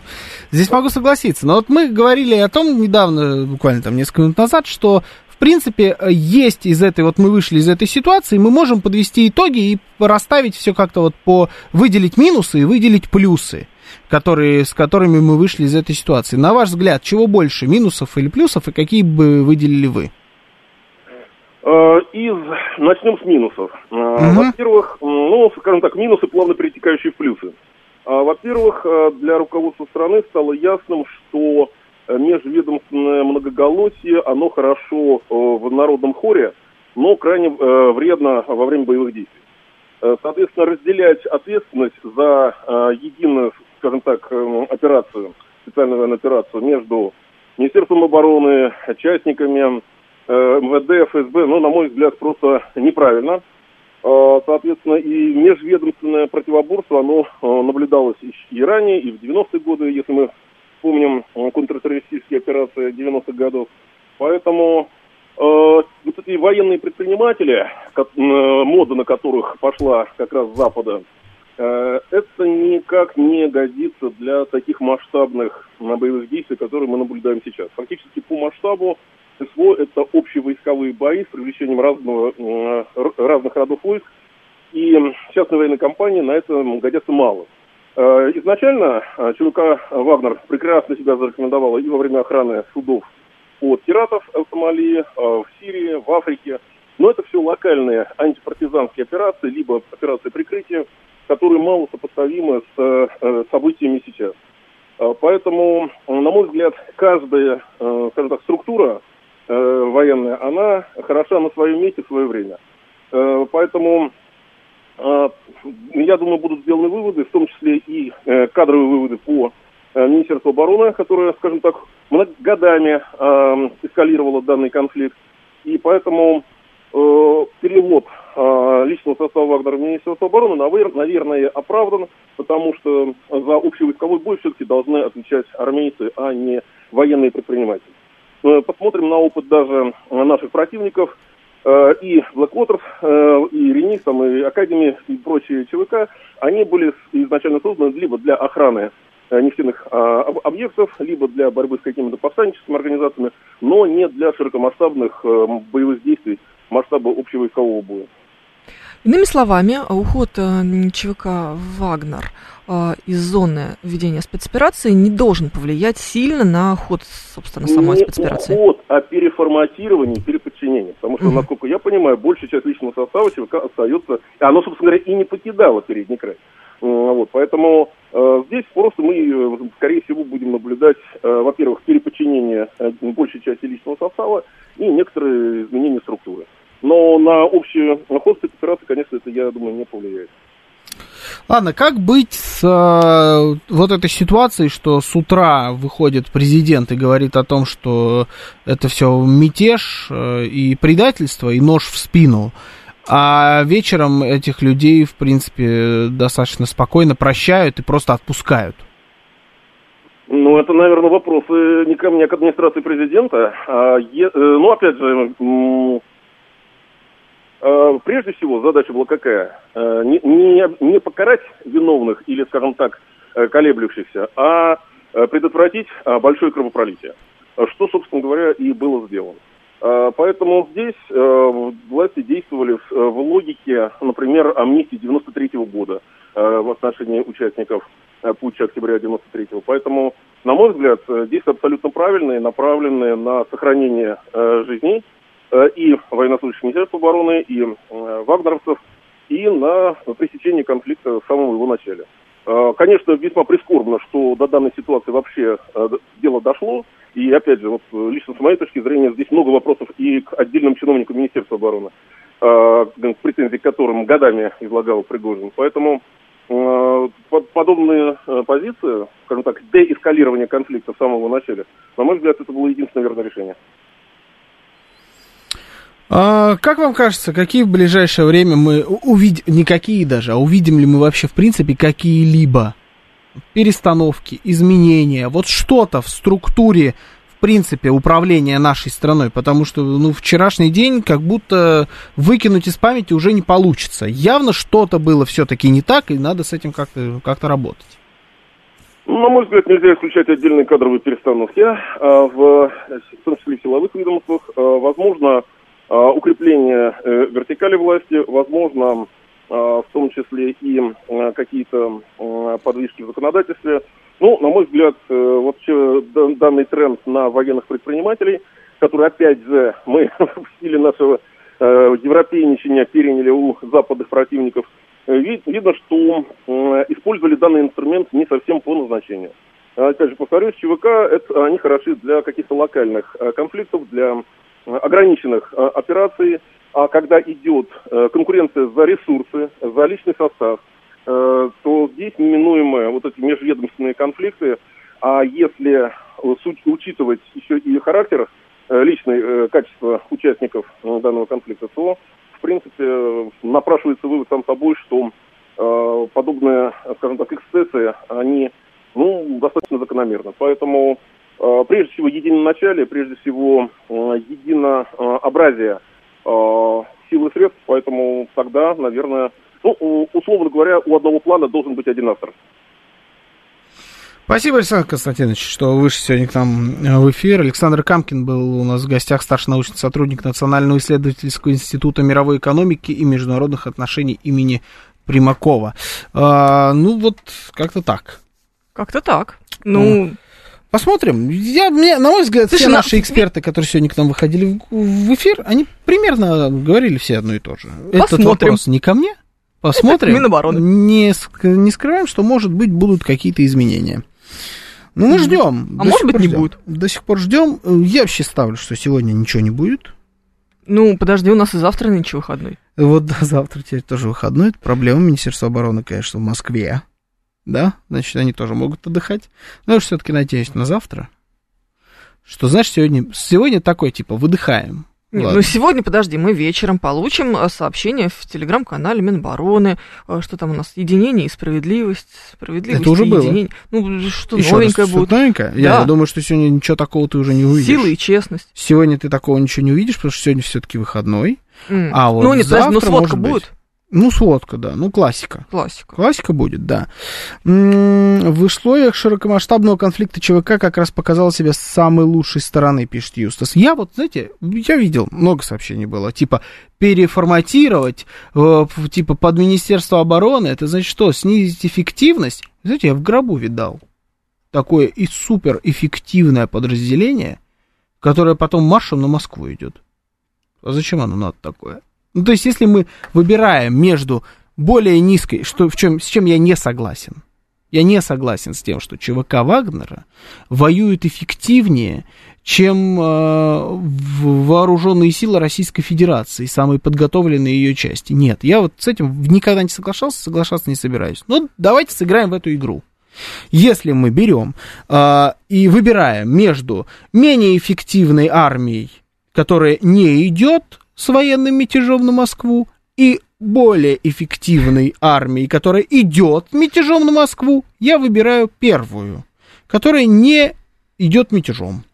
Здесь могу согласиться. Но вот мы говорили о том недавно, буквально там несколько минут назад, что, в принципе, есть из этой, вот мы вышли из этой ситуации, мы можем подвести итоги и расставить все как-то вот по... выделить минусы и выделить плюсы, с которыми мы вышли из этой ситуации. На ваш взгляд, чего больше, минусов или плюсов, и какие бы выделили вы? Начнем с минусов. Во-первых, скажем так, минусы, плавно перетекающие в плюсы. Во-первых, для руководства страны стало ясным, что межведомственное многоголосие, оно хорошо в народном хоре, но крайне вредно во время боевых действий. Соответственно, разделять ответственность за единую, скажем так, операцию, специальную военную операцию между Министерством обороны, частниками, МВД, ФСБ, на мой взгляд, просто неправильно. Соответственно, и межведомственное противоборство, оно наблюдалось и ранее, и в 90-е годы, если мы вспомним контртеррористические операции 90-х годов. Поэтому вот эти военные предприниматели, мода на которых пошла как раз с Запада, это никак не годится для таких масштабных боевых действий, которые мы наблюдаем сейчас. Фактически по масштабу СВО – это общевойсковые бои с привлечением разных родов войск, и частные военные компании на это годятся мало. Изначально ЧВК «Вагнер» прекрасно себя зарекомендовала и во время охраны судов от пиратов в Сомали, в Сирии, в Африке. Но это все локальные антипартизанские операции, либо операции прикрытия, которые мало сопоставимы с событиями сейчас. Поэтому, на мой взгляд, каждая, скажем так, структура военная, она хороша на своем месте в свое время. Поэтому, я думаю, будут сделаны выводы, в том числе и кадровые выводы по Министерству обороны, которое, скажем так, годами эскалировало данный конфликт. И поэтому перевод личного состава Вагнера в Министерство обороны, наверное, оправдан, потому что за общевойсковой бой все-таки должны отвечать армейцы, а не военные предприниматели. Посмотрим на опыт даже наших противников, и Blackwater, и Ренис, и Академия, и прочие ЧВК, они были изначально созданы либо для охраны нефтяных объектов, либо для борьбы с какими-то повстанческими организациями, но не для широкомасштабных боевых действий масштаба общевойскового боя. Иными словами, уход ЧВК «Вагнер» из зоны ведения спецоперации не должен повлиять сильно на ход, собственно, самой спецоперации. Не уход, а переформатирование, переподчинение. Потому что, насколько я понимаю, большая часть личного состава ЧВК остается, оно, собственно говоря, и не покидало передний край. Вот, поэтому здесь просто мы, скорее всего, будем наблюдать, во-первых, переподчинение большей части личного состава и некоторые изменения структуры. Но на общую ход спецоперации, конечно, это, я думаю, не повлияет. Ладно, как быть с вот этой ситуацией, что с утра выходит президент и говорит о том, что это все мятеж и предательство, и нож в спину, а вечером этих людей, в принципе, достаточно спокойно прощают и просто отпускают? Это, наверное, вопросы не ко мне, а к администрации президента. Опять же... Прежде всего, задача была какая? Не покарать виновных или, скажем так, колеблющихся, а предотвратить большое кровопролитие, что, собственно говоря, и было сделано. Поэтому здесь власти действовали в логике, например, амнистии 93-го года в отношении участников путча октября 93-го. Поэтому, на мой взгляд, действия абсолютно правильные, направленные на сохранение жизней, и военнослужащих Министерства обороны, и вагнеровцев, и на пресечении конфликта в самом его начале. Конечно, весьма прискорбно, что до данной ситуации вообще дело дошло. И, опять же, вот лично с моей точки зрения, здесь много вопросов и к отдельным чиновникам Министерства обороны, претензий к которым годами излагал Пригожин. Поэтому подобные позиции, скажем так, деэскалирование конфликта с самого начала, на мой взгляд, это было единственное верное решение. А как вам кажется, какие в ближайшее время мы увидим, никакие даже, а увидим ли мы вообще в принципе какие-либо перестановки, изменения, вот что-то в структуре, в принципе, управления нашей страной, потому что, вчерашний день как будто выкинуть из памяти уже не получится. Явно что-то было все-таки не так, и надо с этим как-то работать. На мой взгляд, нельзя исключать отдельные кадровые перестановки, в том числе в силовых ведомствах, возможно, укрепление вертикали власти, возможно, в том числе и какие-то подвижки в законодательстве. Ну, на мой взгляд, вообще данный тренд на военных предпринимателей, который, опять же, мы в стиле нашего европейничания переняли у западных противников, видно, что использовали данный инструмент не совсем по назначению. Опять же, повторюсь, ЧВК, это они хороши для каких-то локальных конфликтов, для ограниченных операций, а когда идет конкуренция за ресурсы, за личный состав, то здесь неминуемые вот эти межведомственные конфликты, а если учитывать еще и характер, личное качество участников данного конфликта, то, в принципе, напрашивается вывод сам собой, что подобные, скажем так, эксцессы, они, достаточно закономерны. Поэтому прежде всего единоначалие, прежде всего единообразие силы и средств, поэтому тогда, наверное, условно говоря, у одного плана должен быть один автор. Спасибо, Александр Константинович, что вы вышли сегодня к нам в эфир. Александр Камкин был у нас в гостях, старший научный сотрудник Национального исследовательского института мировой экономики и международных отношений имени Примакова. Как-то так. Как-то так. Посмотрим. На мой взгляд, все наши эксперты, которые сегодня к нам выходили в эфир, они примерно говорили все одно и то же. Посмотрим. Этот вопрос не ко мне. Посмотрим. Минобороны. Не скрываем, что, может быть, будут какие-то изменения. Мы ждем. А может быть, не будет. До сих пор ждем. Я вообще ставлю, что сегодня ничего не будет. Подожди, у нас и завтра нынче выходной. Завтра теперь тоже выходной. Это проблема Министерства обороны, конечно, в Москве. Да, значит, они тоже могут отдыхать. Но я все-таки надеюсь на завтра. Что, знаешь, сегодня такой, выдыхаем. Нет, сегодня, мы вечером получим сообщение в телеграм-канале Минобороны, что там у нас единение и справедливость. Это уже единение. Было. Что еще новенькое раз, будет. Что новенькое? Да. Я думаю, что сегодня ничего такого ты уже не увидишь. Силы и честность. Сегодня ты такого ничего не увидишь, потому что сегодня все-таки выходной. А вот завтра, сводка может быть. Будет. Сводка, да. Классика. Классика будет, да. В условиях широкомасштабного конфликта ЧВК как раз показала себя с самой лучшей стороны, пишет Юстас. Я видел, много сообщений было. Переформатировать, под Министерство обороны, это значит что? Снизить эффективность? Я в гробу видал такое и суперэффективное подразделение, которое потом маршем на Москву идет. А зачем оно надо такое? То есть, если мы выбираем между более низкой, с чем я не согласен. Я не согласен с тем, что ЧВК Вагнера воюет эффективнее, чем вооруженные силы Российской Федерации, самые подготовленные ее части. Нет, я с этим никогда не соглашался, соглашаться не собираюсь. Давайте сыграем в эту игру. Если мы берем и выбираем между менее эффективной армией, которая не идет с военным мятежом на Москву, и более эффективной армией, которая идет мятежом на Москву, я выбираю первую, которая не идет мятежом.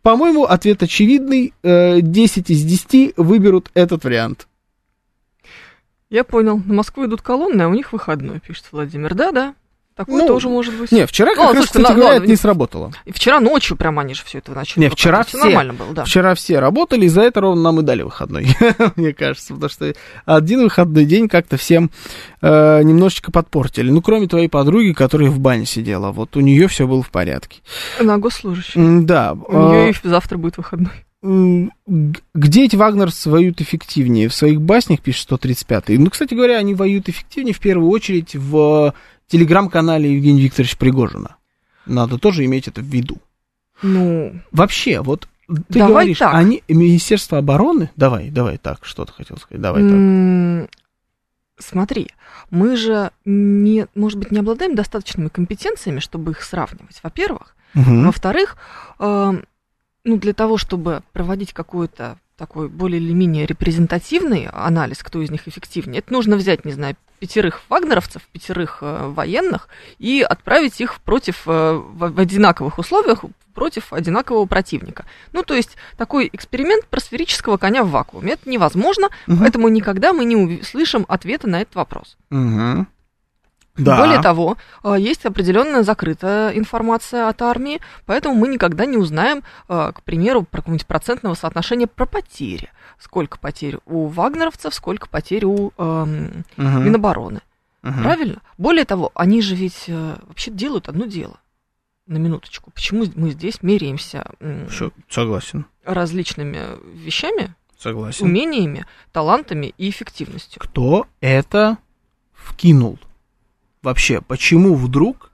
По-моему, ответ очевидный. 10 из 10 выберут этот вариант. Я понял. На Москву идут колонны, а у них выходной, пишет Владимир. Да-да. Такое тоже может быть. Не, вчера как раз, кстати говоря, это не сработало. Вчера ночью прямо они же все это начали. Не, вчера все нормально было, да. Вчера все работали, и за это ровно нам и дали выходной, мне кажется. Потому что один выходной день как-то всем немножечко подпортили. Ну, кроме твоей подруги, которая в бане сидела. Вот у нее все было в порядке. Она госслужащая. Да. У нее еще завтра будет выходной. Где эти вагнерцы воюют эффективнее? В своих баснях, пишет 135-й. Ну, кстати говоря, они воюют эффективнее в первую очередь в телеграм-канале Евгения Викторовича Пригожина. Надо тоже иметь это в виду. Ну, вообще, вот ты говоришь, так. Они, Министерство обороны... Давай так, что-то хотел сказать. Так. Смотри, мы же, может быть, не обладаем достаточными компетенциями, чтобы их сравнивать, во-первых. Угу. Во-вторых... для того, чтобы проводить какой-то такой более или менее репрезентативный анализ, кто из них эффективнее, это нужно взять, не знаю, 5 вагнеровцев, 5 военных и отправить их в одинаковых условиях против одинакового противника. Ну, то есть, такой эксперимент про сферического коня в вакууме. Это невозможно, поэтому никогда мы не услышим ответа на этот вопрос. Угу. Да. Более того, есть определенная закрытая информация от армии, поэтому мы никогда не узнаем, к примеру, про какое-нибудь процентного соотношения про потери. Сколько потерь у вагнеровцев, сколько потерь у Минобороны. Правильно? Более того, они же ведь вообще делают одно дело. На минуточку. Почему мы здесь меряемся различными вещами, умениями, талантами и эффективностью? Кто это вкинул? Вообще, почему вдруг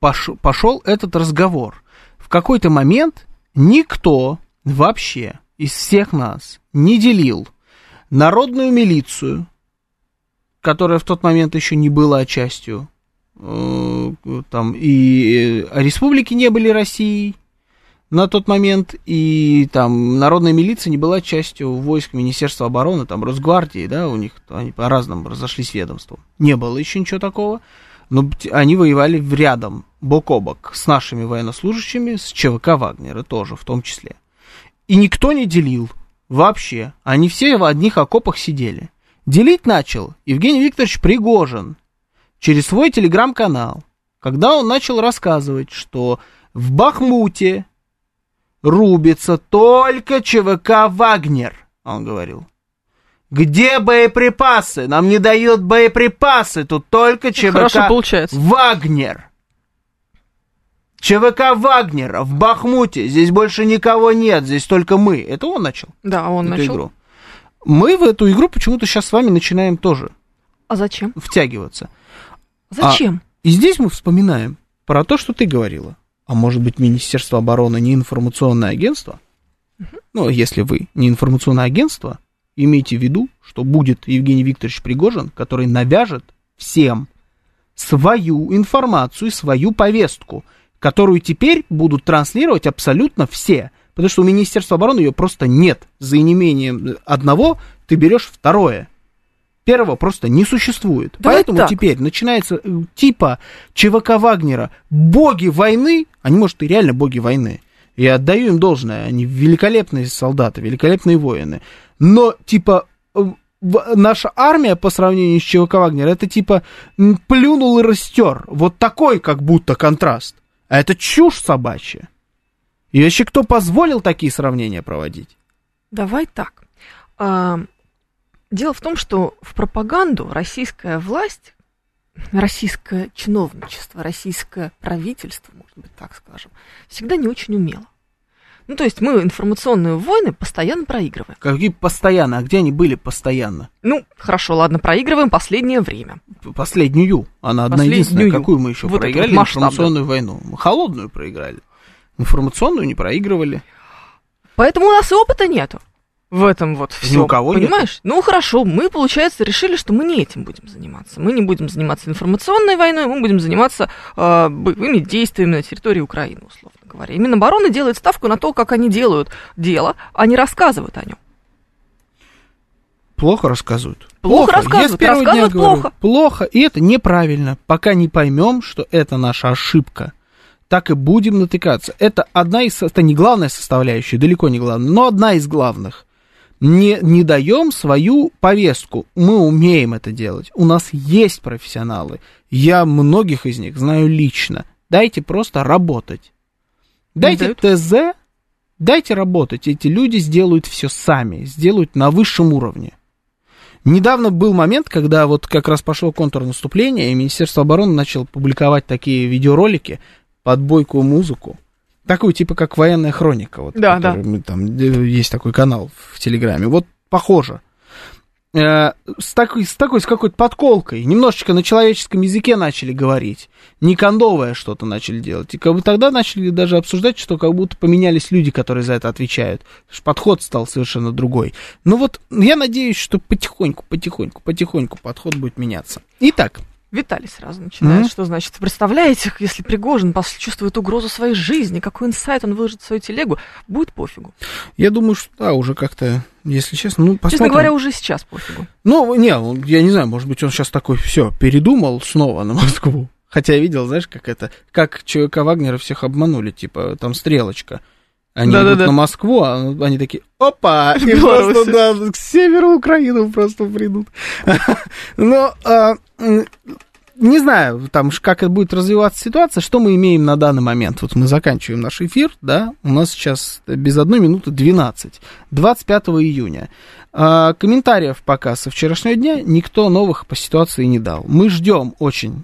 пошел этот разговор? В какой-то момент никто вообще из всех нас не делил народную милицию, которая в тот момент еще не была частью, республики не были Россией на тот момент, и там народная милиция не была частью войск Министерства обороны, там Росгвардии, да, у них они по-разному разошлись ведомством. Не было еще ничего такого, но они воевали рядом, бок о бок, с нашими военнослужащими, с ЧВК Вагнера тоже, в том числе. И никто не делил вообще, они все в одних окопах сидели. Делить начал Евгений Викторович Пригожин через свой телеграм-канал, когда он начал рассказывать, что в Бахмуте рубится только ЧВК «Вагнер», он говорил. Где боеприпасы? Нам не дают боеприпасы, тут только ЧВК «Вагнер». ЧВК «Вагнера» в Бахмуте, здесь больше никого нет, здесь только мы. Это он начал? Да, он эту начал игру. Мы в эту игру почему-то сейчас с вами начинаем тоже. А зачем? Втягиваться. Зачем? И здесь мы вспоминаем про то, что ты говорила. А может быть, Министерство обороны не информационное агентство? Ну, если вы не информационное агентство, имейте в виду, что будет Евгений Викторович Пригожин, который навяжет всем свою информацию, свою повестку, которую теперь будут транслировать абсолютно все. Потому что у Министерства обороны ее просто нет. За неимением одного ты берешь второе. Первого просто не существует. Да, поэтому теперь начинается типа ЧВК Вагнера. Боги войны, они, может, и реально боги войны. Я отдаю им должное. Они великолепные солдаты, великолепные воины. Но типа наша армия по сравнению с ЧВК Вагнера, это типа плюнул и растер. Вот такой как будто контраст. А это чушь собачья. И вообще кто позволил такие сравнения проводить? Давай так. Дело в том, что в пропаганду российская власть, российское чиновничество, российское правительство, может быть, так скажем, всегда не очень умело. Ну, то есть мы информационные войны постоянно проигрываем. Какие постоянно? А где они были постоянно? Ну, хорошо, ладно, проигрываем последнее время. Последнюю. Она одна единственная. Какую мы еще вот проиграли? Информационную войну. Мы холодную проиграли. Информационную не проигрывали. Поэтому у нас и опыта нету. В этом вот все. Ни у кого понимаешь? Нет. Ну, хорошо, мы, получается, решили, что мы не этим будем заниматься. Мы не будем заниматься информационной войной, мы будем заниматься боевыми действиями на территории Украины, условно говоря. И Минобороны делает ставку на то, как они делают дело, а не рассказывают о нем. Плохо рассказывают. Плохо рассказывают. Плохо, и это неправильно. Пока не поймем, что это наша ошибка, так и будем натыкаться. Это не главная составляющая, далеко не главная, но одна из главных. не даем свою повестку. Мы умеем это делать. У нас есть профессионалы. Я многих из них знаю лично. Дайте просто работать. Дайте ТЗ, дайте работать. Эти люди сделают все сами, сделают на высшем уровне. Недавно был момент, когда вот как раз пошло контрнаступление, и Министерство обороны начало публиковать такие видеоролики под бойкую музыку. Такую, типа, как военная хроника. Вот, да, который, да. Там есть такой канал в Телеграме. Вот похоже. С какой-то подколкой. Немножечко на человеческом языке начали говорить. Не кондовое что-то начали делать. И как бы тогда начали даже обсуждать, что как будто поменялись люди, которые за это отвечают. Подход стал совершенно другой. Ну вот я надеюсь, что потихоньку подход будет меняться. Итак. Виталий сразу начинает, что значит, представляете, если Пригожин чувствует угрозу своей жизни, какой инсайт он выложит в свою телегу, будет пофигу. Я думаю, что да, уже как-то, если честно, посмотрим. Честно говоря, уже сейчас пофигу. Ну, я не знаю, может быть, он сейчас такой, все, передумал снова на Москву. Хотя я видел, знаешь, как ЧВК Вагнера всех обманули, типа, там стрелочка. Они идут на Москву, а они такие, опа, и просто к северу Украины просто придут. Но не знаю, там, как будет развиваться ситуация, что мы имеем на данный момент. Вот мы заканчиваем наш эфир, да, у нас сейчас без 1 минуты 12, 25 июня. Комментариев пока со вчерашнего дня никто новых по ситуации не дал. Мы ждем очень.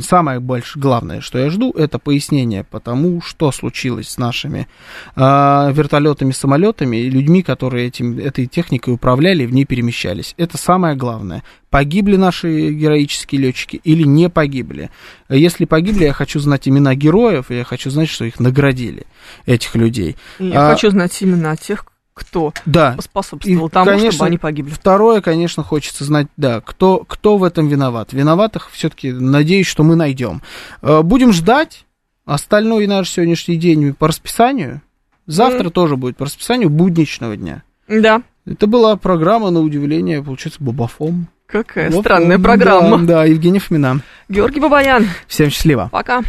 Самое главное, что я жду, это пояснение по тому, что случилось с нашими вертолетами, самолетами и людьми, которые этой техникой управляли и в ней перемещались. Это самое главное. Погибли наши героические летчики или не погибли? Если погибли, я хочу знать имена героев, и я хочу знать, что их наградили, этих людей. Я хочу знать имена тех, кто поспособствовал тому, конечно, чтобы они погибли. Второе, конечно, хочется знать, да, кто в этом виноват. Виноватых все-таки, надеюсь, что мы найдем. Будем ждать. Остальное наш сегодняшний день по расписанию. Завтра тоже будет по расписанию будничного дня. Да. Это была программа, на удивление, получается, Бабафом. Какая странная программа. Да, Евгения Фомина. Георгий Бабаян. Всем счастливо. Пока.